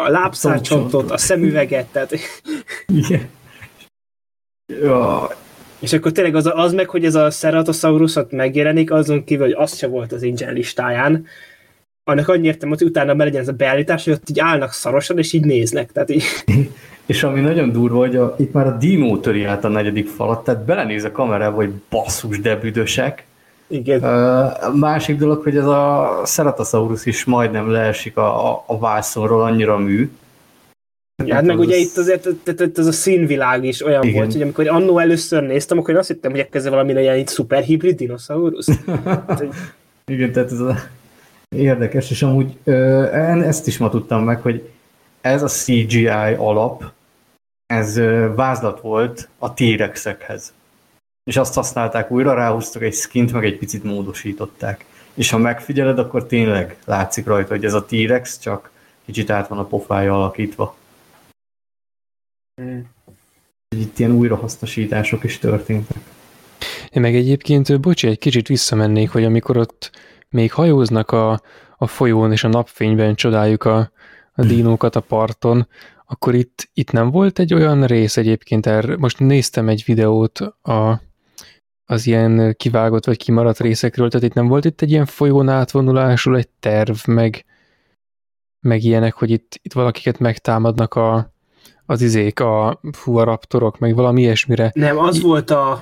lábszárcsontot, a szemüveget, tehát... Igen. Ja. És akkor tényleg az meg, hogy ez a Ceratosaurus-ot megjelenik, azon kívül, hogy az se volt az ingyen listáján. Annak annyi értem, hogy utána be legyen ez a beállítás, hogy ott így állnak szarosan, és így néznek. Tehát így. És ami nagyon durva, hogy itt már a Dino töri át a negyedik falat, tehát belenéz a kamerába, hogy basszus, de büdösek. Igen. Másik dolog, hogy ez a Ceratosaurus is majdnem leesik a vászonról, annyira mű. Ja, hát meg ugye itt azért ez a színvilág is olyan volt, hogy amikor annó először néztem, akkor én azt hittem, hogy ekkeze valamire ilyen itt szuperhibrid dinoszaurusz. Igen, tehát ez érdekes, és amúgy ezt is ma tudtam meg, hogy ez a CGI alap, ez vázlat volt a T-rexekhez. És azt használták újra, ráhúztak egy skint, meg egy picit módosították. És ha megfigyeled, akkor tényleg látszik rajta, hogy ez a T-rex, csak kicsit át van a pofája alakítva. Itt ilyen újrahasznosítások is történtek. Én meg egyébként, bocsi, egy kicsit visszamennék, hogy amikor ott még hajóznak a folyón és a napfényben csodáljuk a dinókat a parton, akkor itt nem volt egy olyan rész egyébként, most néztem egy videót az ilyen kivágott vagy kimaradt részekről, tehát itt nem volt itt egy ilyen folyón átvonulásul egy terv, meg ilyenek, hogy itt valakiket megtámadnak az izék, a raptorok, meg valami ilyesmire. Nem, az volt az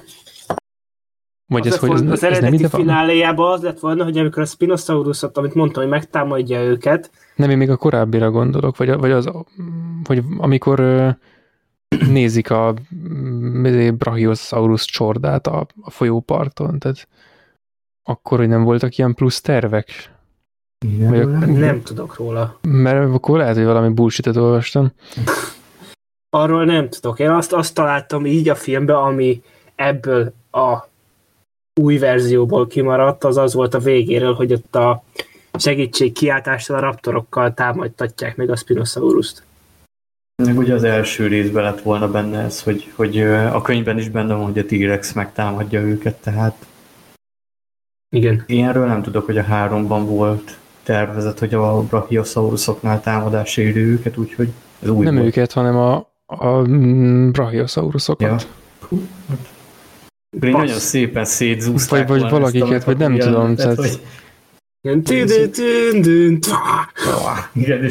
eredeti fináléjában az lett volna, hogy amikor a Spinosaurusot, amit mondtam, hogy megtámadja őket. Nem, én még a korábbira gondolok, vagy az, hogy amikor nézik a Brachiosaurus csordát a folyóparton, tehát akkor, hogy nem voltak ilyen plusz tervek? Igen, nem tudok róla. Mert akkor lehet, hogy valami bullshit-et olvastam. Arról nem tudok. Én azt találtam így a filmben, ami ebből a új verzióból kimaradt, az volt a végéről, hogy ott a segítség kiáltással a raptorokkal támadtatják meg a Spinosaurust. Meg ugye az első részben lett volna benne ez, hogy a könyvben is benne van, hogy a T-rex megtámadja őket, tehát igen. Ilyenről nem tudok, hogy a 3-ban volt tervezet, hogy a Brachiosaurusoknál támadás éri őket, úgyhogy ez új nem volt. Őket, hanem a Brachiosauruszokat. Ja. Nagyon szépen szétzúzták. Vagy valakiket, vagy nem tudom. Igen,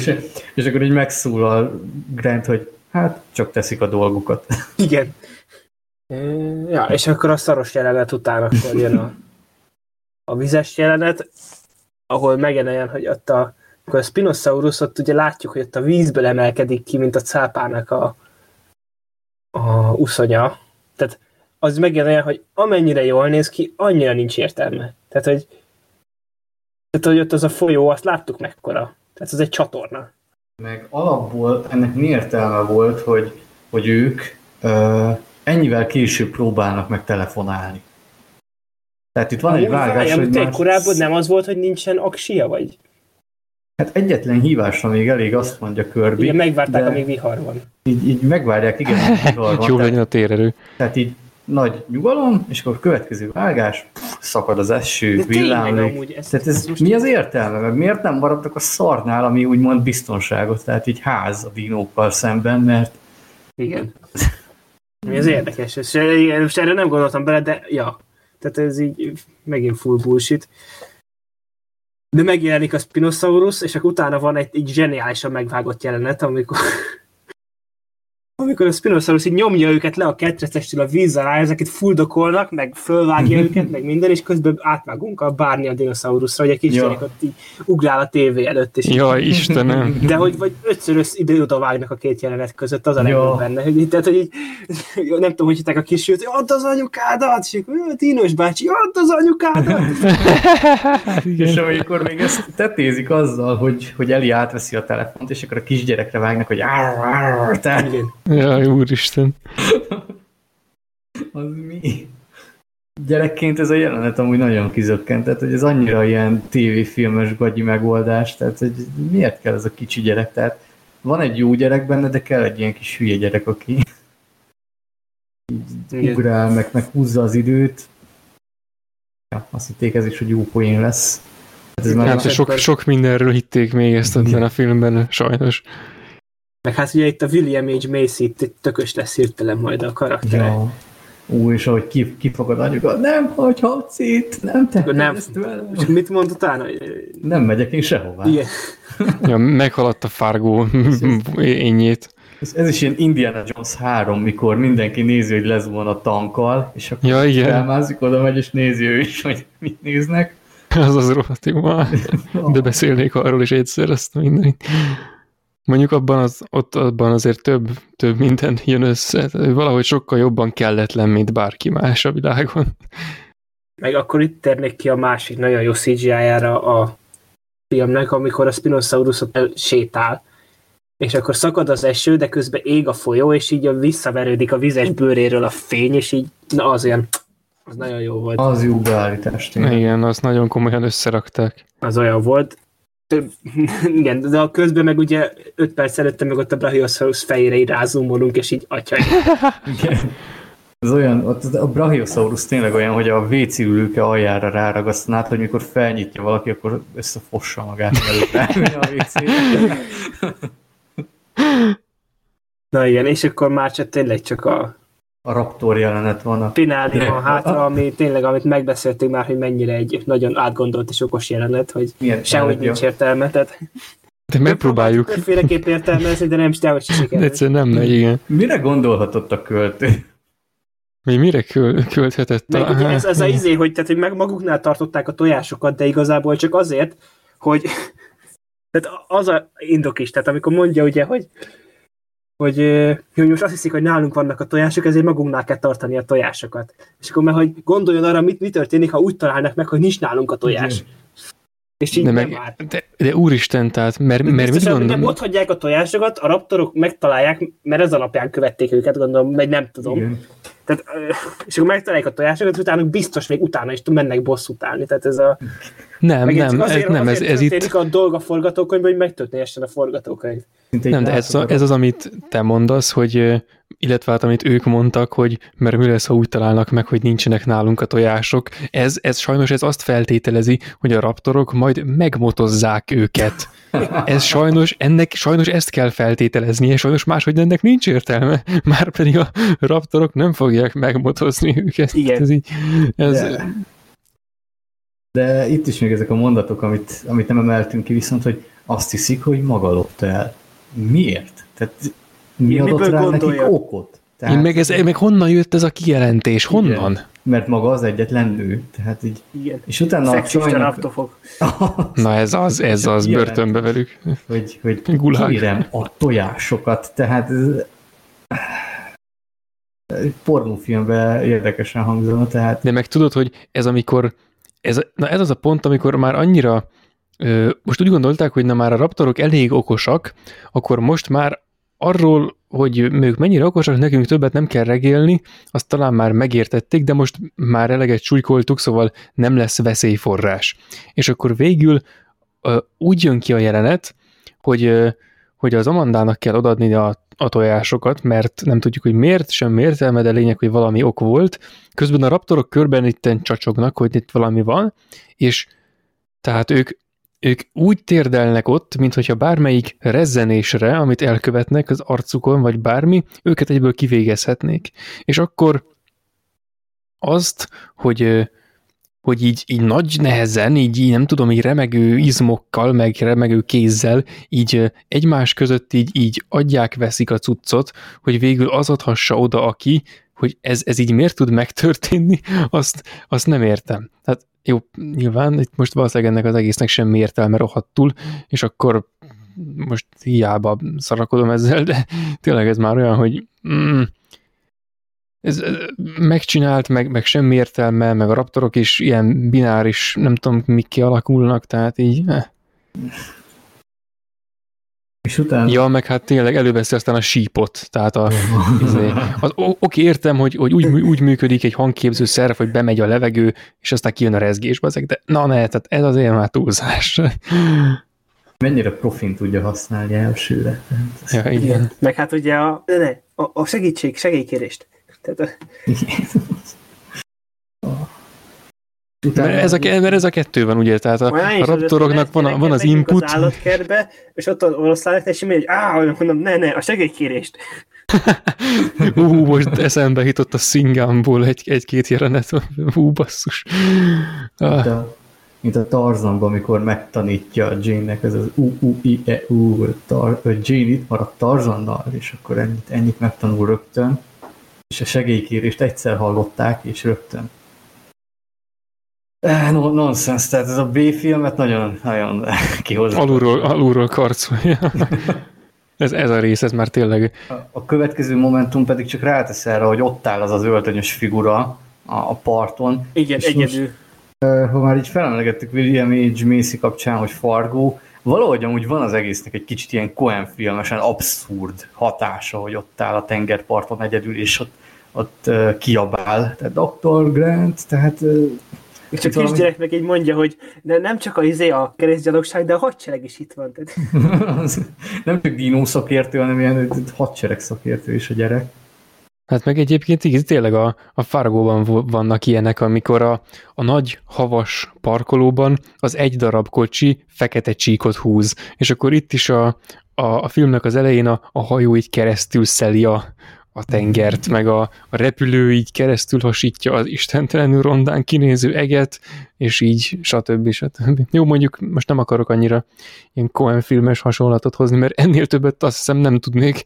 és akkor így megszólal Grant, hogy hát csak teszik a dolgukat. Igen. Ja, és akkor a szaros jelenet után akkor jön a vizes jelenet, ahol megjelen, hogy ott akkor a Spinosaurus, ott ugye látjuk, hogy ott a vízből emelkedik ki, mint a cápának a uszonya. Tehát az megjelölje, hogy amennyire jól néz ki, annyira nincs értelme. Tehát, hogy ott az a folyó, azt láttuk mekkora. Tehát az egy csatorna. Meg alapból ennek mi értelme volt, hogy ők ennyivel később próbálnak meg telefonálni. Tehát itt van egy vágás, hogy már... Korábban nem az volt, hogy nincsen aksia, vagy? Hát egyetlen hívásra még elég, azt mondja Kirby. Igen, megvárták, amíg vihar van. Így megvárják, igen, amíg vihar van. Jó legyen a térerő. Tehát így nagy nyugalom, és akkor következő vágás, szakad az eső, villámlik. Tehát ez mi az értelme? Meg miért nem maradtak a szarnál, ami úgymond biztonságot, tehát így ház a dinókkal szemben, mert... Igen. Ez érdekes, és erre nem gondoltam bele, de ja. Tehát ez így megint full bullshit. De megjelenik a Spinosaurus, és akkor utána van egy zseniálisan megvágott jelenet, amikor a Spinosaurus így nyomja őket le a ketrecestől a víz alá, ezeket fuldokolnak, meg fölvágja őket, meg minden, és közben átvágunk a bárni a dinoszauruszra, hogy egy kisgyerek ott így ugrál a tévé előtt. És jaj, Istenem! De hogy vagy ötször ide-oda vágnak a két jelenet között, az a legjobb benne. Tehát, hogy így, nem tudom, hogy hitták a kisült, hogy add az anyukádat! És akkor, Dinos bácsi, add az anyukádat! És amikor még ezt tetézik azzal, hogy Eli átveszi a telefont, és akkor a kisgyerekre vágnak, hogy jaj, úristen. Az mi? Gyerekként ez a jelenet amúgy nagyon kizökkentett, hogy ez annyira ilyen tévéfilmes gagyi megoldás, tehát hogy miért kell ez a kicsi gyerek? Tehát van egy jó gyerek benne, de kell egy ilyen kis hülye gyerek, aki ugrál, meg húzza az időt. Ja, azt hitték ez is, hogy jó poén lesz. Hát sok mindenről hitték még ezt a filmben, sajnos. Meg hát ugye itt a William H. Macy tökös lesz hirtelen majd a karaktere. Ja. Ú, és ahogy kifogad anyukat, nem hagyhatsz itt, nem teheted ezt velem. És mit mond utána? Nem megyek én sehová. Igen. Ja, meghaladt a Fargo énjét. Ez is ilyen Indiana Jones 3, mikor mindenki nézi, hogy lezvon a tankkal, és akkor elmászik, oda megy, és nézi ő is, hogy mit néznek. Az rohadt jó, de beszélnék arról is egyszer, azt mindenit. Mondjuk abban azért több minden jön össze. Valahogy sokkal jobban kelletlen, mint bárki más a világon. Meg akkor itt térnék ki a másik nagyon jó CGI-jára a filmnek, amikor a Spinosaurusot sétál, és akkor szakad az eső, de közben ég a folyó, és így visszaverődik a vizes bőréről a fény, és így na az nagyon jó volt. Az jó beállítás. Tényleg. Igen, azt nagyon komolyan összerakták. Az olyan volt. Igen, de a közben meg ugye 5 perc előtte meg ott a Brachiosaurus fejére így rázumolunk, és így atyai. Igen. Ez olyan, a Brachiosaurus tényleg olyan, hogy a WC ülőke aljára ráragasztanád, hogy mikor felnyitja valaki, akkor összefossa magát előtt a WC-re. Na igen, és akkor már csak tényleg csak a raptor jelenet van. A finálé van hátra, ami tényleg, amit megbeszéltünk már, hogy mennyire egy nagyon átgondolt és okos jelenet, hogy sehogy nincs értelme. Tehát... De megpróbáljuk. Többféleképp értelmezni, de nem sehogy se sikerül. Egyszerűen nem megy, igen. Mire gondolhatott a költő? Mire költhetett? Ez az izé, hogy meg maguknál tartották a tojásokat, de igazából csak azért, hogy tehát az a indok is, tehát amikor mondja ugye, hogy most azt hiszik, hogy nálunk vannak a tojások, ezért magunknál kell tartani a tojásokat. És akkor már, hogy gondoljon arra, mi történik, ha úgy találnak meg, hogy nincs nálunk a tojás. Igen. És így nem már. De úristen, tehát, mert mit gondolom? Nem ott hagyják a tojásokat, a raptorok megtalálják, mert ez alapján követték őket, gondolom, vagy nem tudom. Igen. Tehát, és akkor megtalálják a tojásokat, utána biztos még utána is mennek bosszút állni. Tehát ez a... Azért történik a dolga forgatókönyv, hogy megtörténessen a forgatókönyv. Nem, de ez az, amit te mondasz, hogy, illetve hát amit ők mondtak, hogy mert mi lesz, ha úgy találnak meg, hogy nincsenek nálunk a tojások. Ez sajnos azt feltételezi, hogy a raptorok majd megmotozzák őket. Ez sajnos, ennek ezt kell feltételezni, és sajnos máshogy ennek nincs értelme. Márpedig a raptorok nem fogják megmotozni őket. Igen. De itt is még ezek a mondatok, amit nem emeltünk ki, viszont, hogy azt hiszik, hogy maga lopta el. Miért? Tehát mi adott rá nekik okot? Tehát, meg honnan jött ez a kijelentés? Honnan? Igen, mert maga az egyetlen nő. Tehát így, igen. És utána szexisten aktofog. Na ez az börtönbe velük. Hogy kérem a tojásokat. Tehát ez... pornófilmben érdekesen hangzana, tehát... De meg tudod, hogy ez amikor... Ez az a pont, amikor már annyira... most úgy gondolták, hogy na már a raptorok elég okosak, akkor most már arról, hogy ők mennyire okosak, nekünk többet nem kell regélni, azt talán már megértették, de most már eleget súlykoltuk, szóval nem lesz veszélyforrás. És akkor végül úgy jön ki a jelenet, hogy az Amandának kell odaadni a tojásokat, mert nem tudjuk, hogy miért, sem értelme, de lényeg, hogy valami ok volt. Közben a raptorok körben itten csacsognak, hogy itt valami van, és tehát ők úgy térdelnek ott, mintha bármelyik rezzenésre, amit elkövetnek az arcukon, vagy bármi, őket egyből kivégezhetnék. És akkor azt, hogy így nagy nehezen, így nem tudom, így remegő izmokkal, meg remegő kézzel, így egymás között így adják, veszik a cuccot, hogy végül az adhassa oda, aki, hogy ez így miért tud megtörténni, azt nem értem. Hát jó, nyilván itt most valószínűleg ennek az egésznek semmi értelme rohadtul, és akkor most hiába szarakodom ezzel, de tényleg ez már olyan, hogy... Ez megcsinált, meg semmi értelme, meg a raptorok is ilyen bináris, nem tudom, mik kialakulnak, tehát így... És utána... Ja, meg hát tényleg előveszi aztán a sípot, tehát oké, értem, hogy úgy működik egy hangképző szerv, hogy bemegy a levegő, és aztán kijön a rezgésbe, de na ne, tehát ez azért már túlzás. Mennyire profin tudja használni elsőre. Ja, igen. Meg hát ugye a segélykérést. Tehát mert ez a kettő van, ugye, tehát a raptoroknak van az input. Az állatkertbe, és ott van a szállítás, és így, mondom, ne, a segélykérést. Most eszembe hitott a Szingámból egy-két jelenet. Basszus. Mint a Tarzanban, amikor megtanítja a Jane-nek ez az U-U-I-E-U, Jane itt maradt Tarzannal, és akkor ennyit megtanul rögtön. És a segélykérést egyszer hallották, és rögtön. Nonsense, tehát ez a B-filmet nagyon kihozza. Alulról karcolja. ez a rész, ez már tényleg... A következő momentum pedig csak rátesz erre, hogy ott áll az öltönyös figura a parton. Igen, egyedül. Ha már így felemlegettük William H. Macy kapcsán, hogy Fargo, valahogy amúgy van az egésznek egy kicsit ilyen Coen filmesen abszurd hatása, hogy ott áll a tengerparton egyedül, és ott kiabál. Tehát Dr. Grant, tehát... És a kisgyereknek így mondja, hogy de nem csak a keresztgyalogság, de a hadsereg is itt van. Tehát. Nem csak dinó szakértő, hanem ilyen hadsereg szakértő is a gyerek. Hát meg egyébként így tényleg a Fargóban vannak ilyenek, amikor a nagy havas parkolóban az egy darab kocsi fekete csíkot húz, és akkor itt is a filmnek az elején a hajó így keresztül szeli a tengert, meg a repülő így keresztül hasítja az istentelenül rondán kinéző eget, és így stb. Jó, mondjuk most nem akarok annyira ilyen Coen filmes hasonlatot hozni, mert ennél többet azt hiszem nem tudnék,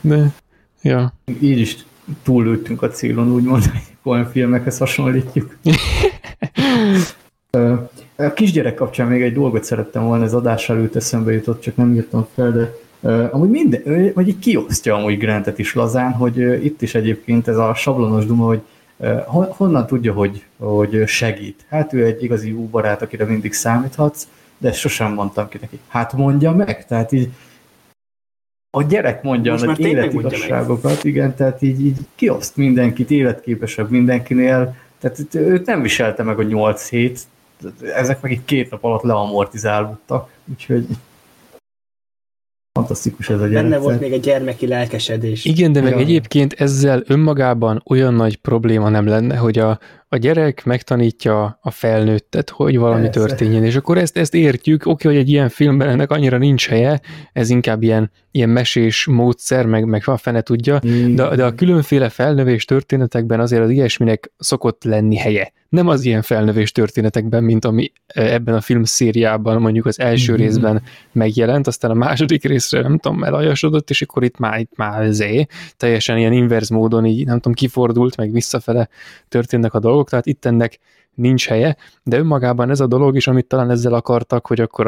de... Ja. Így is túllőttünk a célon, úgymond, olyan filmekhez hasonlítjuk. A kisgyerek kapcsán még egy dolgot szerettem volna, ez adás előtt eszembe jutott, csak nem írtam fel, de amúgy minden, vagy így kiosztja amúgy Grantet is lazán, hogy itt is egyébként ez a sablonos duma, hogy honnan tudja, hogy segít. Hát ő egy igazi jó barát, akire mindig számíthatsz, de sosem mondtam ki neki. Hát mondja meg, tehát így a gyerek mondja az életigazságokat, igen, tehát így kioszt mindenkit, életképesebb mindenkinél, tehát őt nem viselte meg a 8 hét, ezek meg itt 2 nap alatt leamortizálódtak, úgyhogy fantasztikus ez a gyerek. Benne volt még a gyermeki lelkesedés. Igen, de meg egyébként ezzel önmagában olyan nagy probléma nem lenne, hogy a gyerek megtanítja a felnőttet, hogy valami történjen, és akkor ezt értjük, oké, hogy egy ilyen filmben ennek annyira nincs helye, ez inkább ilyen mesés módszer, meg van fene tudja, de a különféle felnövés történetekben azért az ilyesminek szokott lenni helye. Nem az ilyen felnövés történetekben, mint ami ebben a filmszériában mondjuk az első részben megjelent, aztán a második részre nem tudom, elajasodott, és akkor itt már teljesen ilyen inverz módon így, nem tudom, kifordult, meg visszafele történnek a dolgok, tehát itt ennek nincs helye, de önmagában ez a dolog is, amit talán ezzel akartak, hogy akkor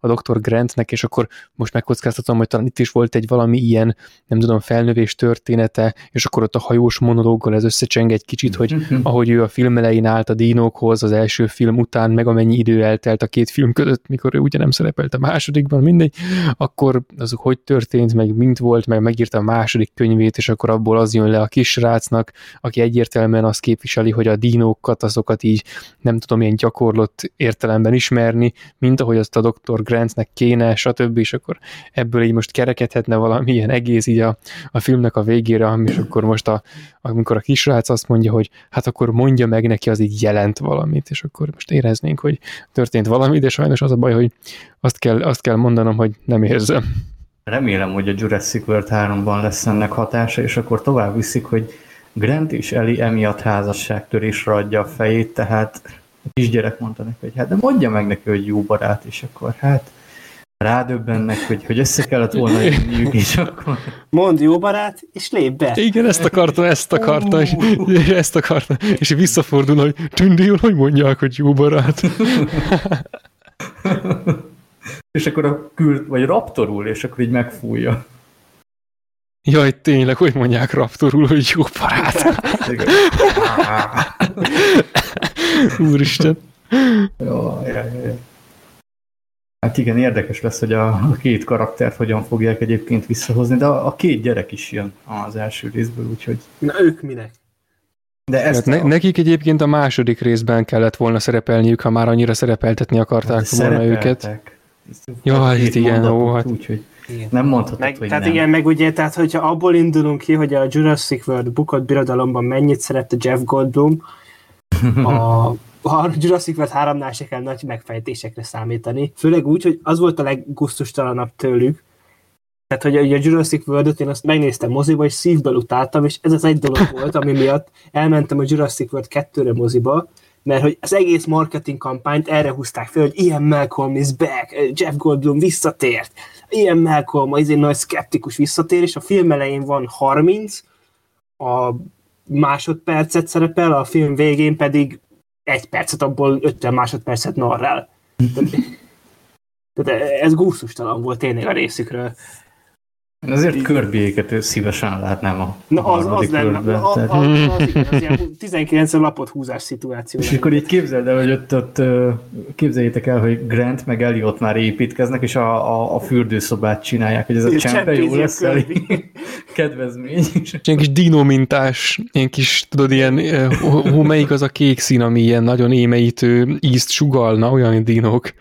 a Dr. Grantnek, és akkor most megkockáztatom, hogy talán itt is volt egy valami ilyen, nem tudom, felnövés története, és akkor ott a hajós monológgal ez összecseng egy kicsit, hogy ahogy ő a film elején állt a dínókhoz az első film után, meg amennyi idő eltelt a két film között, mikor ő ugye nem szerepelt a másodikban, mindegy, akkor azok hogy történt, meg mint volt, meg megírta a második könyvét, és akkor abból az jön le a kisrácnak, aki egyértelműen azt képviseli, hogy a dínókat, azokat így nem tudom ilyen gyakorlott értelemben ismerni, mint ahogy azt a Dr. Grantnek kéne, stb. És akkor ebből így most kerekedhetne valamilyen egész így a filmnek a végére, és akkor most amikor a kisrác azt mondja, hogy hát akkor mondja meg neki, az így jelent valamit, és akkor most éreznénk, hogy történt valami, de sajnos az a baj, hogy azt kell mondanom, hogy nem érzem. Remélem, hogy a Jurassic World 3-ban lesz ennek hatása, és akkor tovább viszik, hogy Grant is Ellie emiatt házasságtörésre adja a fejét, tehát a kisgyerek mondta neki, hogy hát de mondja meg neki, hogy jó barát, és akkor hát rádöbbennek, hogy össze kellett volna jönniük, és akkor... Mondd jó barát, és lép be! Igen, ezt akarta, és visszafordul, hogy tündél, hogy mondják, hogy jó barát. És akkor raptorul, és akkor így megfújja. Jaj, tényleg, hogy mondják raptorul, hogy jó barát. Úristen. Jaj. Hát igen, érdekes lesz, hogy a két karaktert hogyan fogják egyébként visszahozni, de a két gyerek is jön az első részből, úgyhogy... Na, ők minek? De ezt nekik egyébként a második részben kellett volna szerepelniük, ha már annyira szerepeltetni akarták volna őket. Jaj, itt igen, hát. Úgyhogy nem mondhatod, hogy tehát nem. Igen, meg ugye, tehát hogyha abból indulunk ki, hogy a Jurassic World bukott birodalomban mennyit szerette Jeff Goldblum, a Jurassic World 3-nál se kell nagy megfejtésekre számítani. Főleg úgy, hogy az volt a leggusztustalanabb tőlük. Tehát, hogy a Jurassic World-öt én azt megnéztem moziba, és szívből utáltam, és ez az egy dolog volt, ami miatt elmentem a Jurassic World 2-re moziba, mert hogy az egész marketing kampányt erre húzták fel, hogy Ian Malcolm is back, Jeff Goldblum visszatért, Ian Malcolm az egy nagy szkeptikus visszatér, és a film elején van 30, a másodpercet szerepel, a film végén pedig 1 percet, abból 50 másodpercet narrál. Tehát ez gusztustalan volt tényleg a részükről. Ezért körbiéket szívesen látnám a harmadik körben. Az ilyen 19 lapot húzás szituáció. És akkor így képzeld el, hogy ott képzeljétek el, hogy Grant meg Ellie ott már építkeznek, és a fürdőszobát csinálják, hogy ez a csempe jó lesz elég kedvezmény. Ilyen kis dinomintás, ilyen kis, tudod, ilyen, melyik az a kék szín, ami ilyen nagyon émeítő ízt sugalna, olyan dinók.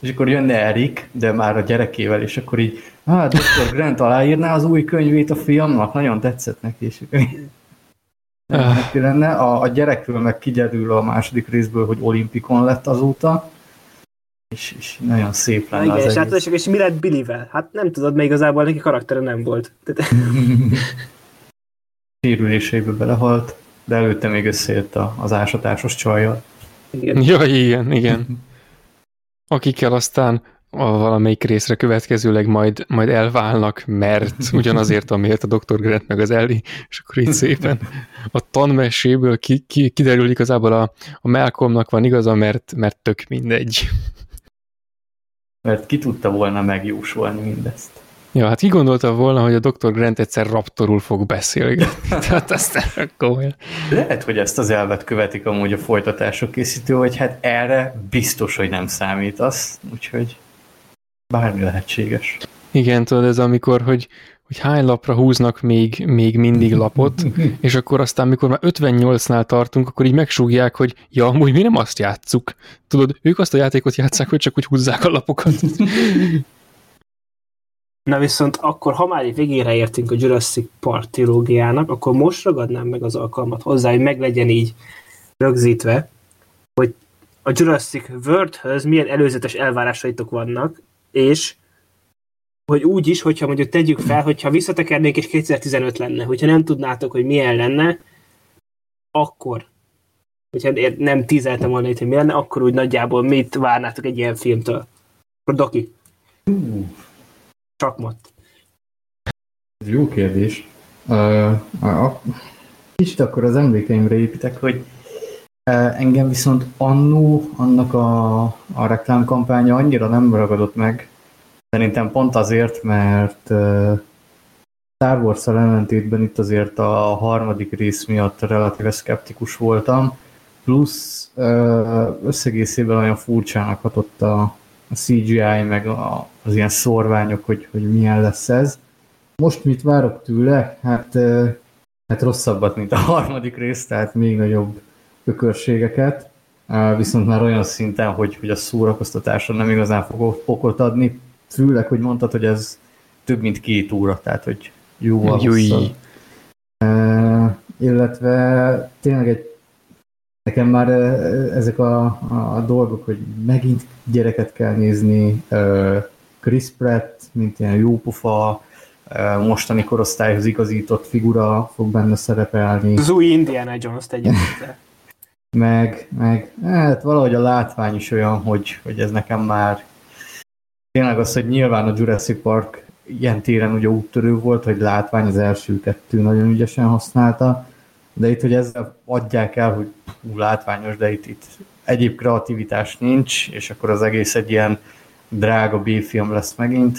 És akkor jönne Erik, de már a gyerekével, és akkor így, hát Dr. Grant aláírná az új könyvét a fiamnak, nagyon tetszett neki, és neki lenne. A gyerekről meg kigyedül a második részből, hogy olimpikon lett azóta, és nagyon szép lenne igen, az és egész. Hát, és mi lett Billyvel? Hát nem tudod, mert igazából neki karaktere nem volt. Sérüléseibe belehalt, de előtte még összejött az ásatásos csajjal. Igen. Akikkel aztán valamelyik részre következőleg majd elválnak, mert ugyanazért, amiért a Dr. Grant meg az Ellie, és akkor így szépen a tanmeséből kiderül igazából a Malcolmnak van igaza, mert tök mindegy. Mert ki tudta volna megjósolni mindezt. Ja, hát ki gondolta volna, hogy a Dr. Grant egyszer raptorul fog beszélgetni. Tehát aztán komolyan. Lehet, hogy ezt az elvet követik amúgy a folytatások készítő, hogy hát erre biztos, hogy nem számítasz, úgyhogy bármi lehetséges. Igen, tudod, ez amikor, hogy hány lapra húznak még mindig lapot, és akkor aztán, mikor már 58-nál tartunk, akkor így megsúgják, hogy ja, amúgy mi nem azt játsszuk. Tudod, ők azt a játékot játsszák, hogy csak úgy húzzák a lapokat. Na viszont akkor, ha már végére értünk a Jurassic Park trilógiának, akkor most ragadnám meg az alkalmat hozzá, hogy meglegyen így rögzítve, hogy a Jurassic World-höz milyen előzetes elvárásaitok vannak, és hogy úgy is, hogyha mondjuk tegyük fel, hogyha visszatekernék és 2015 lenne, hogyha nem tudnátok, hogy milyen lenne, akkor, hogyha nem tízeltem volna itt, hogy mi lenne, akkor úgy nagyjából mit várnátok egy ilyen filmtől? Akkor Doki. Sakmat. Jó kérdés. Kicsit akkor az emlékeimre építek, hogy Engem viszont annó annak a reklámkampánya annyira nem ragadott meg. Szerintem pont azért, mert Star Wars-szal ellentétben itt azért a harmadik rész miatt relatíve szkeptikus voltam, plusz összegészében olyan furcsának hatott a CGI, meg az ilyen szorványok, hogy milyen lesz ez. Most mit várok tőle? Hát rosszabbat, mint a harmadik rész, tehát még nagyobb ökörségeket, viszont már olyan szinten, hogy a szórakoztatásra nem igazán fogok okot adni, főleg, hogy mondtad, hogy ez több mint 2 óra, tehát hogy jóval hosszabb. Illetve tényleg nekem már ezek a dolgok, hogy megint gyereket kell nézni, Chris Pratt, mint ilyen jópofa, mostani korosztályhoz igazított figura fog benne szerepelni. Az új Indiana Jones-t egyébként. meg hát valahogy a látvány is olyan, hogy ez nekem már tényleg az, hogy nyilván a Jurassic Park ilyen téren ugye úttörő volt, hogy látvány az első 2 nagyon ügyesen használta, de itt, hogy ezzel adják el, hogy látványos, de itt egyéb kreativitás nincs, és akkor az egész egy ilyen drága B-film lesz megint.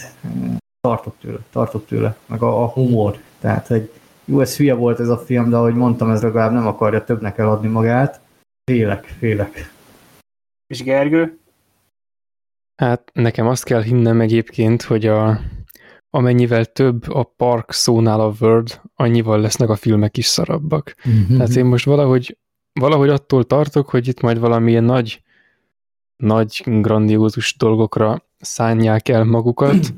Tartok tőle, meg a humor. Tehát, hogy jó, ez hülye volt ez a film, de ahogy mondtam, ez legalább nem akarja többnek eladni magát. Félek. És Gergő? Hát nekem azt kell hinnem egyébként, hogy amennyivel több a park szónál a World, annyival lesznek a filmek is szarabbak. Mm-hmm. Tehát én most valahogy attól tartok, hogy itt majd valamilyen nagy grandiózus dolgokra szánják el magukat,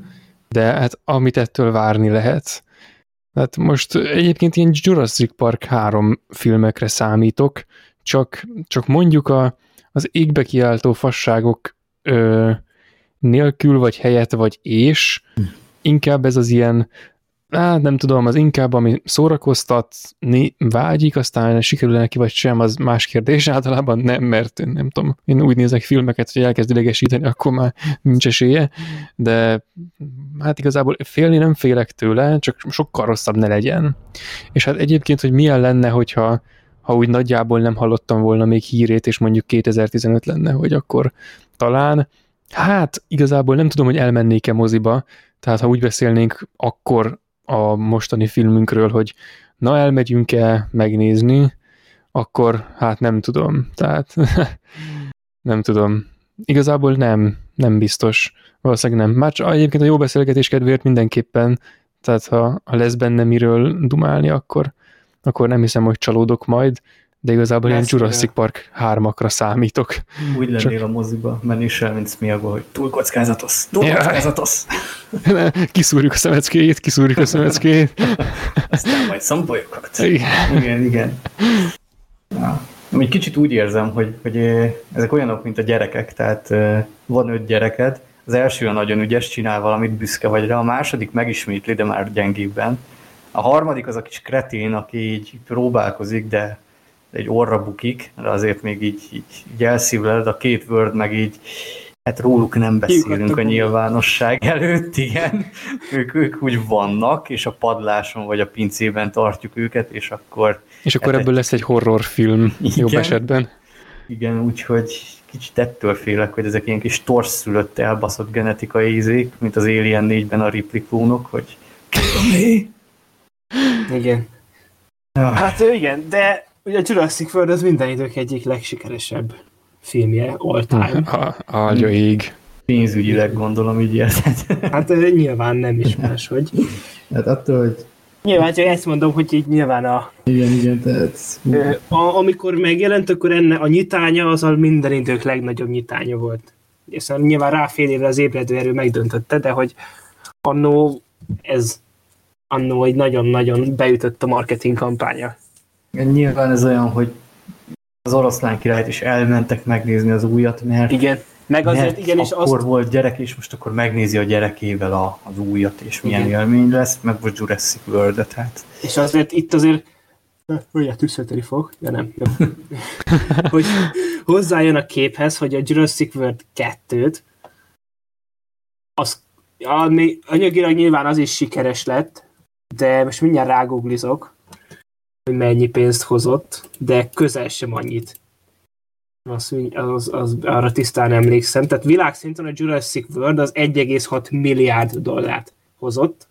de hát amit ettől várni lehet. Hát most egyébként ilyen Jurassic Park 3 filmekre számítok, csak mondjuk az égbe kiáltó fasságok nélkül, vagy helyett, vagy és, inkább ez az ilyen, nem tudom, az inkább, ami szórakoztatni vágyik, aztán sikerül neki vagy sem, az más kérdés, általában nem, mert nem tudom, én úgy nézek filmeket, hogy elkezd idegesíteni, akkor már nincs esélye, de hát igazából félni nem félek tőle, csak sokkal rosszabb ne legyen. És hát egyébként, hogy milyen lenne, hogyha úgy nagyjából nem hallottam volna még hírét, és mondjuk 2015 lenne, hogy akkor talán, hát igazából nem tudom, hogy elmennék-e moziba, tehát ha úgy beszélnénk akkor a mostani filmünkről, hogy na elmegyünk-e megnézni, akkor hát nem tudom, tehát nem tudom. Igazából nem biztos, valószínűleg nem. Már egyébként a jó beszélgetés kedvéért mindenképpen, tehát ha lesz benne miről dumálni, akkor nem hiszem, hogy csalódok majd, de igazából ilyen Jurassic Park 3-akra számítok. Úgy lennél a moziba menéssel, mint Smiago, hogy túl kockázatos. Kiszúrjuk a szemeckét, Aztán majd szombolyokat. Igen. Ja. Egy kicsit úgy érzem, hogy ezek olyanok, mint a gyerekek, tehát van 5 gyereked, az első nagyon ügyes, csinál valamit, büszke vagy rá, a második megismétli, de már gyengébben. A harmadik az a kis kretén, aki így próbálkozik, de egy orra bukik, de azért még így elszívleled, a 2 Word meg így, hát róluk nem beszélünk a nyilvánosság előtt, igen. Ők úgy vannak, és a padláson vagy a pincében tartjuk őket, és akkor... És akkor ebből lesz egy horrorfilm, igen, jobb esetben. Igen, úgyhogy kicsit ettől félek, hogy ezek ilyen kis torszszülött elbaszott genetikai ízék, mint az Alien 4-ben a Ripley klónok, hogy... Igen. Hát igen, de... Ugye a Jurassic World az minden idők egyik legsikeresebb filmje all time. Aljaig. Pénzügyileg gondolom így érted. Hát nyilván nem is más, hogy... Hát attól, hogy... Nyilván, csak ezt mondom, hogy így nyilván a... Igen, tehát... Amikor megjelent, akkor ennek a nyitánya az a minden idők legnagyobb nyitánya volt. És nyilván rá fél évre az ébredő erő megdöntötte, de hogy annó egy nagyon-nagyon beütött a marketing kampánya. Nyilván ez olyan, hogy az Oroszlán királyt is elmentek megnézni az újat, mert, igen. Meg azért, mert igen, és akkor azt... volt gyerek, és most akkor megnézi a gyerekével az újat, és milyen élmény lesz, meg most Jurassic World-et. Hát. És azért itt azért olyan tüsszeteli fog, de nem. Hogy hozzájön a képhez, hogy a Jurassic World 2-t az anyagilag nyilván az is sikeres lett, de most mindjárt rágooglizok, hogy mennyi pénzt hozott, de közel sem annyit. Arra tisztán emlékszem. Tehát világszinten a Jurassic World az 1,6 milliárd dollárt hozott.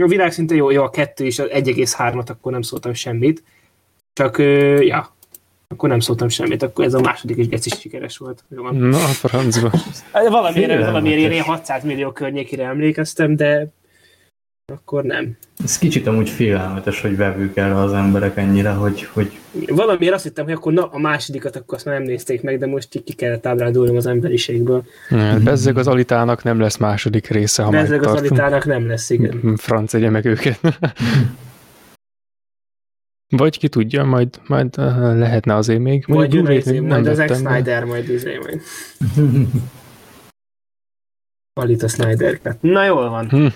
A világszinten jó a 2 és az 1,3-at, akkor nem szóltam semmit. Csak, ja, akkor nem szóltam semmit. Akkor ez a második is gecis sikeres volt. Jó. Na, francba. Valamiért én 600 millió környékére emlékeztem, de akkor nem. Ez kicsit amúgy félelmetes, hogy vevők el az emberek ennyire, hogy... Valamiért azt hittem, hogy akkor na, a másodikat akkor azt már nem nézték meg, de most így ki kellett ábrándulnom az emberiségből. Bezzeg az Alitának nem lesz második része, ha bezzeg az Alitának nem lesz, igen. Franc egye meg őket. Vagy ki tudja, majd lehetne azért még. Vagy jön részén, majd az Zack Snyder, majd izé, majd. Alita Snyder. Na jól van.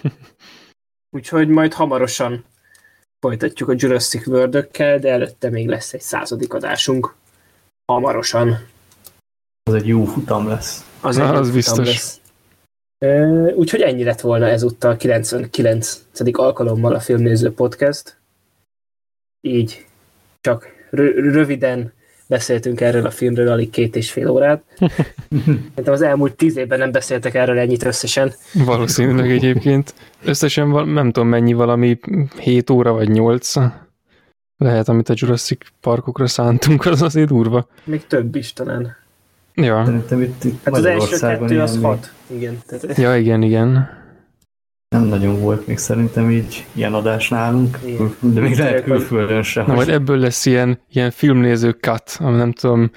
Úgyhogy majd hamarosan folytatjuk a Jurassic World-ökkel, de előtte még lesz egy 100. adásunk. Hamarosan. Az egy jó futam lesz. Az biztos. Lesz. Úgyhogy ennyi lett volna ezúttal 99. alkalommal a Filmnéző Podcast. Így csak röviden beszéltünk erről a filmről, alig 2,5 órát. Szerintem az elmúlt 10 évben nem beszéltek erről ennyit összesen. Valószínűleg egyébként. Összesen nem tudom mennyi, valami 7 óra vagy 8. Lehet, amit a Jurassic Parkokra szántunk, az azért durva. Még több is talán. Ja. Hát az első 2 az 6. Igen. Ja, igen. Nem nagyon volt még szerintem így ilyen adás nálunk, de még lehet külföldön sem. Na, majd ebből lesz ilyen filmnéző cut, ami nem tudom,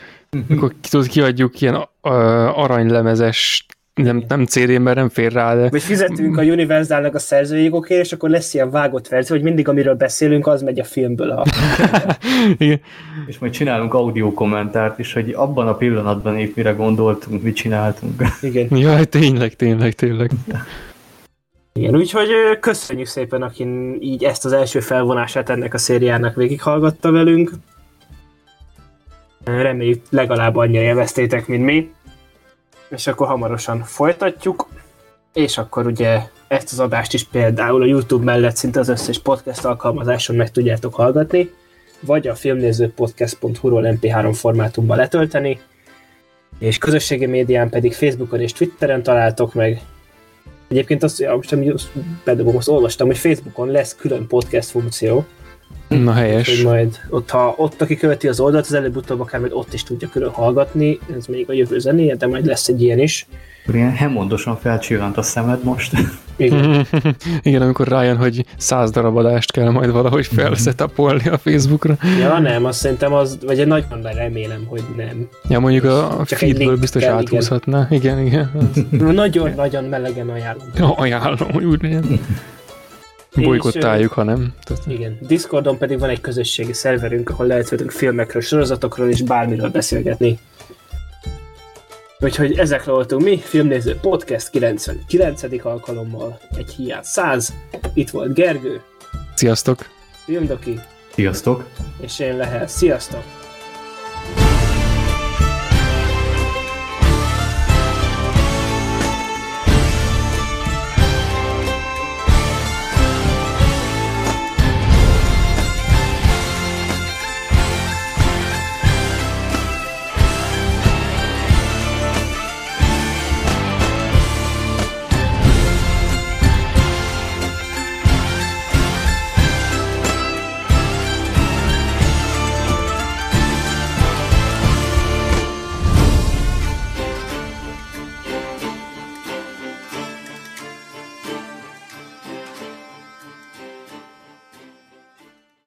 akkor kiadjuk ilyen aranylemezes, nem CD-n, mert nem fér rá, de... Vagy fizetünk a Universalnak a szerzőjogokért, és akkor lesz ilyen vágott verzió, hogy mindig amiről beszélünk, az megy a filmből. Igen. És majd csinálunk audio kommentárt is, hogy abban a pillanatban épp mire gondoltunk, mit csináltunk. Igen. Jaj, tényleg. Igen, úgyhogy köszönjük szépen, akin így ezt az első felvonását ennek a szériának végighallgatta velünk. Reméljük, legalább annyira élveztétek, mint mi. És akkor hamarosan folytatjuk. És akkor ugye ezt az adást is például a YouTube mellett szinte az összes podcast alkalmazáson meg tudjátok hallgatni, vagy a filmnézőpodcast.hu-ról MP3 formátumban letölteni, és közösségi médián pedig Facebookon és Twitteren találtok meg. Egyébként azt bedobom, azt olvastam, hogy Facebookon lesz külön podcast funkció. Na helyes. Úgyhogy majd ott, aki követi az oldalt, az előbb-utóbb akár majd ott is tudja külön hallgatni. Ez még a jövő zenéje, de majd lesz egy ilyen is. Igen, hemondosan felcsillant a szemed most. Igen. Igen, amikor rájön, hogy 100 darab adást kell majd valahogy felszetapolni a Facebookra. Ja nem, azt szerintem az, vagy én nagyon remélem, hogy nem. Ja, mondjuk a feedből biztos kell, áthúzhatná. Igen. Nagyon-nagyon melegen ajánlom. Ajánlom, hogy úgy legyen. Bolygottáljuk, ha nem. Igen. Discordon pedig van egy közösségi szerverünk, ahol lehet velünk filmekről, sorozatokról és bármiről beszélgetni. Úgyhogy ezekre voltunk mi, Filmnéző Podcast 99. alkalommal, egy hiány 100. Itt volt Gergő. Sziasztok! Filmdoki. Sziasztok! És én Lehel. Sziasztok!